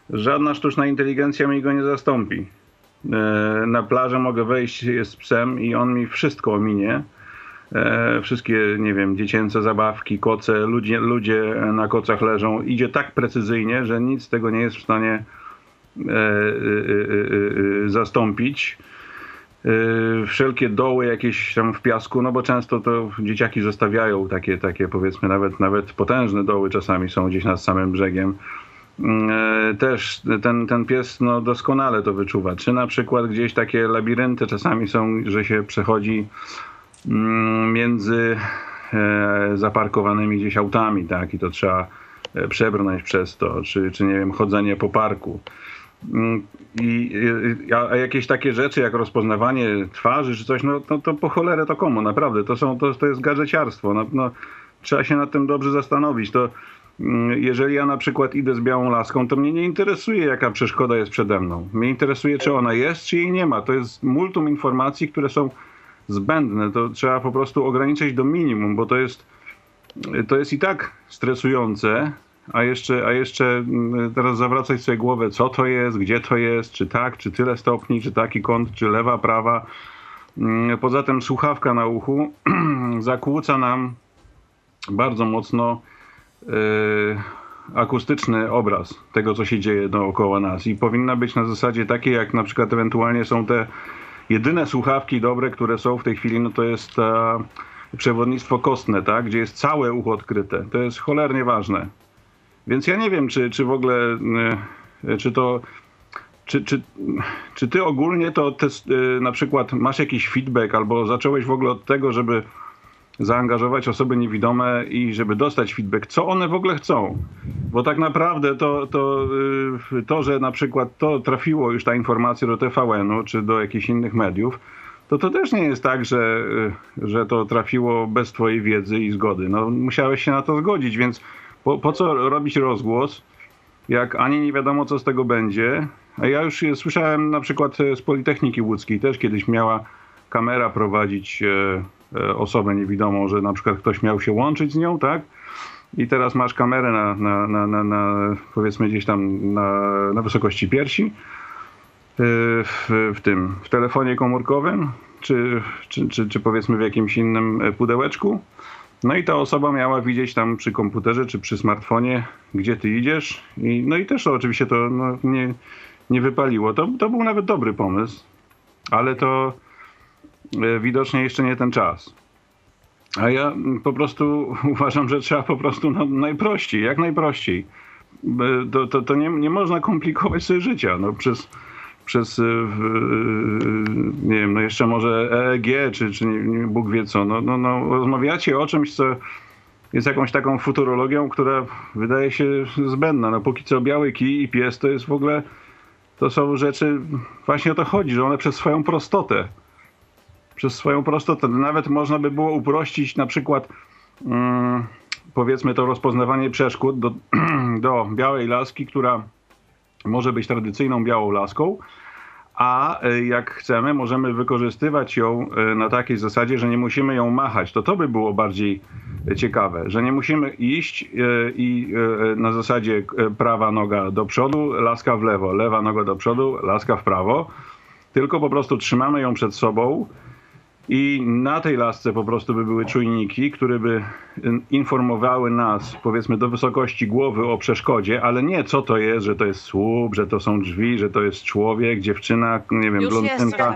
Żadna sztuczna inteligencja mi go nie zastąpi. Na plażę mogę wejść z psem i on mi wszystko ominie. Wszystkie, nie wiem, dziecięce zabawki, koce, ludzie, ludzie na kocach leżą. Idzie tak precyzyjnie, że nic z tego nie jest w stanie zastąpić. Wszelkie doły jakieś tam w piasku, no bo często to dzieciaki zostawiają takie, takie powiedzmy nawet, nawet potężne doły czasami są gdzieś nad samym brzegiem. Też ten, ten pies no, doskonale to wyczuwa. Czy na przykład gdzieś takie labirynty czasami są, że się przechodzi między zaparkowanymi gdzieś autami, tak? I to trzeba przebrnąć przez to, czy, czy nie wiem, chodzenie po parku. I, a jakieś takie rzeczy jak rozpoznawanie twarzy czy coś, no, no to po cholerę to komu, naprawdę. To, są, to, to jest gadżeciarstwo. No, no, trzeba się nad tym dobrze zastanowić. To jeżeli ja na przykład idę z białą laską, to mnie nie interesuje, jaka przeszkoda jest przede mną. Mnie interesuje, czy ona jest, czy jej nie ma. To jest multum informacji, które są zbędne. To trzeba po prostu ograniczyć do minimum, bo to jest, to jest i tak stresujące, a jeszcze, a jeszcze teraz zawracać sobie głowę, co to jest, gdzie to jest, czy tak, czy tyle stopni, czy taki kąt, czy lewa, prawa. Poza tym słuchawka na uchu zakłóca nam bardzo mocno akustyczny obraz tego, co się dzieje dookoła nas i powinna być na zasadzie takiej, jak na przykład ewentualnie są te jedyne słuchawki dobre, które są w tej chwili, no to jest a, przewodnictwo kostne, tak? Gdzie jest całe ucho odkryte. To jest cholernie ważne. Więc ja nie wiem, czy, czy w ogóle czy to czy, czy, czy ty ogólnie to te, na przykład masz jakiś feedback albo zacząłeś w ogóle od tego, żeby zaangażować osoby niewidome i żeby dostać feedback, co one w ogóle chcą. Bo tak naprawdę to, to, to że na przykład to trafiło już ta informacja do T V N-u czy do jakichś innych mediów, to to też nie jest tak, że, że to trafiło bez twojej wiedzy i zgody. No, musiałeś się na to zgodzić, więc po, po co robić rozgłos, jak ani nie wiadomo, co z tego będzie. A ja już słyszałem na przykład z Politechniki Łódzkiej, też kiedyś miała kamera prowadzić osobę niewidomą, że na przykład ktoś miał się łączyć z nią, tak? I teraz masz kamerę na, na, na, na, na powiedzmy gdzieś tam na, na wysokości piersi w, w tym, w telefonie komórkowym, czy, czy, czy, czy powiedzmy w jakimś innym pudełeczku. No i ta osoba miała widzieć tam przy komputerze, czy przy smartfonie, gdzie ty idziesz. I, no i też oczywiście to no, nie, nie wypaliło. To, to był nawet dobry pomysł, ale to widocznie jeszcze nie ten czas. A ja po prostu uważam, że trzeba po prostu no, najprościej, jak najprościej. To, to, to nie, nie można komplikować sobie życia. No, przez, przez nie wiem, no jeszcze może E E G, czy, czy nie, Bóg wie co. No, no, no, rozmawiacie o czymś, co jest jakąś taką futurologią, która wydaje się zbędna. No, póki co biały kij i pies to jest w ogóle, to są rzeczy, właśnie o to chodzi, że one przez swoją prostotę Przez swoją prostotę. Nawet można by było uprościć na przykład mm, powiedzmy to rozpoznawanie przeszkód do, do białej laski, która może być tradycyjną białą laską, a jak chcemy, możemy wykorzystywać ją na takiej zasadzie, że nie musimy ją machać. To to by było bardziej ciekawe, że nie musimy iść i na zasadzie prawa noga do przodu, laska w lewo, lewa noga do przodu, laska w prawo, tylko po prostu trzymamy ją przed sobą. I na tej lasce po prostu by były czujniki, które by informowały nas, powiedzmy, do wysokości głowy o przeszkodzie, ale nie co to jest, że to jest słup, że to są drzwi, że to jest człowiek, dziewczyna, nie wiem, blondynka.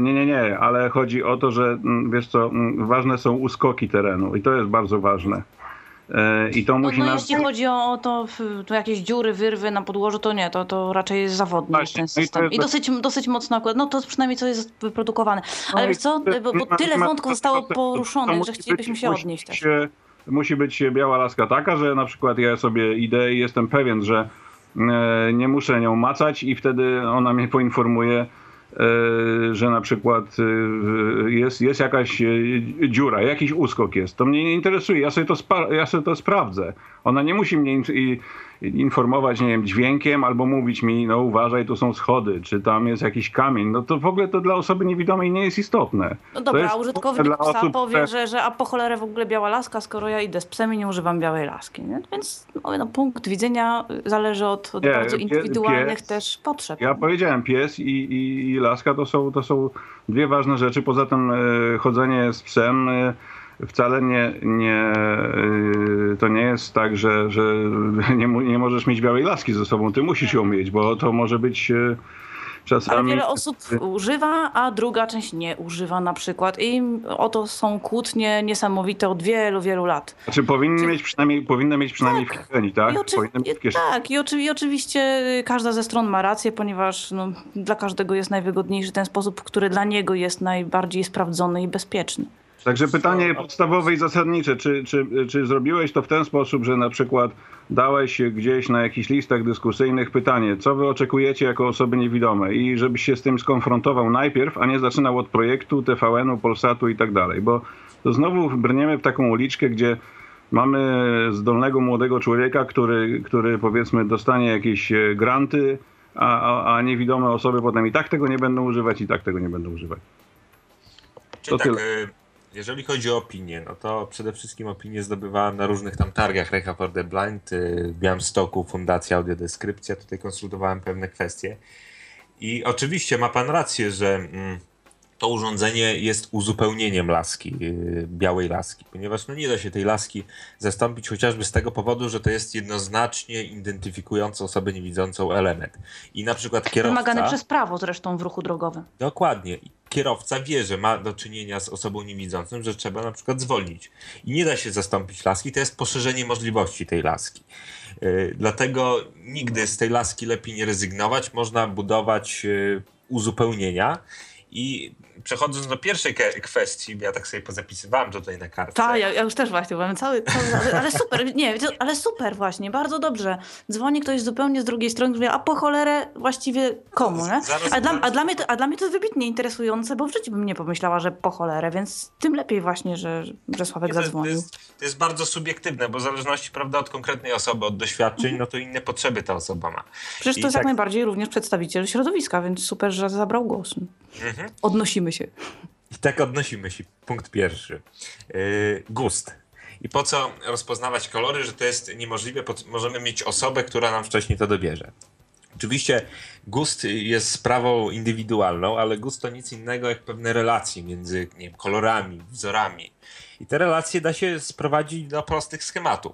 Nie, nie, nie, ale chodzi o to, że wiesz co, ważne są uskoki terenu i to jest bardzo ważne. I to no, musi no nas... jeśli chodzi o to, to jakieś dziury, wyrwy na podłożu, to nie, to, to raczej jest zawodny właśnie, ten system. No i, I dosyć, dosyć mocno akurat, no to przynajmniej co jest wyprodukowane. Ale no co, bo, bo tyle ma, wątków zostało poruszonych, że chcielibyśmy być, się odnieść też. Się, musi być biała laska taka, że na przykład ja sobie idę i jestem pewien, że nie muszę nią macać i wtedy ona mnie poinformuje, że na przykład jest, jest jakaś dziura, jakiś uskok jest. To mnie nie interesuje, ja sobie to, spa- ja sobie to sprawdzę. Ona nie musi mnie in- informować, nie wiem, dźwiękiem albo mówić mi, no uważaj, tu są schody, czy tam jest jakiś kamień. No to w ogóle to dla osoby niewidomej nie jest istotne. No dobra, a użytkownik psa powie, te... że, że a po cholerę w ogóle biała laska, skoro ja idę z psem i nie używam białej laski. Nie? Więc no, punkt widzenia zależy od, od nie, bardzo indywidualnych pies, też potrzeb. Ja powiedziałem pies i, i, i laska to są, to są dwie ważne rzeczy. Poza tym y, chodzenie z psem... Y, Wcale nie, nie, to nie jest tak, że, że nie, nie możesz mieć białej laski ze sobą. Ty musisz ją mieć, bo to może być czasami... Ale wiele osób używa, a druga część nie używa na przykład. I oto są kłótnie niesamowite od wielu, wielu lat. Znaczy powinny Czy... mieć przynajmniej, powinny mieć przynajmniej tak. w kieszeni, tak? I oczywi- mieć w kieszeni. Tak, i, oczy- i oczywiście każda ze stron ma rację, ponieważ no, dla każdego jest najwygodniejszy ten sposób, który dla niego jest najbardziej sprawdzony i bezpieczny. Także pytanie podstawowe i zasadnicze, czy, czy, czy zrobiłeś to w ten sposób, że na przykład dałeś gdzieś na jakichś listach dyskusyjnych pytanie, co wy oczekujecie jako osoby niewidome i żebyś się z tym skonfrontował najpierw, a nie zaczynał od projektu, T V N-u, Polsatu i tak dalej, bo to znowu brniemy w taką uliczkę, gdzie mamy zdolnego młodego człowieka, który, który powiedzmy dostanie jakieś granty, a, a, a niewidome osoby potem i tak tego nie będą używać, i tak tego nie będą używać. To tyle. Jeżeli chodzi o opinie, no to przede wszystkim opinie zdobywałem na różnych tam targach Reha for the Blind, w Białymstoku, Fundacja Audiodeskrypcja, tutaj konsultowałem pewne kwestie. I oczywiście ma pan rację, że to urządzenie jest uzupełnieniem laski, białej laski, ponieważ no nie da się tej laski zastąpić chociażby z tego powodu, że to jest jednoznacznie identyfikujący osobę niewidzącą element. I na przykład kierowca... Wymagany przez prawo zresztą w ruchu drogowym. Dokładnie. Kierowca wie, że ma do czynienia z osobą niewidzącą, że trzeba na przykład zwolnić. I nie da się zastąpić laski, to jest poszerzenie możliwości tej laski. Yy, dlatego nigdy z tej laski lepiej nie rezygnować, można budować yy, uzupełnienia. I przechodząc do pierwszej ke- kwestii, ja tak sobie pozapisywałem tutaj na kartce. Tak, ja, ja już też właśnie byłem cały, cały ale super, nie, ale super właśnie, bardzo dobrze. Dzwoni ktoś zupełnie z drugiej strony, mówi, a po cholerę właściwie komu, nie? A dla, a, dla mnie to, a dla mnie to jest wybitnie interesujące, bo w życiu bym nie pomyślała, że po cholerę, więc tym lepiej właśnie, że, że Sławek zadzwonił. To jest, to jest bardzo subiektywne, bo w zależności, prawda, od konkretnej osoby, od doświadczeń, no to inne potrzeby ta osoba ma. Przecież to I jest tak... jak najbardziej również przedstawiciel środowiska, więc super, że zabrał głos. Mhm. Odnosimy się. I tak odnosimy się. Punkt pierwszy. Yy, gust. I po co rozpoznawać kolory, że to jest niemożliwe? Możemy mieć osobę, która nam wcześniej to dobierze. Oczywiście gust jest sprawą indywidualną, ale gust to nic innego jak pewne relacje między, nie wiem, kolorami, wzorami. I te relacje da się sprowadzić do prostych schematów.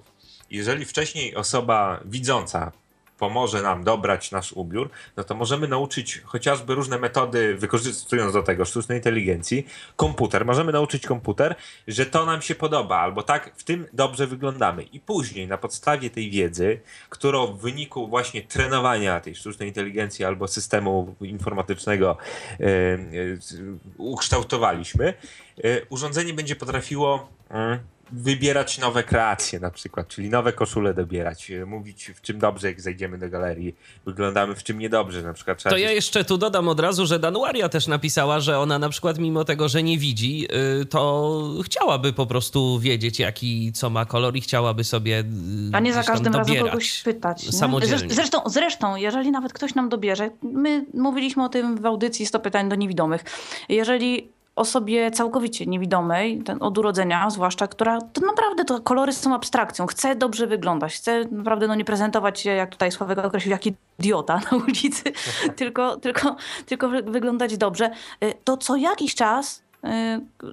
Jeżeli wcześniej osoba widząca pomoże nam dobrać nasz ubiór, no to możemy nauczyć chociażby różne metody, wykorzystując do tego sztucznej inteligencji, komputer. Możemy nauczyć komputer, że to nam się podoba, albo tak w tym dobrze wyglądamy. I później na podstawie tej wiedzy, którą w wyniku właśnie trenowania tej sztucznej inteligencji albo systemu informatycznego yy, yy, ukształtowaliśmy, yy, urządzenie będzie potrafiło... Yy, wybierać nowe kreacje na przykład, czyli nowe koszule dobierać, mówić w czym dobrze, jak zejdziemy do galerii, wyglądamy w czym niedobrze. Na przykład to ja jeszcze tu dodam od razu, że Danuaria też napisała, że ona na przykład mimo tego, że nie widzi, to chciałaby po prostu wiedzieć jaki, co ma kolor i chciałaby sobie a nie za każdym razem kogoś pytać. Zresztą, zresztą, jeżeli nawet ktoś nam dobierze, my mówiliśmy o tym w audycji sto pytań do niewidomych, jeżeli osobie całkowicie niewidomej, ten od urodzenia zwłaszcza, która to naprawdę to kolory są abstrakcją, chce dobrze wyglądać, chce naprawdę no, nie prezentować się, jak tutaj Sławek określił, jak idiota na ulicy, tylko, tylko, tylko wyglądać dobrze, to co jakiś czas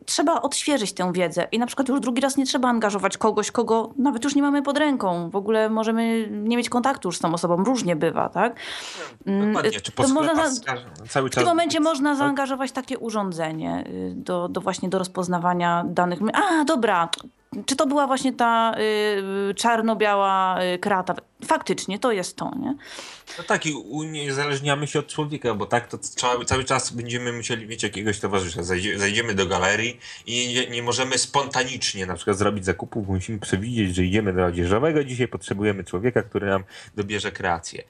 trzeba odświeżyć tę wiedzę i na przykład już drugi raz nie trzeba angażować kogoś, kogo nawet już nie mamy pod ręką. W ogóle możemy nie mieć kontaktu już z tą osobą. Różnie bywa, tak? Dokładnie. Czy po to można za... cały czas... W tym momencie można zaangażować takie urządzenie do, do właśnie do rozpoznawania danych. A, dobra, czy to była właśnie ta y, czarno-biała y, krata? Faktycznie, to jest to, nie? No tak, i uniezależniamy się od człowieka, bo tak to cały, cały czas będziemy musieli mieć jakiegoś towarzysza. Zajdzie, zajdziemy do galerii i nie, nie możemy spontanicznie na przykład zrobić zakupów, bo musimy przewidzieć, że idziemy do odzieżowego. Dzisiaj potrzebujemy człowieka, który nam dobierze kreację.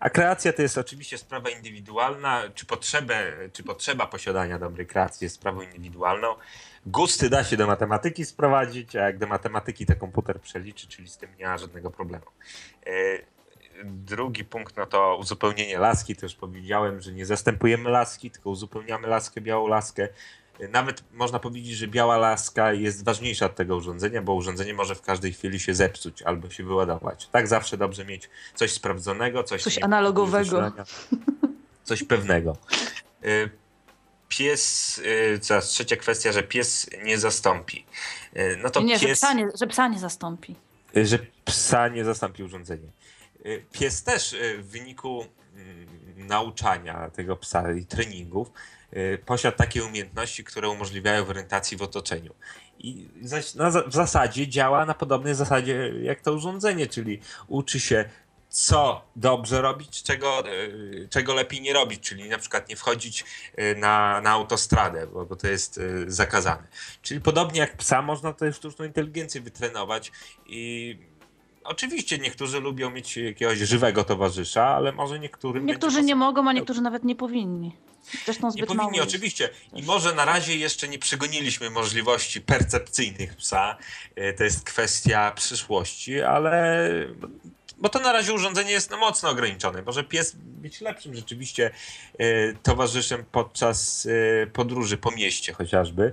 A kreacja to jest oczywiście sprawa indywidualna, czy, potrzebę, czy potrzeba posiadania dobrej kreacji jest sprawą indywidualną. Gusty da się do matematyki sprowadzić, a jak do matematyki to komputer przeliczy, czyli z tym nie ma żadnego problemu. Drugi punkt, no to uzupełnienie laski. To już powiedziałem, że nie zastępujemy laski, tylko uzupełniamy laskę, białą laskę. Nawet można powiedzieć, że biała laska jest ważniejsza od tego urządzenia, bo urządzenie może w każdej chwili się zepsuć albo się wyładować. Tak zawsze dobrze mieć coś sprawdzonego, coś, coś analogowego, coś pewnego. Pies, co jest trzecia kwestia, że pies nie zastąpi. No to nie, pies, że, psa nie, że psa nie zastąpi. Że psa nie zastąpi urządzenie. Pies też w wyniku nauczania tego psa i treningów posiada takie umiejętności, które umożliwiają orientację w otoczeniu. I w zasadzie działa na podobnej zasadzie jak to urządzenie, czyli uczy się, co dobrze robić, czego, czego lepiej nie robić, czyli na przykład nie wchodzić na, na autostradę, bo, bo to jest zakazane. Czyli podobnie jak psa można tę sztuczną inteligencję wytrenować i oczywiście niektórzy lubią mieć jakiegoś żywego towarzysza, ale może niektórym... Niektórzy nie mogą, a niektórzy nawet nie powinni. Zresztą zbyt nie powinni, oczywiście. I może na razie jeszcze nie przegoniliśmy możliwości percepcyjnych psa. To jest kwestia przyszłości, ale... Bo to na razie urządzenie jest mocno ograniczone. Może pies być lepszym rzeczywiście y, towarzyszem podczas y, podróży po mieście chociażby,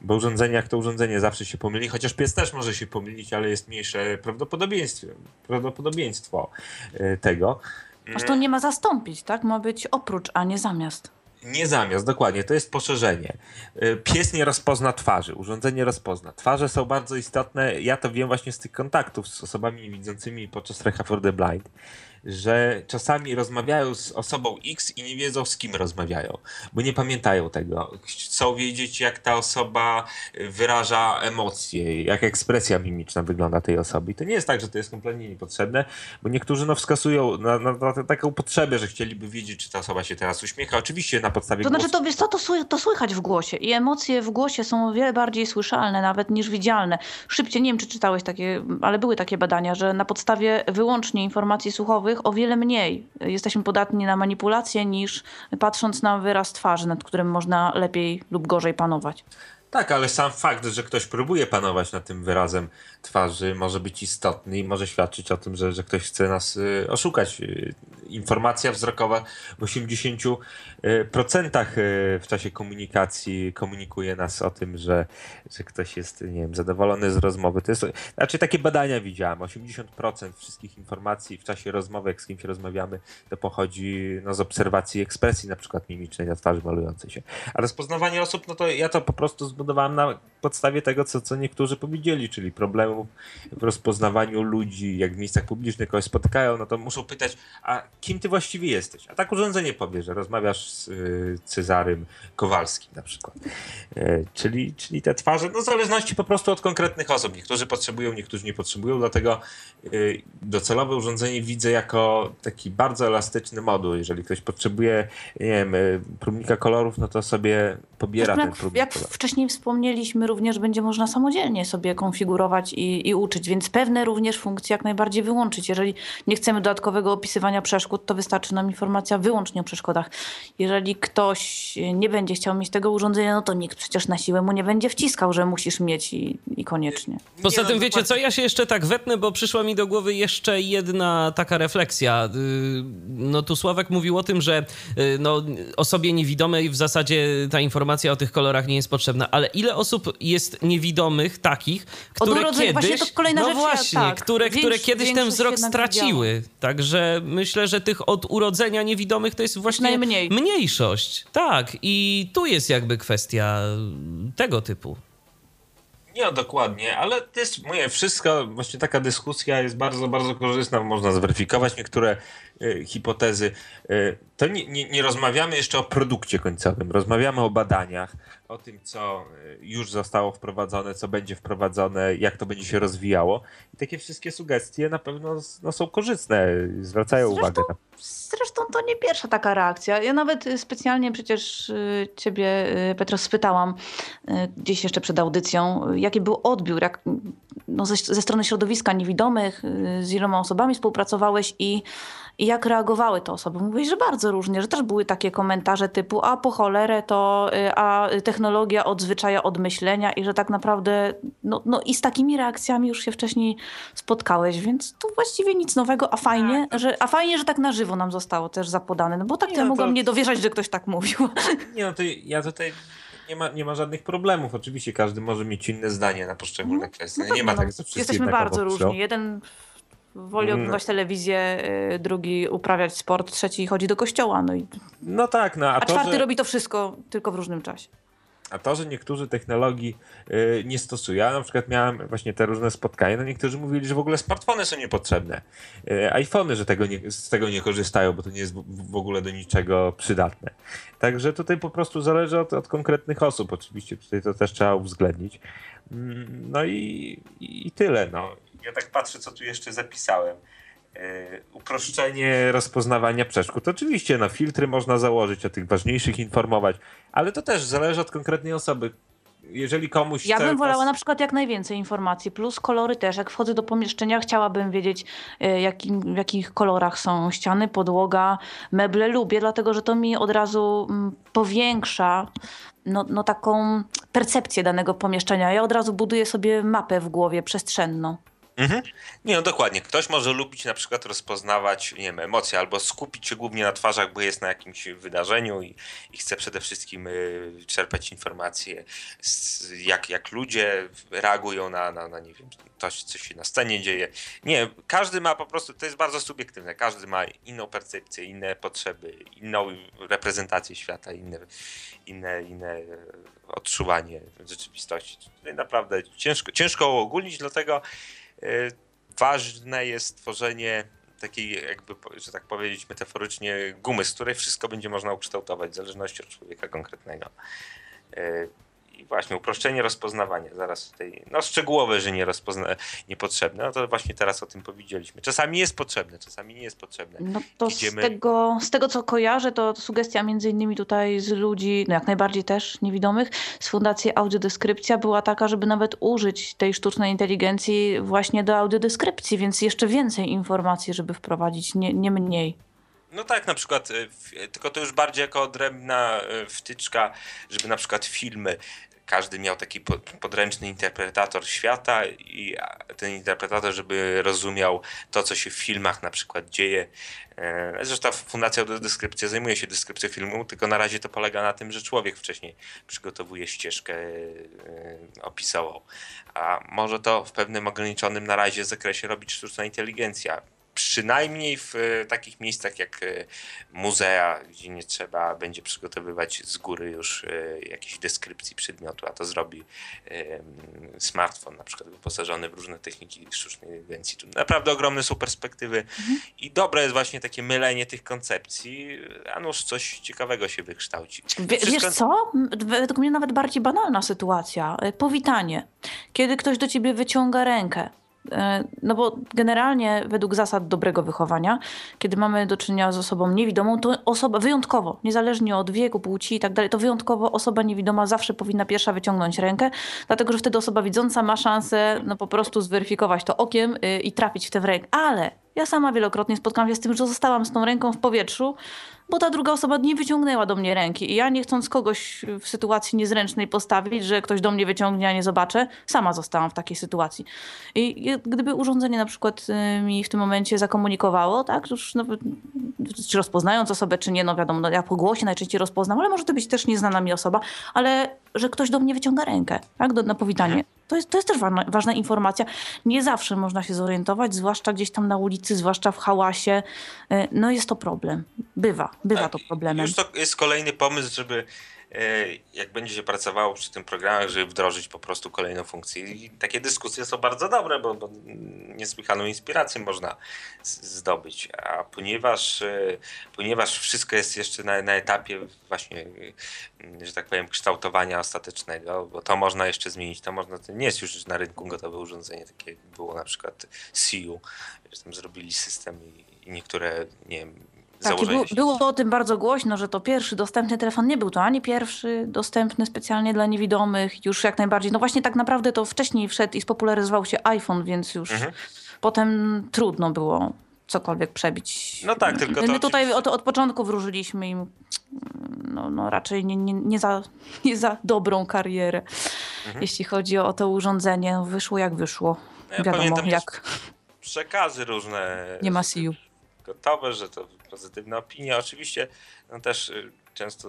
bo urządzenie jak to urządzenie zawsze się pomyli, chociaż pies też może się pomylić, ale jest mniejsze prawdopodobieństwo, prawdopodobieństwo y, tego. Aż to nie ma zastąpić, tak? Ma być oprócz, a nie zamiast. Nie zamiast, dokładnie, to jest poszerzenie. Pies nie rozpozna twarzy, urządzenie rozpozna. Twarze są bardzo istotne, ja to wiem właśnie z tych kontaktów z osobami niewidzącymi podczas Reha for the Blind, że czasami rozmawiają z osobą X i nie wiedzą, z kim rozmawiają, bo nie pamiętają tego. Chcą wiedzieć, jak ta osoba wyraża emocje, jak ekspresja mimiczna wygląda tej osoby. I to nie jest tak, że to jest kompletnie niepotrzebne, bo niektórzy no, wskazują na, na, na taką potrzebę, że chcieliby wiedzieć, czy ta osoba się teraz uśmiecha. Oczywiście na podstawie to głosu. Znaczy, to wiesz co, to, sły, to słychać w głosie i emocje w głosie są o wiele bardziej słyszalne nawet niż widzialne. Szybciej, nie wiem, czy czytałeś takie, ale były takie badania, że na podstawie wyłącznie informacji słuchowych o wiele mniej jesteśmy podatni na manipulacje niż patrząc na wyraz twarzy, nad którym można lepiej lub gorzej panować. Tak, ale sam fakt, że ktoś próbuje panować nad tym wyrazem twarzy może być istotny i może świadczyć o tym, że, że ktoś chce nas y, oszukać. Informacja wzrokowa w osiemdziesięciu procentach w czasie komunikacji komunikuje nas o tym, że, że ktoś jest, nie wiem, zadowolony z rozmowy. To jest, znaczy takie badania widziałem. osiemdziesiąt procent wszystkich informacji w czasie rozmowy, jak z kimś rozmawiamy, to pochodzi no, z obserwacji ekspresji na przykład mimicznej na twarzy malującej się. A rozpoznawanie osób, no to ja to po prostu zbudowałem na podstawie tego, co, co niektórzy powiedzieli, czyli problemów w rozpoznawaniu ludzi, jak w miejscach publicznych kogoś spotykają, no to muszą pytać, a kim ty właściwie jesteś? A tak urządzenie powie, że rozmawiasz z y, Cezarym Kowalskim na przykład. Y, czyli, czyli te twarze, no w zależności po prostu od konkretnych osób. Niektórzy potrzebują, niektórzy nie potrzebują, dlatego y, docelowe urządzenie widzę jako taki bardzo elastyczny moduł. Jeżeli ktoś potrzebuje, nie wiem, y, próbnika kolorów, no to sobie pobiera ten próbnik jak kolorów. Wcześniej wspomnieliśmy również, będzie można samodzielnie sobie konfigurować i, i uczyć, więc pewne również funkcje jak najbardziej wyłączyć. Jeżeli nie chcemy dodatkowego opisywania przeszkód, to wystarczy nam informacja wyłącznie o przeszkodach. Jeżeli ktoś nie będzie chciał mieć tego urządzenia, no to nikt przecież na siłę mu nie będzie wciskał, że musisz mieć i, i koniecznie. Poza tym wiecie co, ja się jeszcze tak wetnę, bo przyszła mi do głowy jeszcze jedna taka refleksja. No tu Sławek mówił o tym, że no, osobie niewidomej w zasadzie ta informacja o tych kolorach nie jest potrzebna. Ale ile osób jest niewidomych takich, które kiedyś, właśnie to kolejna no rzecz, właśnie, tak, które, większ, które kiedyś ten wzrok straciły. Widziała. Także myślę, że tych od urodzenia niewidomych to jest właśnie najmniej. Mniejszość. Tak, i tu jest jakby kwestia tego typu. No dokładnie, ale to jest, mówię, wszystko, właśnie taka dyskusja jest bardzo, bardzo korzystna, można zweryfikować niektóre y, hipotezy. Y, to nie, nie, nie rozmawiamy jeszcze o produkcie końcowym, rozmawiamy o badaniach, o tym, co już zostało wprowadzone, co będzie wprowadzone, jak to będzie się rozwijało. I takie wszystkie sugestie na pewno no, są korzystne, zwracają zresztą, uwagę. Zresztą to nie pierwsza taka reakcja. Ja nawet specjalnie przecież ciebie, Petros, spytałam gdzieś jeszcze przed audycją, jaki był odbiór jak, no, ze, ze strony środowiska niewidomych, z iloma osobami współpracowałeś i, i jak reagowały te osoby. Mówiłeś, że bardzo różnie, że też były takie komentarze typu a po cholerę to, a technologia odzwyczaja od myślenia i że tak naprawdę, no, no i z takimi reakcjami już się wcześniej spotkałeś, więc tu właściwie nic nowego, a fajnie, że, a fajnie, że tak na żywo nam zostało też zapodane, no bo tak nie, to ja mogłam nie dowierzać, że ktoś tak mówił. Nie no, to ja tutaj nie ma, nie ma żadnych problemów, oczywiście każdy może mieć inne zdanie na poszczególne kwestie, no nie ma tak, że wszyscy jesteśmy bardzo różni, jeden woli oglądać telewizję, drugi uprawiać sport, trzeci chodzi do kościoła, no i no tak, no, a, a czwarty to, że... robi to wszystko tylko w różnym czasie. A to, że niektórzy technologii y, nie stosują. Ja na przykład miałem właśnie te różne spotkania, no niektórzy mówili, że w ogóle smartfony są niepotrzebne. Y, iPhony, że tego nie, z tego nie korzystają, bo to nie jest w, w ogóle do niczego przydatne. Także tutaj po prostu zależy od, od konkretnych osób. Oczywiście tutaj to też trzeba uwzględnić. No i, i tyle. No. Ja tak patrzę, co tu jeszcze zapisałem. Yy, uproszczenie rozpoznawania przeszkód. Oczywiście no, filtry można założyć, o tych ważniejszych informować, ale to też zależy od konkretnej osoby. Jeżeli komuś... Ja bym wolała was... na przykład jak najwięcej informacji, plus kolory też. Jak wchodzę do pomieszczenia, chciałabym wiedzieć, jaki, w jakich kolorach są ściany, podłoga, meble. Lubię, dlatego że to mi od razu powiększa no, no, taką percepcję danego pomieszczenia. Ja od razu buduję sobie mapę w głowie przestrzenną. Mhm. Nie, no dokładnie. Ktoś może lubić na przykład rozpoznawać, nie wiem, emocje albo skupić się głównie na twarzach, bo jest na jakimś wydarzeniu i, i chce przede wszystkim y, czerpać informacje, z, jak, jak ludzie reagują na, na, na nie wiem, coś, co się na scenie dzieje. Nie, każdy ma po prostu, to jest bardzo subiektywne, każdy ma inną percepcję, inne potrzeby, inną reprezentację świata, inne, inne, inne odczuwanie rzeczywistości. Tutaj naprawdę ciężko, ciężko uogólnić, dlatego ważne jest tworzenie takiej, jakby, że tak powiedzieć metaforycznie, gumy, z której wszystko będzie można ukształtować w zależności od człowieka konkretnego. I właśnie uproszczenie rozpoznawania, zaraz tutaj, no szczegółowe, że nie rozpozna- niepotrzebne, no to właśnie teraz o tym powiedzieliśmy. Czasami jest potrzebne, czasami nie jest potrzebne. No to Idziemy... z, tego, z tego, co kojarzę, to, to sugestia między innymi tutaj z ludzi, no jak najbardziej też niewidomych, z Fundacji Audiodeskrypcja była taka, żeby nawet użyć tej sztucznej inteligencji właśnie do audiodeskrypcji, więc jeszcze więcej informacji, żeby wprowadzić, nie, nie mniej. No tak, na przykład, tylko to już bardziej jako odrębna wtyczka, żeby na przykład filmy, każdy miał taki podręczny interpretator świata i ten interpretator, żeby rozumiał to, co się w filmach na przykład dzieje. Zresztą Fundacja Audiodeskrypcja zajmuje się deskrypcją filmu, tylko na razie to polega na tym, że człowiek wcześniej przygotowuje ścieżkę opisową. A może to w pewnym ograniczonym na razie zakresie robić sztuczna inteligencja. Przynajmniej w y, takich miejscach jak y, muzea, gdzie nie trzeba będzie przygotowywać z góry już y, jakiejś deskrypcji przedmiotu, a to zrobi y, smartfon na przykład wyposażony w różne techniki sztucznej inteligencji. Tu naprawdę ogromne są perspektywy mhm. i dobre jest właśnie takie mylenie tych koncepcji, a noż coś ciekawego się wykształci. Wie, Wszystko... Wiesz co? Według mnie nawet bardziej banalna sytuacja. Powitanie. Kiedy ktoś do ciebie wyciąga rękę. No bo generalnie według zasad dobrego wychowania, kiedy mamy do czynienia z osobą niewidomą, to osoba wyjątkowo, niezależnie od wieku, płci i tak dalej, to wyjątkowo osoba niewidoma zawsze powinna pierwsza wyciągnąć rękę, dlatego że wtedy osoba widząca ma szansę no po prostu zweryfikować to okiem i trafić w tę rękę. Ale ja sama wielokrotnie spotkałam się z tym, że zostałam z tą ręką w powietrzu, bo ta druga osoba nie wyciągnęła do mnie ręki i ja nie chcąc kogoś w sytuacji niezręcznej postawić, że ktoś do mnie wyciągnie, a nie zobaczę, sama zostałam w takiej sytuacji. I gdyby urządzenie na przykład mi w tym momencie zakomunikowało, tak, już no, czy rozpoznając osobę, czy nie, no wiadomo, ja po głosie najczęściej rozpoznam, ale może to być też nieznana mi osoba, ale że ktoś do mnie wyciąga rękę, tak, do, na powitanie. To jest, to jest też ważna, ważna informacja. Nie zawsze można się zorientować, zwłaszcza gdzieś tam na ulicy, zwłaszcza w hałasie. No jest to problem. Bywa, bywa to problemem. Już to jest kolejny pomysł, żeby jak będzie się pracowało przy tym programach, żeby wdrożyć po prostu kolejną funkcję. I takie dyskusje są bardzo dobre, bo, bo niesłychaną inspirację można zdobyć. A ponieważ, ponieważ wszystko jest jeszcze na, na etapie właśnie, że tak powiem, kształtowania ostatecznego, bo to można jeszcze zmienić, to można, to nie jest już na rynku gotowe urządzenie, takie jak było na przykład S I U, że tam zrobili system i, i niektóre, nie wiem, tak, było, było o tym bardzo głośno, że to pierwszy dostępny telefon nie był to ani pierwszy dostępny specjalnie dla niewidomych, już jak najbardziej. No właśnie tak naprawdę to wcześniej wszedł i spopularyzował się iPhone, więc już mhm. potem trudno było cokolwiek przebić. No tak, tylko to My tutaj oczywiście... od, od początku wróżyliśmy im no, no raczej nie, nie, nie, za, nie za dobrą karierę, mhm. jeśli chodzi o to urządzenie. Wyszło jak wyszło. Ja Wiadomo, jak... przekazy różne. Nie ma S I U. Gotowe, że to pozytywna opinia. Oczywiście no też często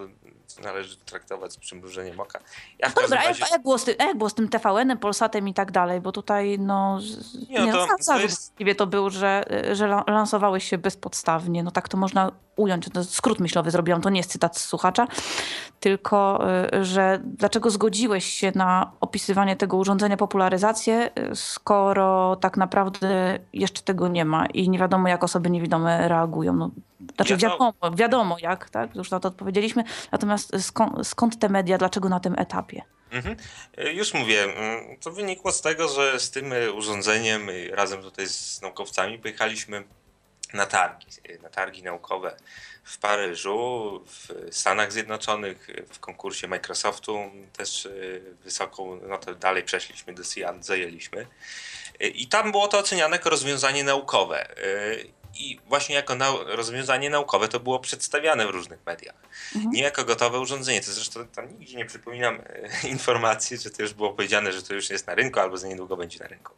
należy traktować z przymrużeniem oka. Ja Dobra, razie... a, jak było z tym, a jak było z tym T V N-em, Polsatem i tak dalej? Bo tutaj no... Nie, no to, to, jest... to był, że, że lansowałeś się bezpodstawnie. No tak to można ująć. To skrót myślowy zrobiłam, to nie jest cytat z słuchacza. Tylko, że dlaczego zgodziłeś się na opisywanie tego urządzenia, popularyzację, skoro tak naprawdę jeszcze tego nie ma i nie wiadomo, jak osoby niewidome reagują. No, znaczy wiadomo, wiadomo jak, tak? Już na to odpowiedzieliśmy. Natomiast skąd, skąd te media, dlaczego na tym etapie? Mhm. Już mówię, to wynikło z tego, że z tym urządzeniem razem tutaj z naukowcami pojechaliśmy na targi, na targi naukowe w Paryżu, w Stanach Zjednoczonych, w konkursie Microsoftu też wysoką, no to dalej przeszliśmy do C I A N, zajęliśmy. I tam było to oceniane jako rozwiązanie naukowe. I właśnie jako nau- rozwiązanie naukowe to było przedstawiane w różnych mediach. Mhm. Nie jako gotowe urządzenie. To zresztą tam nigdzie nie przypominam e, informacji, że to już było powiedziane, że to już jest na rynku albo za niedługo będzie na rynku.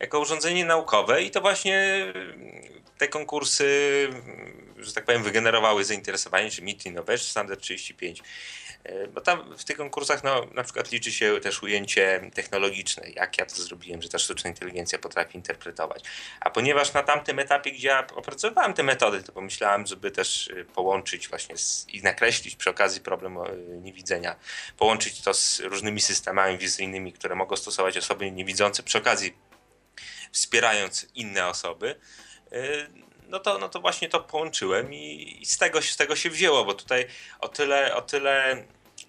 Jako urządzenie naukowe i to właśnie te konkursy, że tak powiem, wygenerowały zainteresowanie, czy M I T Innovation Standard trzydzieści pięć. E, bo tam w tych konkursach no, na przykład liczy się też ujęcie technologiczne. Jak ja to zrobiłem, że ta sztuczna inteligencja potrafi interpretować. A ponieważ na tamtym etapie, gdzie ja opracowywałem te metody, to pomyślałem, żeby też połączyć właśnie z, i nakreślić przy okazji problem niewidzenia, połączyć to z różnymi systemami wizyjnymi, które mogą stosować osoby niewidzące, przy okazji wspierając inne osoby, no to, no to właśnie to połączyłem i, i z, tego, z tego się wzięło, bo tutaj o tyle, o tyle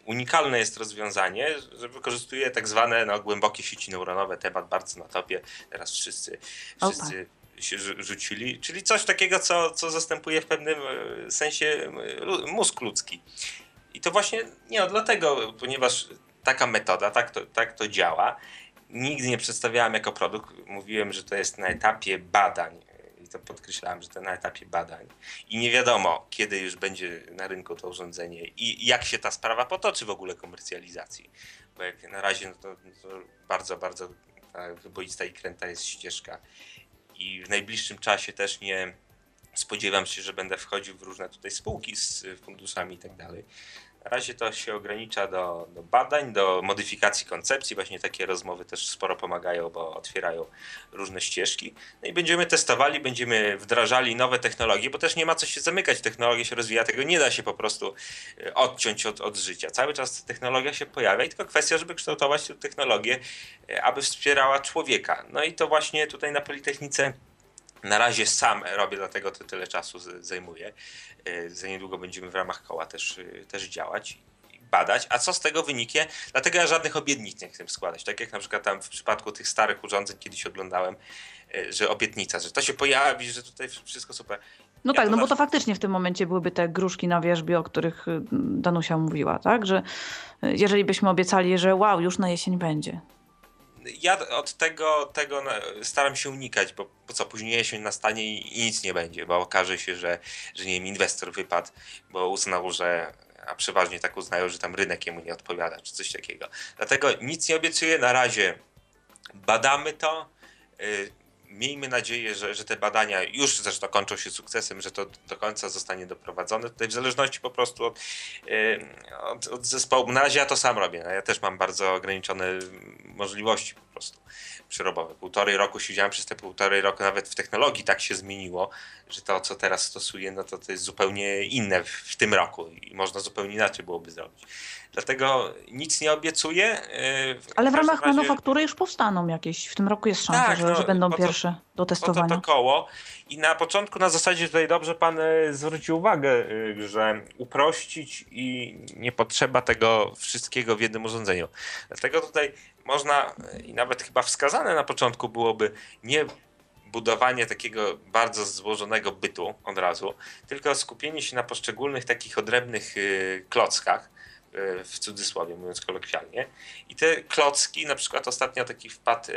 unikalne jest rozwiązanie, że wykorzystuje tak zwane no, głębokie sieci neuronowe, temat bardzo na topie, teraz wszyscy, wszyscy się rzucili, czyli coś takiego, co, co zastępuje w pewnym sensie mózg ludzki. I to właśnie, nie no, dlatego, ponieważ taka metoda, tak to, tak to działa, nigdy nie przedstawiałem jako produkt, mówiłem, że to jest na etapie badań i to podkreślałem, że to na etapie badań i nie wiadomo, kiedy już będzie na rynku to urządzenie i jak się ta sprawa potoczy w ogóle komercjalizacji, bo jak na razie no to, no to bardzo, bardzo wyboista i kręta jest ścieżka. I w najbliższym czasie też nie spodziewam się, że będę wchodził w różne tutaj spółki z funduszami i tak dalej. Na razie to się ogranicza do, do badań, do modyfikacji koncepcji. Właśnie takie rozmowy też sporo pomagają, bo otwierają różne ścieżki. No i będziemy testowali, będziemy wdrażali nowe technologie, bo też nie ma co się zamykać. Technologia się rozwija, tego nie da się po prostu odciąć od, od życia. Cały czas technologia się pojawia i tylko kwestia, żeby kształtować tę technologię, aby wspierała człowieka. No i to właśnie tutaj na Politechnice na razie sam robię, dlatego to tyle czasu zajmuje. Za niedługo będziemy w ramach koła też, też działać i badać. A co z tego wyniknie? Dlatego ja żadnych obietnic nie chcę składać. Tak jak na przykład tam w przypadku tych starych urządzeń kiedyś oglądałem, że obietnica, że to się pojawi, że tutaj wszystko super. No ja tak, no bo to faktycznie w tym momencie byłyby te gruszki na wierzbie, o których Danusia mówiła, tak? Że jeżeli byśmy obiecali, że wow, już na jesień będzie. Ja od tego, tego staram się unikać, bo co później jesień nastanie i nic nie będzie, bo okaże się, że, że nie wiem, inwestor wypadł, bo uznał, że, a przeważnie tak uznają, że tam rynek jemu nie odpowiada, czy coś takiego. Dlatego nic nie obiecuję, na razie badamy to, yy, miejmy nadzieję, że, że te badania już zresztą kończą się sukcesem, że to do końca zostanie doprowadzone. Tutaj w zależności po prostu od, od, od zespołu. Na razie ja to sam robię. Ja też mam bardzo ograniczone możliwości po prostu przyrobowe. Półtorej roku siedziałem, przez te półtorej roku nawet w technologii tak się zmieniło, że to, co teraz stosuję, no to, to jest zupełnie inne w, w tym roku i można zupełnie inaczej byłoby zrobić. Dlatego nic nie obiecuję. W Ale w ramach razie... manufaktury już powstaną jakieś. W tym roku jest szansa, tak, że, no, że będą to, pierwsze do testowania. To, to koło. I na początku, na zasadzie tutaj dobrze pan zwrócił uwagę, że uprościć i nie potrzeba tego wszystkiego w jednym urządzeniu. Dlatego tutaj można i nawet chyba wskazane na początku byłoby nie budowanie takiego bardzo złożonego bytu od razu, tylko skupienie się na poszczególnych takich odrębnych klockach, w cudzysłowie mówiąc kolokwialnie. I te klocki, na przykład ostatnio taki wpadł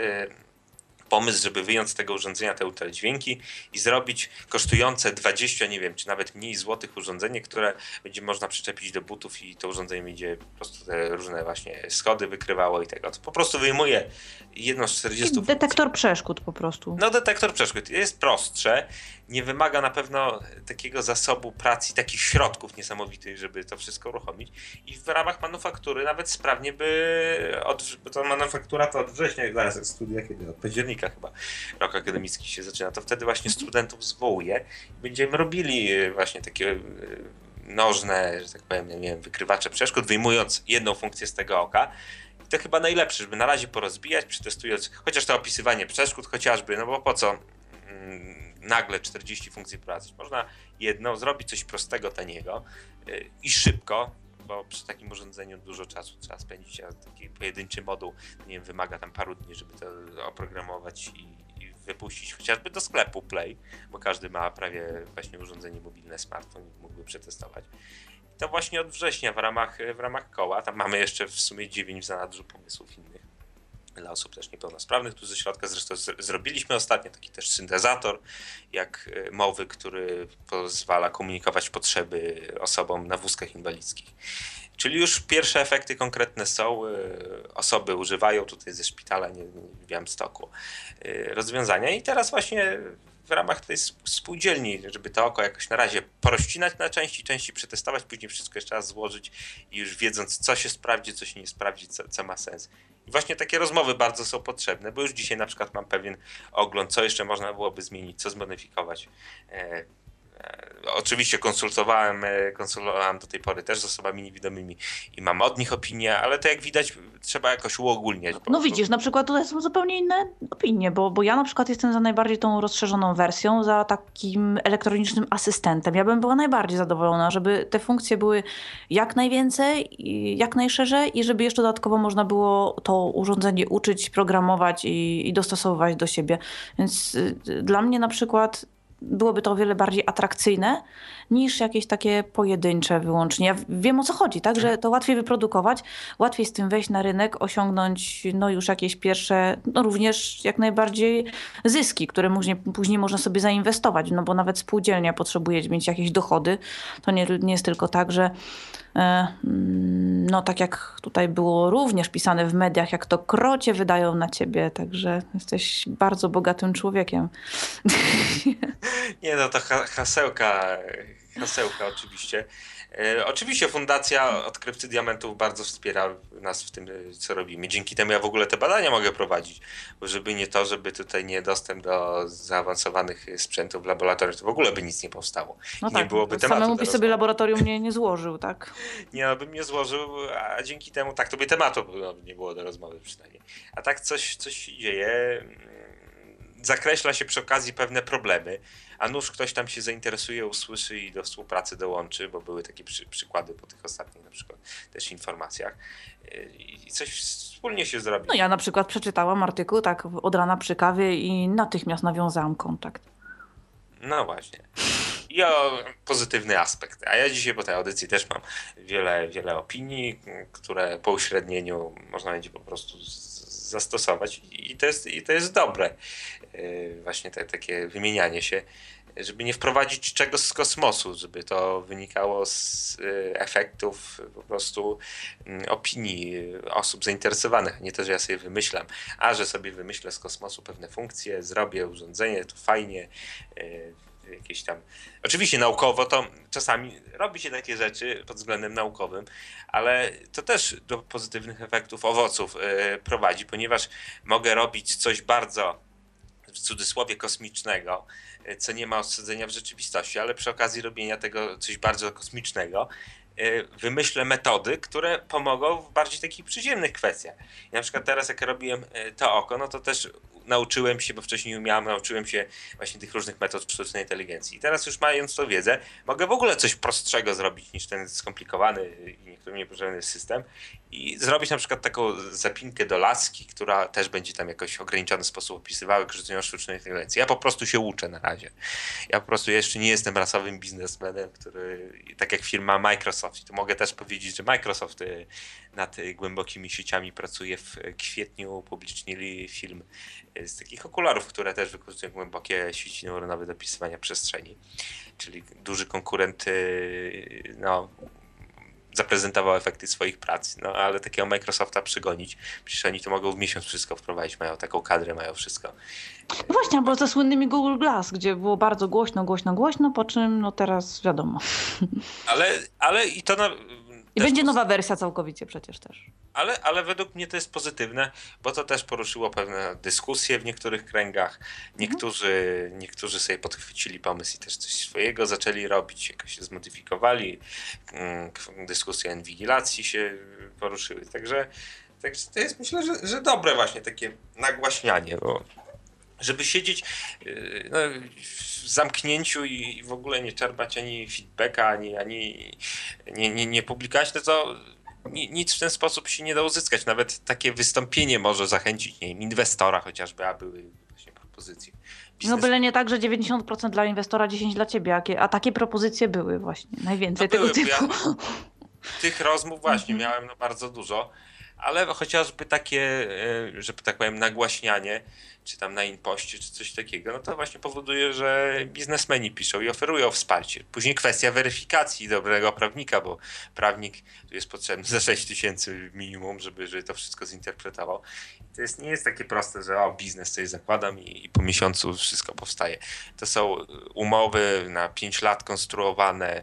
pomysł, żeby wyjąć z tego urządzenia te ultradźwięki i zrobić kosztujące dwadzieścia, nie wiem, czy nawet mniej złotych urządzenie, które będzie można przyczepić do butów i to urządzenie będzie po prostu te różne właśnie schody wykrywało i tego. To po prostu wyjmuje jedno z czterdziestu. I detektor przeszkód po prostu. No detektor przeszkód. Jest prostsze. Nie wymaga na pewno takiego zasobu pracy, takich środków niesamowitych, żeby to wszystko uruchomić. I w ramach manufaktury nawet sprawnie by... Od, bo to manufaktura to od września, zaraz jak studia, kiedy od października chyba rok akademicki się zaczyna, to wtedy właśnie studentów zwołuje i będziemy robili właśnie takie nożne, że tak powiem, nie wiem, wykrywacze przeszkód, wyjmując jedną funkcję z tego oka. I to chyba najlepsze, żeby na razie porozbijać, przetestując chociaż to opisywanie przeszkód chociażby, no bo po co nagle czterdzieści funkcji prowadzić? Można jedną, zrobić coś prostego, taniego i szybko, bo przy takim urządzeniu dużo czasu trzeba spędzić, a taki pojedynczy moduł, nie wiem, wymaga tam paru dni, żeby to oprogramować i, i wypuścić chociażby do sklepu Play, bo każdy ma prawie właśnie urządzenie mobilne, smartfon i mógłby przetestować. I to właśnie od września w ramach, w ramach koła, tam mamy jeszcze w sumie dziewięć w zanadrzu pomysłów innych dla osób też niepełnosprawnych. Tu ze środka zresztą z, zrobiliśmy ostatnio taki też syntezator, jak mowy, który pozwala komunikować potrzeby osobom na wózkach inwalidzkich. Czyli już pierwsze efekty konkretne są, osoby używają tutaj ze szpitala, nie, nie w Białymstoku, rozwiązania i teraz właśnie w ramach tej spółdzielni, żeby to oko jakoś na razie porozcinać na części, części przetestować, później wszystko jeszcze raz złożyć i już wiedząc, co się sprawdzi, co się nie sprawdzi, co, co ma sens. I właśnie takie rozmowy bardzo są potrzebne, bo już dzisiaj na przykład mam pewien ogląd, co jeszcze można byłoby zmienić, co zmodyfikować. E, e, oczywiście konsultowałem, e, konsultowałem do tej pory też z osobami niewidomymi i mam od nich opinię, ale to jak widać trzeba jakoś uogólniać. No widzisz, na przykład tutaj są zupełnie inne opinie, bo, bo ja na przykład jestem za najbardziej tą rozszerzoną wersją, za takim elektronicznym asystentem. Ja bym była najbardziej zadowolona, żeby te funkcje były jak najwięcej, jak najszerzej i żeby jeszcze dodatkowo można było to urządzenie uczyć, programować i, i dostosowywać do siebie. Więc y, dla mnie na przykład byłoby to o wiele bardziej atrakcyjne niż jakieś takie pojedyncze wyłącznie. Ja wiem, o co chodzi, tak? Że to łatwiej wyprodukować, łatwiej z tym wejść na rynek, osiągnąć no, już jakieś pierwsze, no również jak najbardziej zyski, które później, później można sobie zainwestować, no bo nawet spółdzielnia potrzebuje mieć jakieś dochody. To nie, nie jest tylko tak, że no tak jak tutaj było również pisane w mediach, jak to krocie wydają na ciebie, także jesteś bardzo bogatym człowiekiem. Nie no, to hasełka, hasełka oczywiście. Oczywiście Fundacja Odkrywcy Diamentów bardzo wspiera nas w tym, co robimy. Dzięki temu ja w ogóle te badania mogę prowadzić, bo żeby nie to, żeby tutaj nie dostęp do zaawansowanych sprzętów w laboratoriach, to w ogóle by nic nie powstało. No i tak, nie byłoby tematu. Samemu byś sobie laboratorium nie, nie złożył, tak? Nie, no bym nie złożył, a dzięki temu tak to by tematu nie było do rozmowy przynajmniej. A tak coś, coś się dzieje. Zakreśla się przy okazji pewne problemy, a nuż ktoś tam się zainteresuje, usłyszy i do współpracy dołączy, bo były takie przy, przykłady po tych ostatnich na przykład też informacjach i coś wspólnie się zrobi. No ja na przykład przeczytałam artykuł tak od rana przy kawie i natychmiast nawiązałam kontakt. No właśnie. I o pozytywny aspekt. A ja dzisiaj po tej audycji też mam wiele, wiele opinii, które po uśrednieniu można będzie po prostu zastosować i to jest, i to jest dobre. Właśnie te, takie wymienianie się żeby nie wprowadzić czegoś z kosmosu, żeby to wynikało z efektów po prostu opinii osób zainteresowanych, a nie to, że ja sobie wymyślam, a że sobie wymyślę z kosmosu pewne funkcje, zrobię urządzenie, to fajnie, jakieś tam... Oczywiście naukowo to czasami robi się takie rzeczy pod względem naukowym, ale to też do pozytywnych efektów, owoców prowadzi, ponieważ mogę robić coś bardzo w cudzysłowie kosmicznego, co nie ma osadzenia w rzeczywistości, ale przy okazji robienia tego coś bardzo kosmicznego wymyślę metody, które pomogą w bardziej takich przyziemnych kwestiach. I na przykład teraz jak robiłem to oko, no to też nauczyłem się, bo wcześniej nie umiałem, nauczyłem się właśnie tych różnych metod sztucznej inteligencji. I teraz już mając tą wiedzę, mogę w ogóle coś prostszego zrobić niż ten skomplikowany i niektórym niepotrzebny system i zrobić na przykład taką zapinkę do laski, która też będzie tam jakoś w ograniczony sposób opisywała wykorzystanie sztucznej inteligencji. Ja po prostu się uczę na razie. Ja po prostu jeszcze nie jestem rasowym biznesmenem, który tak jak firma Microsoft, to mogę też powiedzieć, że Microsoft nad głębokimi sieciami pracuje. W kwietniu upublicznili film z takich okularów, które też wykorzystują głębokie sieci neuronowe do opisywania przestrzeni. Czyli duży konkurent no, zaprezentował efekty swoich prac, no ale takiego Microsofta przygonić, przecież oni to mogą w miesiąc wszystko wprowadzić, mają taką kadrę, mają wszystko. No właśnie, bo ze słynnymi Google Glass, gdzie było bardzo głośno, głośno, głośno, po czym no teraz wiadomo. Ale, ale i to... Na... I będzie nowa wersja całkowicie przecież też. Ale, ale według mnie to jest pozytywne, bo to też poruszyło pewne dyskusje w niektórych kręgach. Niektórzy, niektórzy sobie podchwycili pomysł i też coś swojego zaczęli robić, jakoś się zmodyfikowali. Dyskusje o inwigilacji się poruszyły. Także, także to jest myślę, że, że dobre właśnie takie nagłaśnianie, bo żeby siedzieć no, w zamknięciu i w ogóle nie czerpać ani feedbacka, ani, ani nie, nie, nie publikować, no to nic w ten sposób się nie da uzyskać. Nawet takie wystąpienie może zachęcić, nie wiem, inwestora chociażby, a były właśnie propozycje. Biznes. No byle nie tak, że dziewięćdziesiąt procent dla inwestora, dziesięć procent dla ciebie, a takie propozycje były właśnie, najwięcej no były, tego typu. Ja, tych rozmów właśnie mhm. miałem no, bardzo dużo. Ale chociażby takie, że tak powiem, nagłaśnianie, czy tam na InPoście, czy coś takiego, no to właśnie powoduje, że biznesmeni piszą i oferują wsparcie. Później kwestia weryfikacji dobrego prawnika, bo prawnik jest potrzebny za sześć tysięcy minimum, żeby, żeby to wszystko zinterpretował. To jest, nie jest takie proste, że o, biznes coś zakładam i, i po miesiącu wszystko powstaje. To są umowy na pięć lat konstruowane,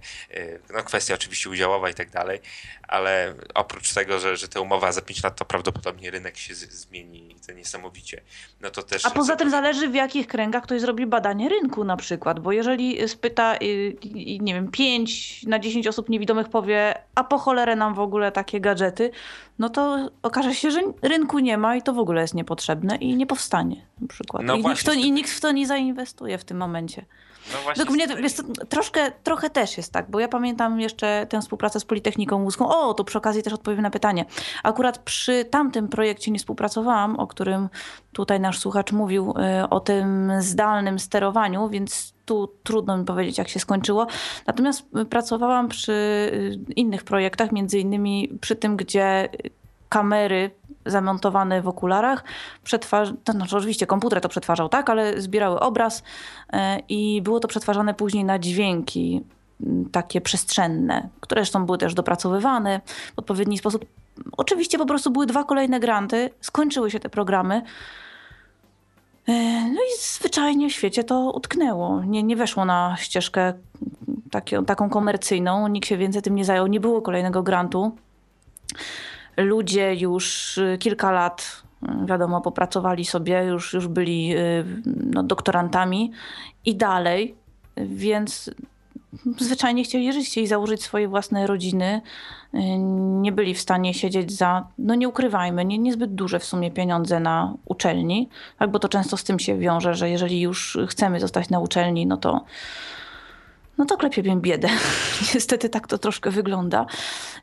no kwestia oczywiście udziałowa i tak dalej, ale oprócz tego, że, że ta umowa za pięć lat to prawdopodobnie rynek się z- zmieni i to niesamowicie. No to też... A poza tym zależy w jakich kręgach ktoś zrobi badanie rynku na przykład, bo jeżeli spyta i, i, nie wiem, pięć na dziesięć osób niewidomych powie, a po cholerę nam w ogóle takie gadżety, no to okaże się, że rynku nie ma i to w ogóle jest niepotrzebne i nie powstanie na przykład. No I, nikt to, I nikt w to nie zainwestuje w tym momencie. No Według mnie to, jest, troszkę, trochę też jest tak, bo ja pamiętam jeszcze tę współpracę z Politechniką Łódzką. O, to przy okazji też odpowiem na pytanie. Akurat przy tamtym projekcie nie współpracowałam, o którym tutaj nasz słuchacz mówił, o tym zdalnym sterowaniu, więc tu trudno mi powiedzieć, jak się skończyło. Natomiast pracowałam przy innych projektach, między innymi przy tym, gdzie kamery zamontowane w okularach, przetwarz... to znaczy oczywiście komputer to przetwarzał, tak, ale zbierały obraz i było to przetwarzane później na dźwięki takie przestrzenne, które zresztą były też dopracowywane w odpowiedni sposób. Oczywiście po prostu były dwa kolejne granty, skończyły się te programy, no i zwyczajnie w świecie to utknęło. Nie, nie weszło na ścieżkę takie, taką komercyjną, nikt się więcej tym nie zajął, nie było kolejnego grantu. Ludzie już kilka lat, wiadomo, popracowali sobie, już, już byli no, doktorantami i dalej, więc zwyczajnie chcieli żyć, chcieli założyć swoje własne rodziny, nie byli w stanie siedzieć za, no nie ukrywajmy, nie, niezbyt duże w sumie pieniądze na uczelni, tak, bo to często z tym się wiąże, że jeżeli już chcemy zostać na uczelni, no to... No to klepie biedę. Niestety tak to troszkę wygląda.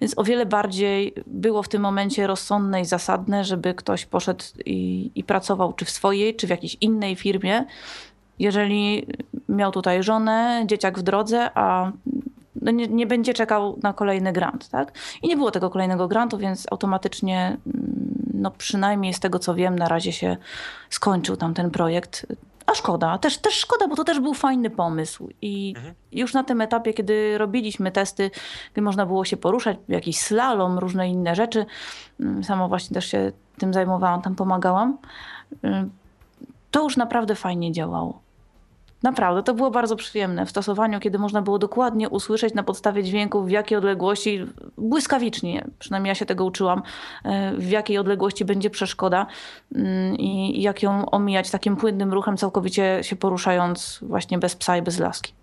Więc o wiele bardziej było w tym momencie rozsądne i zasadne, żeby ktoś poszedł i, i pracował czy w swojej, czy w jakiejś innej firmie. Jeżeli miał tutaj żonę, dzieciak w drodze, a nie, nie będzie czekał na kolejny grant, tak? I nie było tego kolejnego grantu, więc automatycznie, no przynajmniej z tego co wiem, na razie się skończył tam ten projekt. A szkoda, też, też szkoda, bo to też był fajny pomysł i mhm. już na tym etapie, kiedy robiliśmy testy, gdy można było się poruszać, jakiś slalom, różne inne rzeczy, sama właśnie też się tym zajmowałam, tam pomagałam, to już naprawdę fajnie działało. Naprawdę, to było bardzo przyjemne w stosowaniu, kiedy można było dokładnie usłyszeć na podstawie dźwięków, w jakiej odległości, błyskawicznie, przynajmniej ja się tego uczyłam, w jakiej odległości będzie przeszkoda i jak ją omijać takim płynnym ruchem, całkowicie się poruszając właśnie bez psa i bez laski.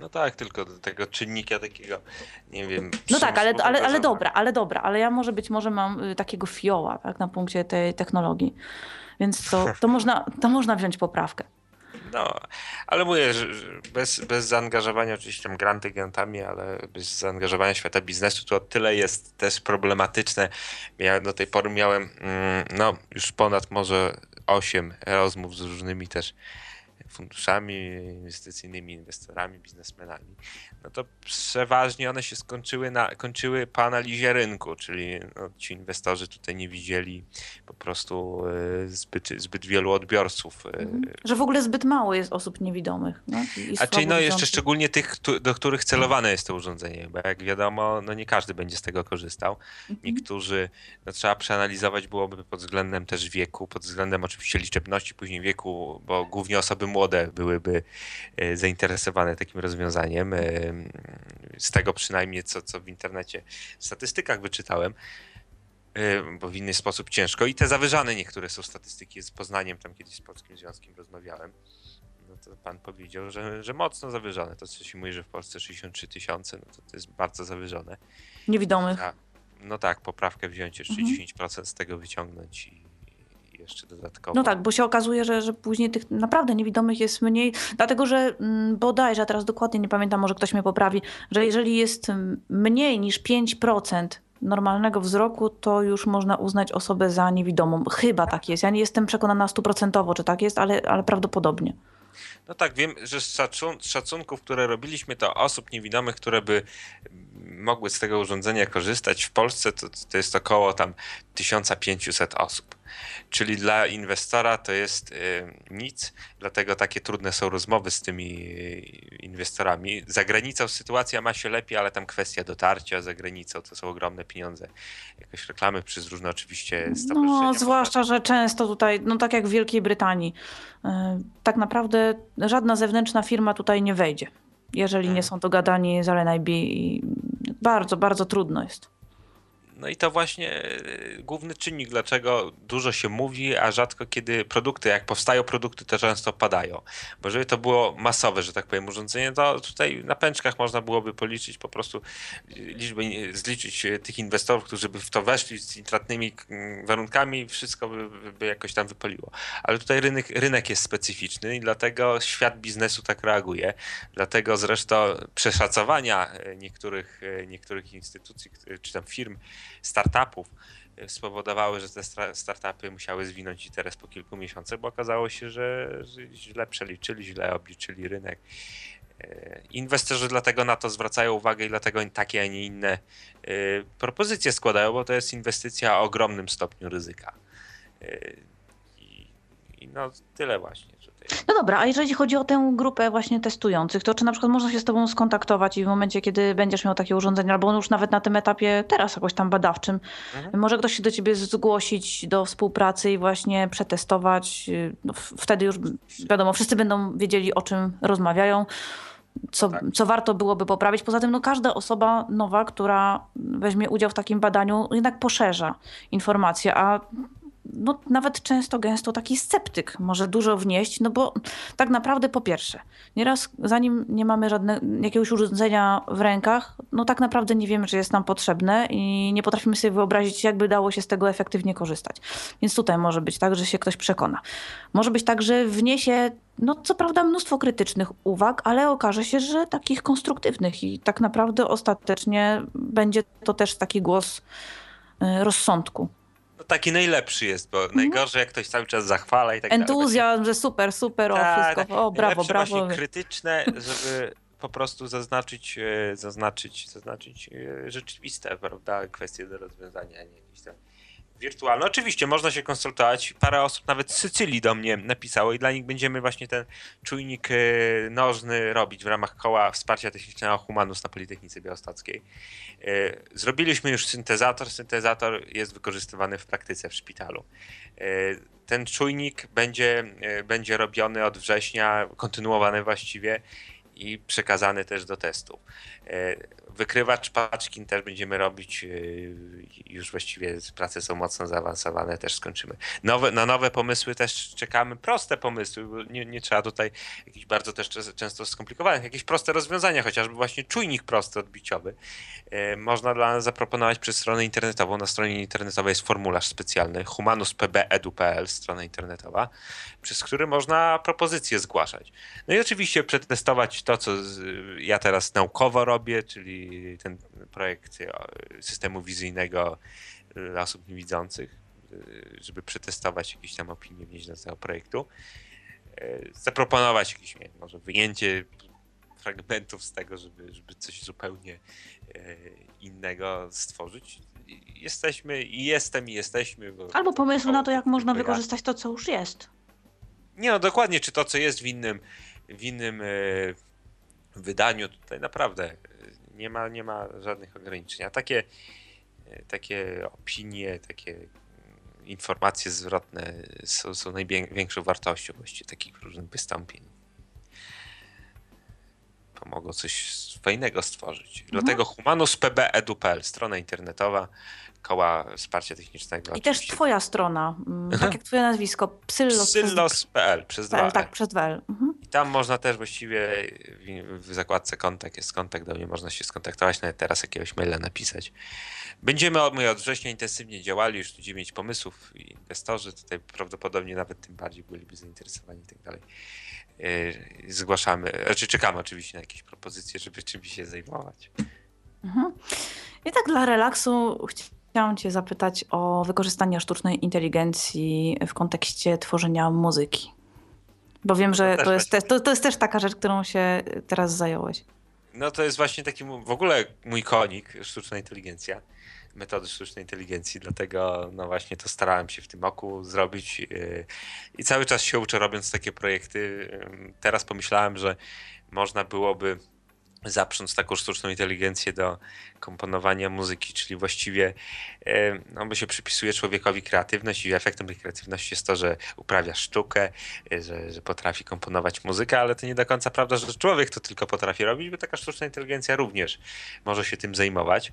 No tak, tylko do tego czynnika takiego, nie wiem... No tak, ale, ale, ale dobra, ale dobra, ale ja może być może mam takiego fioła, tak, na punkcie tej technologii, więc to, to, można, to można wziąć poprawkę. No, ale mówię, że bez, bez zaangażowania oczywiście tam granty grantami, ale bez zaangażowania świata biznesu to tyle jest też problematyczne. Ja do tej pory miałem no, już ponad może osiem rozmów z różnymi też funduszami inwestycyjnymi, inwestorami, biznesmenami. No to przeważnie one się skończyły na, kończyły po analizie rynku, czyli no, ci inwestorzy tutaj nie widzieli po prostu zbyt, zbyt wielu odbiorców. Mhm. Że w ogóle zbyt mało jest osób niewidomych. No? I A czyli no jeszcze szczególnie tych, do których celowane jest to urządzenie, bo jak wiadomo, no nie każdy będzie z tego korzystał. Mhm. Niektórzy, no trzeba przeanalizować byłoby pod względem też wieku, pod względem oczywiście liczebności, później wieku, bo głównie osoby młode byłyby zainteresowane takim rozwiązaniem. Z tego przynajmniej, co, co w internecie w statystykach wyczytałem, bo w inny sposób ciężko. I te zawyżane niektóre są statystyki. Z Poznaniem tam kiedyś z Polskim Związkiem rozmawiałem. No to pan powiedział, że, że mocno zawyżone. To co się mówi, że w Polsce sześćdziesiąt trzy tysiące, no to, to jest bardzo zawyżone. Niewidomych. A, no tak, poprawkę wziąć, jeszcze mhm. dziesięć procent z tego wyciągnąć i jeszcze dodatkowo. No tak, bo się okazuje, że, że później tych naprawdę niewidomych jest mniej, dlatego że bodajże, a teraz dokładnie nie pamiętam, może ktoś mnie poprawi, że jeżeli jest mniej niż pięć procent normalnego wzroku, to już można uznać osobę za niewidomą. Chyba tak jest. Ja nie jestem przekonana stuprocentowo, czy tak jest, ale, ale prawdopodobnie. No tak, wiem, że z szacun- szacunków, które robiliśmy, to osób niewidomych, które by mogły z tego urządzenia korzystać w Polsce, to, to jest około tam tysiąc pięćset osób. Czyli dla inwestora to jest y, nic, dlatego takie trudne są rozmowy z tymi y, inwestorami. Za granicą sytuacja ma się lepiej, ale tam kwestia dotarcia za granicą to są ogromne pieniądze. Jakoś reklamy przez różne oczywiście stowarzyszenia. No, zwłaszcza, że często tutaj, no tak jak w Wielkiej Brytanii, y, tak naprawdę żadna zewnętrzna firma tutaj nie wejdzie, jeżeli hmm. nie są dogadani z L N I B. Bardzo, bardzo trudno jest. No i to właśnie główny czynnik, dlaczego dużo się mówi, a rzadko kiedy produkty, jak powstają produkty, to często padają. Bo żeby to było masowe, że tak powiem, urządzenie, to tutaj na pęczkach można byłoby policzyć po prostu liczbę, zliczyć tych inwestorów, którzy by w to weszli z intratnymi warunkami, wszystko by, by jakoś tam wypaliło. Ale tutaj rynek, rynek jest specyficzny i dlatego świat biznesu tak reaguje. Dlatego zresztą przeszacowania niektórych, niektórych instytucji czy tam firm, startupów spowodowały, że te startupy musiały zwinąć interes po kilku miesiącach, bo okazało się, że źle przeliczyli, źle obliczyli rynek. Inwestorzy dlatego na to zwracają uwagę i dlatego takie, a nie inne propozycje składają, bo to jest inwestycja o ogromnym stopniu ryzyka. I, i no tyle właśnie. No dobra, a jeżeli chodzi o tę grupę właśnie testujących, to czy na przykład można się z tobą skontaktować i w momencie, kiedy będziesz miał takie urządzenie, albo już nawet na tym etapie teraz jakoś tam badawczym, mhm. może ktoś się do ciebie zgłosić do współpracy i właśnie przetestować, no, wtedy już wiadomo, wszyscy będą wiedzieli, o czym rozmawiają, co, tak. co warto byłoby poprawić. Poza tym no, każda osoba nowa, która weźmie udział w takim badaniu, jednak poszerza informacje, a no, nawet często, gęsto taki sceptyk może dużo wnieść, no bo tak naprawdę po pierwsze, nieraz zanim nie mamy żadnego, jakiegoś urządzenia w rękach, no tak naprawdę nie wiemy, czy jest nam potrzebne i nie potrafimy sobie wyobrazić, jakby dało się z tego efektywnie korzystać. Więc tutaj może być tak, że się ktoś przekona. Może być tak, że wniesie, no co prawda mnóstwo krytycznych uwag, ale okaże się, że takich konstruktywnych i tak naprawdę ostatecznie będzie to też taki głos rozsądku. No taki najlepszy jest, bo mhm. najgorzej jak ktoś cały czas zachwala i tak dalej. Entuzjazm, że super, super, o Ta, wszystko, o brawo, brawo. Właśnie krytyczne, żeby po prostu zaznaczyć, zaznaczyć, zaznaczyć rzeczywiste, prawda, kwestie do rozwiązania, a nie jakieś tam wirtualne. Oczywiście można się konsultować. Parę osób nawet z Sycylii do mnie napisało i dla nich będziemy właśnie ten czujnik nożny robić w ramach Koła Wsparcia Technicznego Humanus na Politechnice Białostockiej. Zrobiliśmy już syntezator. Syntezator jest wykorzystywany w praktyce w szpitalu. Ten czujnik będzie, będzie robiony od września, kontynuowany właściwie i przekazany też do testów. Wykrywacz paczkin też będziemy robić, już właściwie prace są mocno zaawansowane, też skończymy. Nowe, na nowe pomysły też czekamy, proste pomysły, bo nie, nie trzeba tutaj jakichś bardzo też często skomplikowanych, jakieś proste rozwiązania, chociażby właśnie czujnik prosty, odbiciowy. Można dla nas zaproponować przez stronę internetową. Na stronie internetowej jest formularz specjalny humanus kropka p b kropka e d u kropka p l, strona internetowa, przez który można propozycje zgłaszać. No i oczywiście przetestować to, co ja teraz naukowo robię, czyli ten projekt systemu wizyjnego dla osób niewidzących, żeby przetestować jakieś tam opinie wnieść z tego projektu, zaproponować jakieś, nie wiem, może wyjęcie fragmentów z tego, żeby, żeby coś zupełnie innego stworzyć. Jesteśmy i jestem i jesteśmy. Albo pomysł na to, jak można wykorzystać to, co już jest. Nie, no dokładnie, czy to, co jest w innym, w innym wydaniu, tutaj naprawdę Nie ma, nie ma żadnych ograniczeń. A takie, takie opinie, takie informacje zwrotne są, są największą wartością właściwie takich różnych wystąpień. Pomogą coś fajnego stworzyć. Mhm. Dlatego humanus kropka p b kropka e d u kropka p l, strona internetowa Koła Wsparcia Technicznego. I oczywiście też twoja strona, tak jak twoje nazwisko, psylos kropka p l, przez dwa L. Tak, przez dwa L. Mhm. I tam można też właściwie w zakładce kontakt jest kontakt do mnie, można się skontaktować, nawet teraz jakiegoś maila napisać. Będziemy od, my od września intensywnie działali, już tu dziewięć pomysłów i inwestorzy tutaj prawdopodobnie nawet tym bardziej byliby zainteresowani i tak dalej. Zgłaszamy, znaczy czekamy oczywiście na jakieś propozycje, żeby czymś się zajmować. Mhm. I tak dla relaksu chciałam cię zapytać o wykorzystanie sztucznej inteligencji w kontekście tworzenia muzyki. Bo wiem, że to jest, te, to, to jest też taka rzecz, którą się teraz zająłeś. No to jest właśnie taki w ogóle mój konik, sztuczna inteligencja, metody sztucznej inteligencji, dlatego no właśnie to starałem się w tym roku zrobić i cały czas się uczę, robiąc takie projekty. Teraz pomyślałem, że można byłoby zaprząc taką sztuczną inteligencję do komponowania muzyki, czyli właściwie no, by się przypisuje człowiekowi kreatywność i efektem tej kreatywności jest to, że uprawia sztukę, że, że potrafi komponować muzykę, ale to nie do końca prawda, że człowiek to tylko potrafi robić, bo taka sztuczna inteligencja również może się tym zajmować.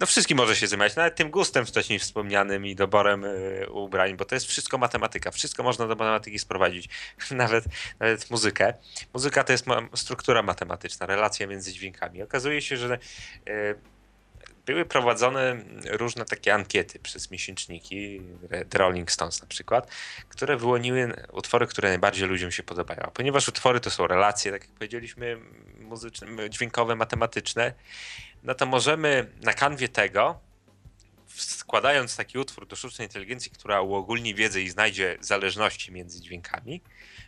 No wszystkim może się zajmować, nawet tym gustem wcześniej wspomnianym i doborem ubrań, bo to jest wszystko matematyka, wszystko można do matematyki sprowadzić, nawet, nawet muzykę. Muzyka to jest struktura matematyczna, relacja między dźwiękami. Okazuje się, że były prowadzone różne takie ankiety przez miesięczniki, The Rolling Stones na przykład, które wyłoniły utwory, które najbardziej ludziom się podobają. A ponieważ utwory to są relacje, tak jak powiedzieliśmy, muzyczne, dźwiękowe, matematyczne, no to możemy na kanwie tego, składając taki utwór do sztucznej inteligencji, która uogólni wiedzę i znajdzie zależności między dźwiękami,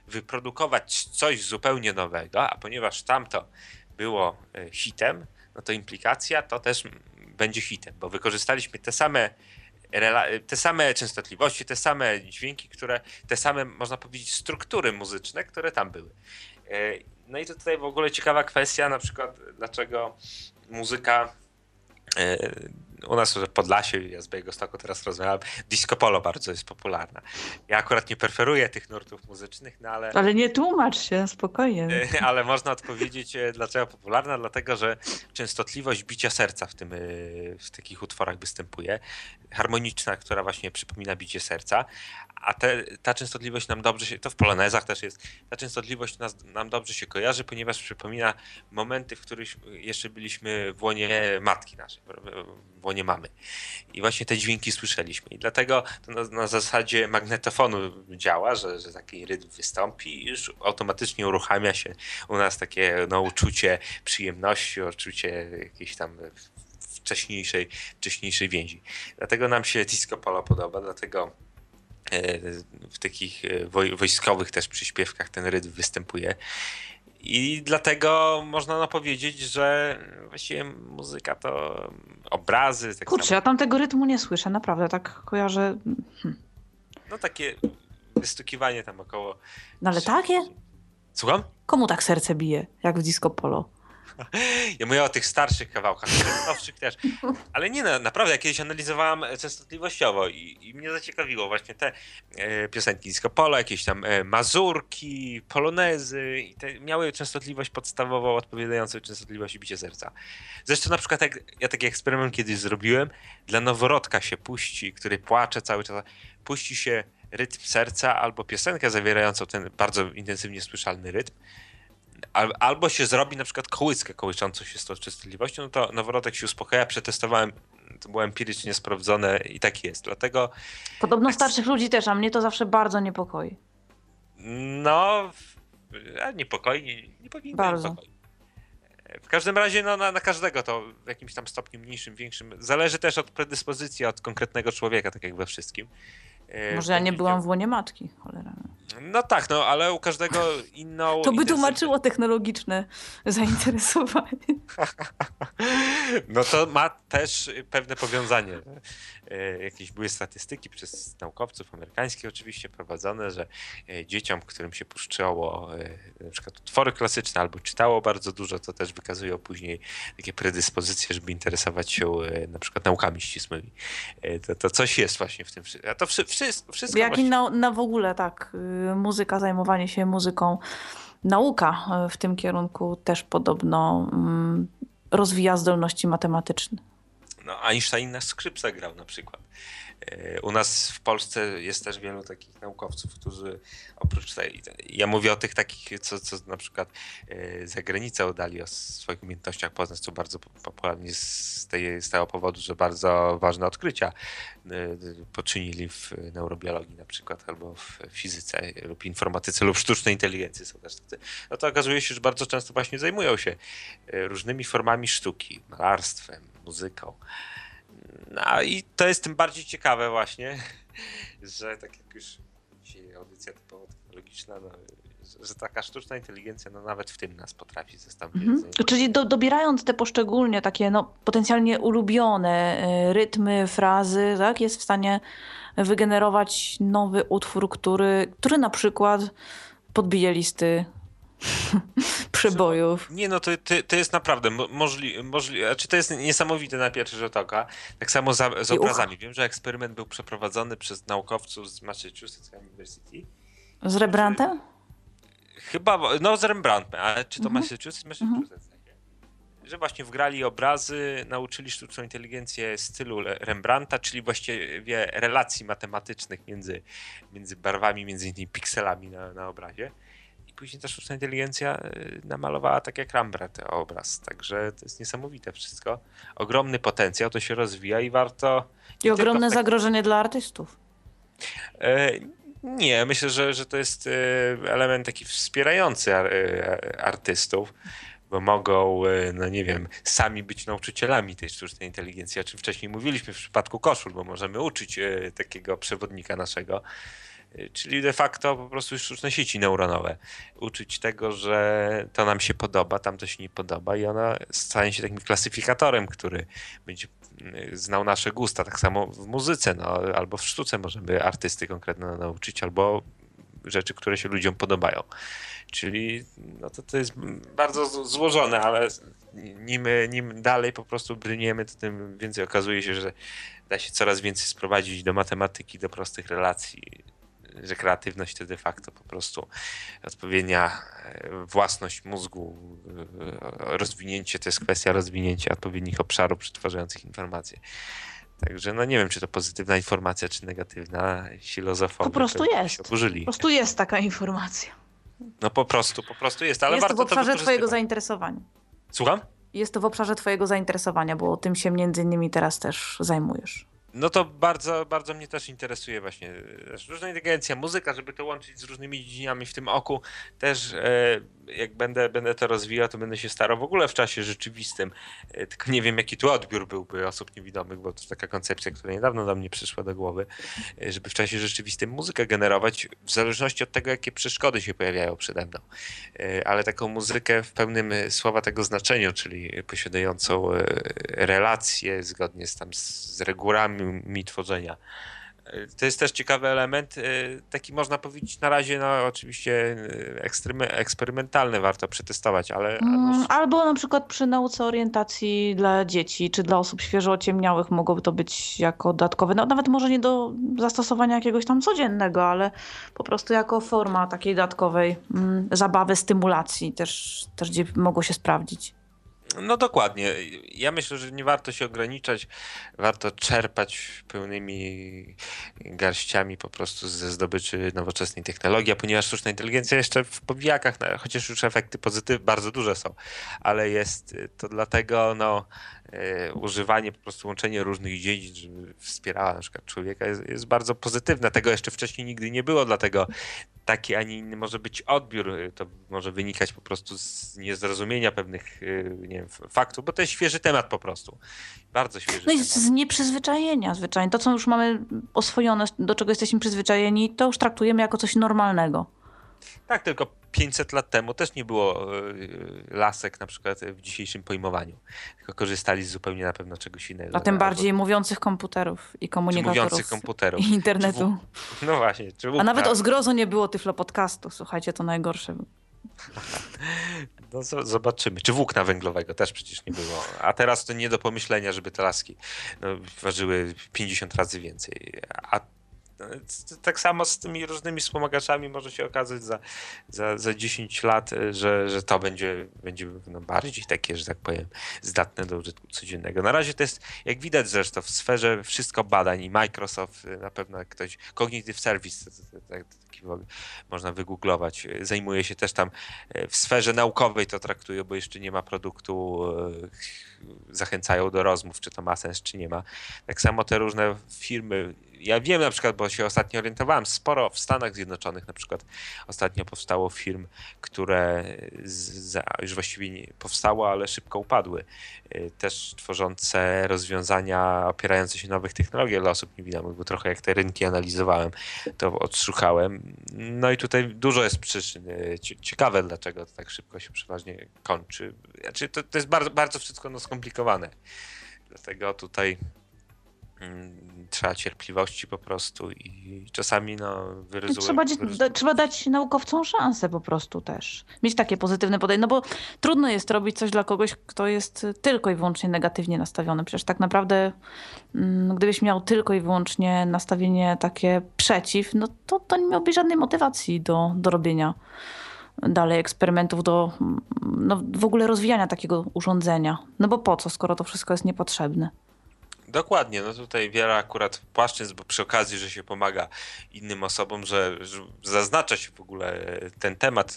wyprodukować coś zupełnie nowego, a ponieważ tamto było hitem, no to implikacja to też będzie hitem, bo wykorzystaliśmy te same, te same częstotliwości, te same dźwięki, które, te same, można powiedzieć, struktury muzyczne, które tam były. No i tutaj w ogóle ciekawa kwestia, na przykład dlaczego muzyka u nas w Podlasie, ja z Białegostoku teraz rozmawiam, disco polo bardzo jest popularna. Ja akurat nie preferuję tych nurtów muzycznych, no ale... Ale nie tłumacz się, spokojnie. Ale można odpowiedzieć, dlaczego popularna, dlatego że częstotliwość bicia serca w, tym, w takich utworach występuje. Harmoniczna, która właśnie przypomina bicie serca, a te, ta częstotliwość nam dobrze się, to w polonezach też jest, ta częstotliwość nas, nam dobrze się kojarzy, ponieważ przypomina momenty, w których jeszcze byliśmy w łonie matki naszej, w łonie mamy. I właśnie te dźwięki słyszeliśmy. I dlatego to na, na zasadzie magnetofonu działa, że, że taki rytm wystąpi i już automatycznie uruchamia się u nas takie no, uczucie przyjemności, uczucie jakiejś tam wcześniejszej, wcześniejszej więzi. Dlatego nam się disco polo podoba, dlatego w takich wojskowych też przyśpiewkach ten rytm występuje. I dlatego można powiedzieć, że właściwie muzyka to obrazy. Tak. Kurczę, samo. Ja tam tego rytmu nie słyszę, naprawdę, tak kojarzę. Hm. No takie wystukiwanie tam około... No ale takie? Słucham? Komu tak serce bije, jak w disco polo? Ja mówię o tych starszych kawałkach, nowszych też. Ale nie, no, naprawdę, ja kiedyś analizowałam częstotliwościowo i, i mnie zaciekawiło właśnie te e, piosenki disco polo, jakieś tam e, mazurki, polonezy i te miały częstotliwość podstawową odpowiadającą częstotliwości bicia serca. Zresztą na przykład tak, ja taki eksperyment kiedyś zrobiłem, dla noworodka się puści, który płacze cały czas, puści się rytm serca albo piosenkę zawierającą ten bardzo intensywnie słyszalny rytm. Albo się zrobi na przykład kołyskę kołyczącą się z tą częstotliwością, no to noworodek się uspokaja, przetestowałem, to było empirycznie sprawdzone i tak jest, dlatego... Podobno starszych ludzi też, a mnie to zawsze bardzo niepokoi. No, niepokoi, nie, nie powinno bardzo niepokoić. W każdym razie no, na, na każdego to w jakimś tam stopniu mniejszym, większym, zależy też od predyspozycji, od konkretnego człowieka, tak jak we wszystkim. Może ja nie byłam w łonie matki, cholera. No tak, no ale u każdego inną... To by tłumaczyło technologiczne zainteresowanie. No to ma też pewne powiązanie. Jakieś były statystyki przez naukowców amerykańskich oczywiście prowadzone, że dzieciom, którym się puszczało na przykład utwory klasyczne albo czytało bardzo dużo, to też wykazują później takie predyspozycje, żeby interesować się na przykład naukami ścisłymi. To, to coś jest właśnie w tym... A to wszy, wszy, wszystko jak właśnie... i na, na w ogóle tak... Muzyka, zajmowanie się muzyką, nauka w tym kierunku też podobno rozwija zdolności matematyczne. No, Einstein na skrzypcach grał na przykład. U nas w Polsce jest też wielu takich naukowców, którzy oprócz tej, ja mówię o tych takich, co, co na przykład za granicę udali o swoich umiejętnościach poznać, co bardzo popularnie z, tej, z tego powodu, że bardzo ważne odkrycia poczynili w neurobiologii na przykład, albo w fizyce lub informatyce lub sztucznej inteligencji są też tacy. No to okazuje się, że bardzo często właśnie zajmują się różnymi formami sztuki, malarstwem, muzyką. No i to jest tym bardziej ciekawe właśnie, że tak jak już dzisiaj audycja typowo technologiczna, no, że, że taka sztuczna inteligencja no, nawet w tym nas potrafi zastąpić. Mhm. Czyli do, dobierając te poszczególnie takie no, potencjalnie ulubione rytmy, frazy, tak, jest w stanie wygenerować nowy utwór, który, który na przykład podbije listy przebojów. Nie no, to, to, to jest naprawdę możliwe, możli, znaczy to jest niesamowite na pierwszy rzut oka. Tak samo za, z obrazami. Wiem, że eksperyment był przeprowadzony przez naukowców z Massachusetts University. Z Rembrandtem? Chyba, no z Rembrandtem, ale czy to mhm. Massachusetts? Massachusetts. Mhm. Że właśnie wgrali obrazy, nauczyli sztuczną inteligencję stylu Rembrandta, czyli właściwie relacji matematycznych między, między barwami, między innymi pikselami na, na obrazie. Później ta sztuczna inteligencja namalowała tak jak Rembrandt obraz. Także to jest niesamowite wszystko. Ogromny potencjał, to się rozwija i warto... I ogromne tak... zagrożenie dla artystów. Nie, myślę, że, że to jest element taki wspierający artystów, bo mogą, no nie wiem, sami być nauczycielami tej sztucznej inteligencji, o czym wcześniej mówiliśmy w przypadku koszul, bo możemy uczyć takiego przewodnika naszego. Czyli de facto po prostu sztuczne sieci neuronowe. Uczyć tego, że to nam się podoba, tam to się nie podoba i ona stanie się takim klasyfikatorem, który będzie znał nasze gusta. Tak samo w muzyce, no, albo w sztuce możemy artysty konkretnie nauczyć, albo rzeczy, które się ludziom podobają. Czyli no to, to jest bardzo złożone, ale nim, nim dalej po prostu brniemy, to tym więcej okazuje się, że da się coraz więcej sprowadzić do matematyki, do prostych relacji. Że kreatywność to de facto po prostu odpowiednia własność mózgu, rozwinięcie, to jest kwestia rozwinięcia odpowiednich obszarów przetwarzających informacje. Także no nie wiem, czy to pozytywna informacja, czy negatywna, filozofowie. Po prostu jest. Oburzyli. Po prostu jest taka informacja. No po prostu, po prostu jest. Ale jest warto to w obszarze to twojego zainteresowania. Słucham? Jest to w obszarze twojego zainteresowania, bo tym się między innymi teraz też zajmujesz. No to bardzo, bardzo mnie też interesuje właśnie sztuczna inteligencja, muzyka, żeby to łączyć z różnymi dziedzinami w tym oku. Też jak będę, będę to rozwijał, to będę się starał w ogóle w czasie rzeczywistym. Tylko nie wiem, jaki tu odbiór byłby osób niewidomych, bo to taka koncepcja, która niedawno do mnie przyszła do głowy, żeby w czasie rzeczywistym muzykę generować w zależności od tego, jakie przeszkody się pojawiają przede mną. Ale taką muzykę w pełnym słowa tego znaczeniu, czyli posiadającą relacje zgodnie z, tam, z regułami mi tworzenia. To jest też ciekawy element, taki można powiedzieć na razie, no oczywiście ekstrymy, eksperymentalny, warto przetestować, ale... Mm, albo na przykład przy nauce orientacji dla dzieci, czy dla osób świeżo ociemniałych mogłoby to być jako dodatkowe, no nawet może nie do zastosowania jakiegoś tam codziennego, ale po prostu jako forma takiej dodatkowej mm, zabawy, stymulacji też, też gdzie mogło się sprawdzić. No dokładnie. Ja myślę, że nie warto się ograniczać, warto czerpać pełnymi garściami po prostu ze zdobyczy nowoczesnej technologii, a ponieważ sztuczna inteligencja jeszcze w powijakach, chociaż już efekty pozytywne bardzo duże są, ale jest to dlatego no, używanie, po prostu łączenie różnych dziedzin, żeby wspierała na przykład człowieka jest, jest bardzo pozytywne. Tego jeszcze wcześniej nigdy nie było, dlatego taki, a nie inny może być odbiór. To może wynikać po prostu z niezrozumienia pewnych, nie wiem, faktów, bo to jest świeży temat po prostu. Bardzo świeży no temat. No i z nieprzyzwyczajenia zwyczajnie. To, co już mamy oswojone, do czego jesteśmy przyzwyczajeni, to już traktujemy jako coś normalnego. Tak, tylko pięćset lat temu też nie było lasek na przykład w dzisiejszym pojmowaniu, tylko korzystali z zupełnie na pewno czegoś innego. A tym bardziej albo... mówiących komputerów i komunikatorów. Mówiących komputerów. I internetu. W... No właśnie. Czy w... A nawet o zgrozo nie było Tyflo Podcastu. Słuchajcie, to najgorsze. No zobaczymy. Czy włókna węglowego też przecież nie było. A teraz to nie do pomyślenia, żeby te laski no, ważyły pięćdziesiąt razy więcej. A tak samo z tymi różnymi wspomagaczami może się okazać za, za, za dziesięć lat, że, że to będzie, będzie no bardziej takie, że tak powiem, zdatne do użytku codziennego. Na razie to jest, jak widać zresztą, w sferze wszystko badań i Microsoft, na pewno ktoś, Cognitive Service, taki można wygooglować, zajmuje się też tam w sferze naukowej to traktują, bo jeszcze nie ma produktu, zachęcają do rozmów, czy to ma sens, czy nie ma. Tak samo te różne firmy, ja wiem na przykład, bo się ostatnio orientowałem, sporo w Stanach Zjednoczonych na przykład ostatnio powstało firm, które z, już właściwie nie powstało, ale szybko upadły. Też tworzące rozwiązania opierające się na nowych technologiach dla osób niewidomych, bo trochę jak te rynki analizowałem, to odszukałem. No i tutaj dużo jest przyczyn. Ciekawe, dlaczego to tak szybko się przeważnie kończy. Znaczy, to, to jest bardzo, bardzo wszystko no, skomplikowane. Dlatego tutaj trzeba cierpliwości po prostu i czasami no wyryzuje... Trzeba, da, trzeba dać naukowcom szansę po prostu też. Mieć takie pozytywne podejście, no bo trudno jest robić coś dla kogoś, kto jest tylko i wyłącznie negatywnie nastawiony. Przecież tak naprawdę gdybyś miał tylko i wyłącznie nastawienie takie przeciw, no to, to nie miałbyś żadnej motywacji do, do robienia dalej eksperymentów, do no w ogóle rozwijania takiego urządzenia. No bo po co, skoro to wszystko jest niepotrzebne? Dokładnie, no tutaj wiele akurat płaszczyzn, bo przy okazji, że się pomaga innym osobom, że, że zaznacza się w ogóle ten temat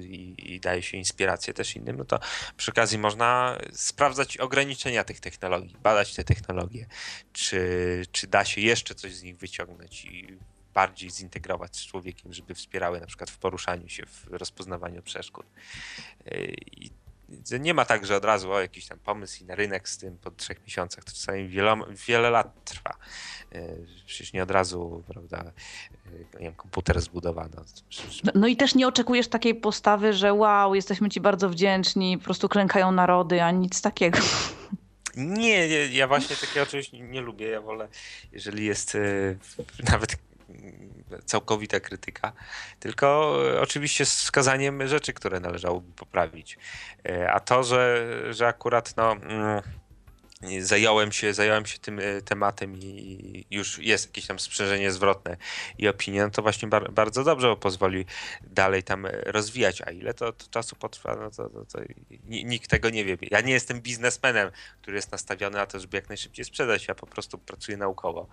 i, i daje się inspirację też innym, no to przy okazji można sprawdzać ograniczenia tych technologii, badać te technologie, czy, czy da się jeszcze coś z nich wyciągnąć i bardziej zintegrować z człowiekiem, żeby wspierały na przykład w poruszaniu się, w rozpoznawaniu przeszkód. I nie ma tak, że od razu o, jakiś tam pomysł i na rynek z tym po trzech miesiącach. To czasami wieloma, wiele lat trwa. Przecież nie od razu, prawda, nie wiem, komputer zbudowano. Przecież... No i też nie oczekujesz takiej postawy, że wow, jesteśmy ci bardzo wdzięczni, po prostu klękają narody, a nic takiego. Nie, nie ja właśnie takiego oczywiście nie lubię. Ja wolę, jeżeli jest nawet całkowita krytyka, tylko oczywiście z wskazaniem rzeczy, które należałoby poprawić. A to, że, że akurat no, zająłem się, zająłem się tym tematem i już jest jakieś tam sprzężenie zwrotne i opinie, no to właśnie bar- bardzo dobrze, bo pozwoli dalej tam rozwijać. A ile to, to czasu potrwa, no to, to, to nikt tego nie wie. Ja nie jestem biznesmenem, który jest nastawiony na to, żeby jak najszybciej sprzedać. Ja po prostu pracuję naukowo.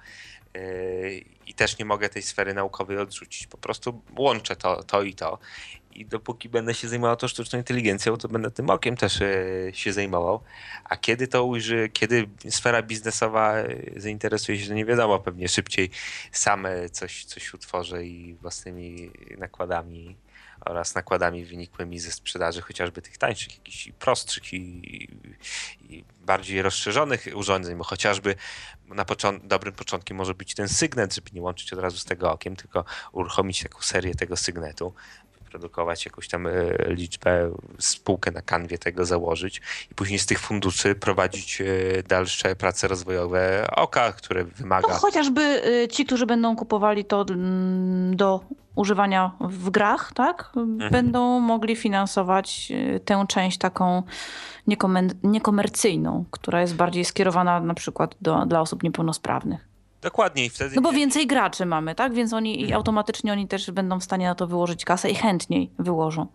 I też nie mogę tej sfery naukowej odrzucić. Po prostu łączę to, to i to. i dopóki będę się zajmował tą sztuczną inteligencją, to będę tym okiem też się zajmował. A kiedy to ujrzy, kiedy sfera biznesowa zainteresuje się, to nie wiadomo, pewnie szybciej sam coś, coś utworzę i własnymi nakładami oraz nakładami wynikłymi ze sprzedaży chociażby tych tańszych, jakichś prostszych i, i bardziej rozszerzonych urządzeń, bo chociażby na począ- dobrym początkiem może być ten sygnet, żeby nie łączyć od razu z tego okiem, tylko uruchomić taką serię tego sygnetu, wyprodukować jakąś tam y, liczbę, spółkę na kanwie tego założyć i później z tych funduszy prowadzić y, dalsze prace rozwojowe oka, które wymaga... No, chociażby y, ci, którzy będą kupowali to mm, do... używania w grach, tak? Mhm. Będą mogli finansować tę część taką niekomer- niekomercyjną, która jest bardziej skierowana na przykład do, dla osób niepełnosprawnych. Dokładnie. I wtedy... No bo więcej graczy mamy, tak? Więc oni mhm. i automatycznie oni też będą w stanie na to wyłożyć kasę i chętniej wyłożą.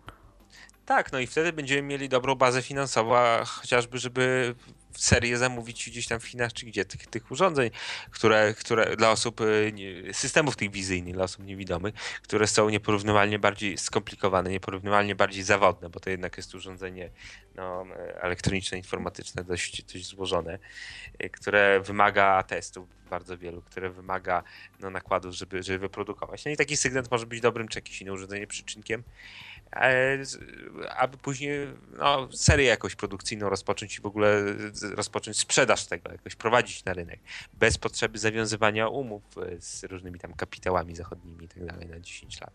Tak, no i wtedy będziemy mieli dobrą bazę finansową, chociażby żeby serię zamówić gdzieś tam w Chinach czy gdzie tych, tych urządzeń, które, które dla osób, systemów tych wizyjnych, dla osób niewidomych, które są nieporównywalnie bardziej skomplikowane, nieporównywalnie bardziej zawodne, bo to jednak jest urządzenie no, elektroniczne, informatyczne, dość, dość złożone, które wymaga testów bardzo wielu, które wymaga no, nakładów, żeby, żeby wyprodukować. No i taki sygnet może być dobrym czy jakieś inne urządzenie przyczynkiem, aby później no, serię jakąś produkcyjną rozpocząć i w ogóle rozpocząć sprzedaż tego, jakoś prowadzić na rynek, bez potrzeby zawiązywania umów z różnymi tam kapitałami zachodnimi i tak dalej na dziesięć lat.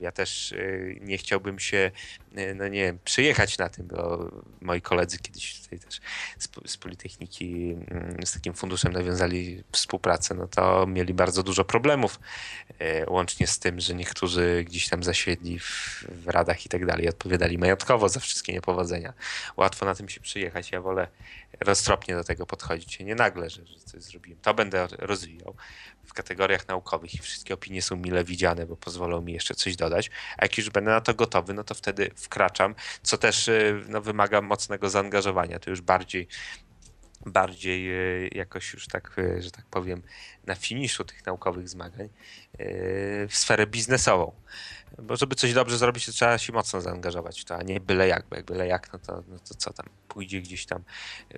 Ja też nie chciałbym się, no nie wiem, przejechać na tym, bo moi koledzy kiedyś tutaj też z Politechniki z takim funduszem nawiązali współpracę, no to mieli bardzo dużo problemów, łącznie z tym, że niektórzy gdzieś tam zasiedli w, w radach i tak dalej, odpowiadali majątkowo za wszystkie niepowodzenia. Łatwo na tym się przejechać, ja wolę roztropnie do tego podchodzić, nie nagle, że, że coś zrobiłem. To będę rozwijał w kategoriach naukowych i wszystkie opinie są mile widziane, bo pozwolą mi jeszcze coś dodać, a jak już będę na to gotowy, no to wtedy wkraczam, co też no, wymaga mocnego zaangażowania, to już bardziej bardziej jakoś już tak, że tak powiem, na finiszu tych naukowych zmagań w sferę biznesową. Bo żeby coś dobrze zrobić, to trzeba się mocno zaangażować w to, a nie byle jak, bo jak byle jak, no to, no to co tam, pójdzie gdzieś tam,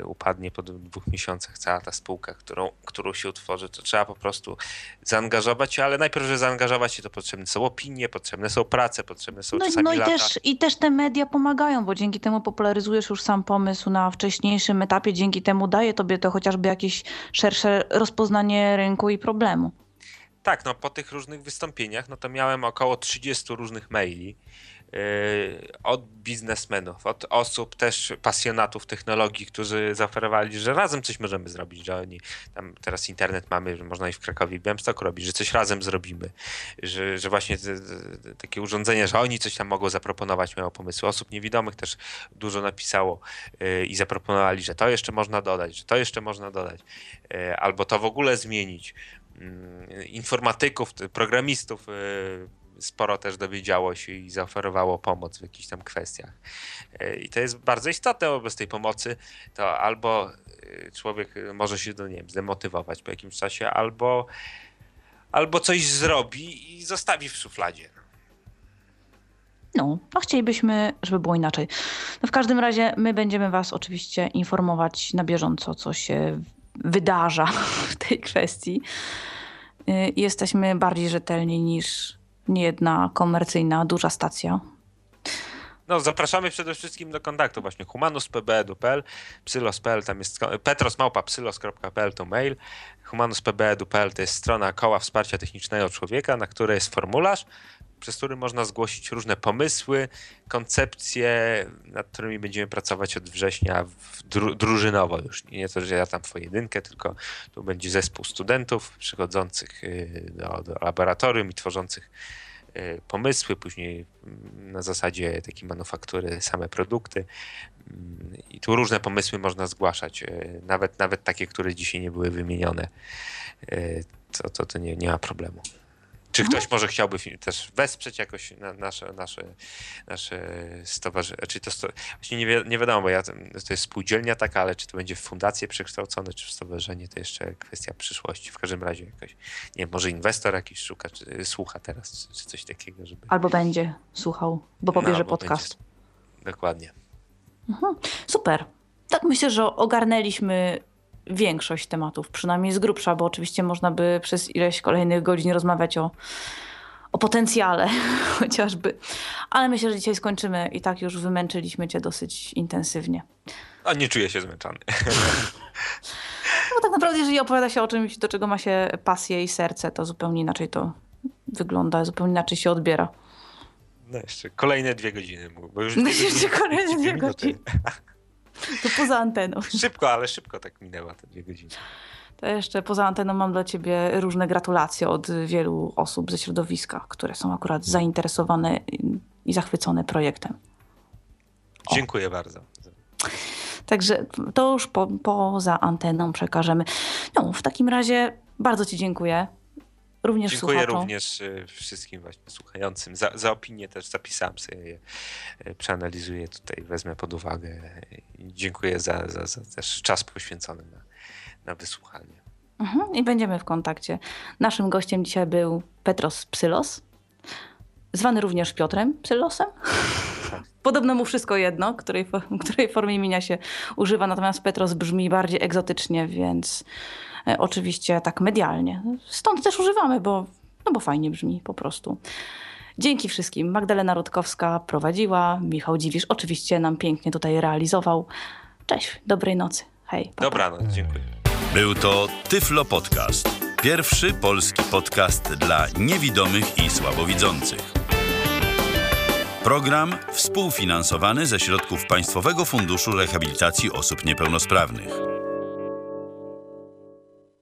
upadnie po dwóch miesiącach cała ta spółka, którą, którą się utworzy, to trzeba po prostu zaangażować się, ale najpierw, żeby zaangażować się, to potrzebne są opinie, potrzebne są prace, potrzebne są no, czasami no i lata. Też, i też te media pomagają, bo dzięki temu popularyzujesz już sam pomysł na wcześniejszym etapie, dzięki temu daje tobie to chociażby jakieś szersze rozpoznanie rynku i problemu. Tak, no po tych różnych wystąpieniach, no to miałem około trzydziestu różnych maili yy, od biznesmenów, od osób też pasjonatów technologii, którzy zaoferowali, że razem coś możemy zrobić, że oni tam teraz internet mamy, że można i w Krakowie i Białymstoku robić, że coś razem zrobimy, że, że właśnie te, te, takie urządzenia, że oni coś tam mogą zaproponować, mają pomysły. Osób niewidomych też dużo napisało yy, i zaproponowali, że to jeszcze można dodać, że to jeszcze można dodać, yy, albo to w ogóle zmienić. Informatyków, programistów sporo też dowiedziało się i zaoferowało pomoc w jakichś tam kwestiach. I to jest bardzo istotne, bo bez tej pomocy to albo człowiek może się do niej zdemotywować po jakimś czasie, albo, albo coś zrobi i zostawi w szufladzie. No, no chcielibyśmy, żeby było inaczej. No w każdym razie my będziemy was oczywiście informować na bieżąco, co się wydarza w tej kwestii. Jesteśmy bardziej rzetelni niż niejedna komercyjna duża stacja. No, zapraszamy przede wszystkim do kontaktu właśnie humanus kropka p b kropka e d u kropka p l, psylos kropka p l, tam jest petrosmałpa psylos kropka p l to mail, humanus kropka p b kropka e d u kropka p l to jest strona Koła Wsparcia Technicznego Człowieka, na której jest formularz, przez który można zgłosić różne pomysły, koncepcje, nad którymi będziemy pracować od września w dru- drużynowo już. Nie to, że ja tam w pojedynkę, tylko tu będzie zespół studentów przychodzących do, do laboratorium i tworzących pomysły, później na zasadzie takiej manufaktury same produkty i tu różne pomysły można zgłaszać, nawet, nawet takie, które dzisiaj nie były wymienione, to, to, to nie, nie ma problemu. Czy ktoś może chciałby też wesprzeć jakoś na nasze, nasze, nasze stowarzyszenie? Czy to sto... Właśnie nie, wi- nie wiadomo, bo ja to, to jest spółdzielnia taka, ale czy to będzie w fundację przekształcone, czy w stowarzyszenie, to jeszcze kwestia przyszłości. W każdym razie jakoś, nie wiem, może inwestor jakiś szuka, czy słucha teraz, czy, czy coś takiego, żeby... Albo będzie słuchał, bo pobierze no, podcast. Będzie... Dokładnie. Mhm. Super. Tak myślę, że ogarnęliśmy większość tematów, przynajmniej z grubsza, bo oczywiście można by przez ileś kolejnych godzin rozmawiać o, o potencjale chociażby. Ale myślę, że dzisiaj skończymy i tak już wymęczyliśmy cię dosyć intensywnie. A nie czuję się zmęczony. No bo tak naprawdę, jeżeli opowiada się o czymś, do czego ma się pasję i serce, to zupełnie inaczej to wygląda, zupełnie inaczej się odbiera. No jeszcze kolejne dwie godziny. Bo już no dwie jeszcze godziny, kolejne dwie godziny. To poza anteną. Szybko, ale szybko tak minęła te dwie godziny. To jeszcze poza anteną mam dla ciebie różne gratulacje od wielu osób ze środowiska, które są akurat zainteresowane i zachwycone projektem. O. Dziękuję bardzo. Także to już po, poza anteną przekażemy. No, w takim razie bardzo ci dziękuję. Również dziękuję słuchaczom. Również wszystkim właśnie słuchającym. Za, za opinię też zapisałem sobie je, przeanalizuję tutaj, wezmę pod uwagę. Dziękuję za, za, za też czas poświęcony na, na wysłuchanie. Mhm, i będziemy w kontakcie. Naszym gościem dzisiaj był Petros Psylos, zwany również Piotrem Psylosem. Podobno mu wszystko jedno, której, której formie imienia się używa, natomiast Petros brzmi bardziej egzotycznie, więc oczywiście tak medialnie. Stąd też używamy, bo, no bo fajnie brzmi po prostu. Dzięki wszystkim. Magdalena Rutkowska prowadziła, Michał Dziwisz oczywiście nam pięknie tutaj realizował. Cześć, dobrej nocy. Hej. Pa, pa. Dobranoc, dziękuję. Był to Tyflo Podcast. Pierwszy polski podcast dla niewidomych i słabowidzących. Program współfinansowany ze środków Państwowego Funduszu Rehabilitacji Osób Niepełnosprawnych.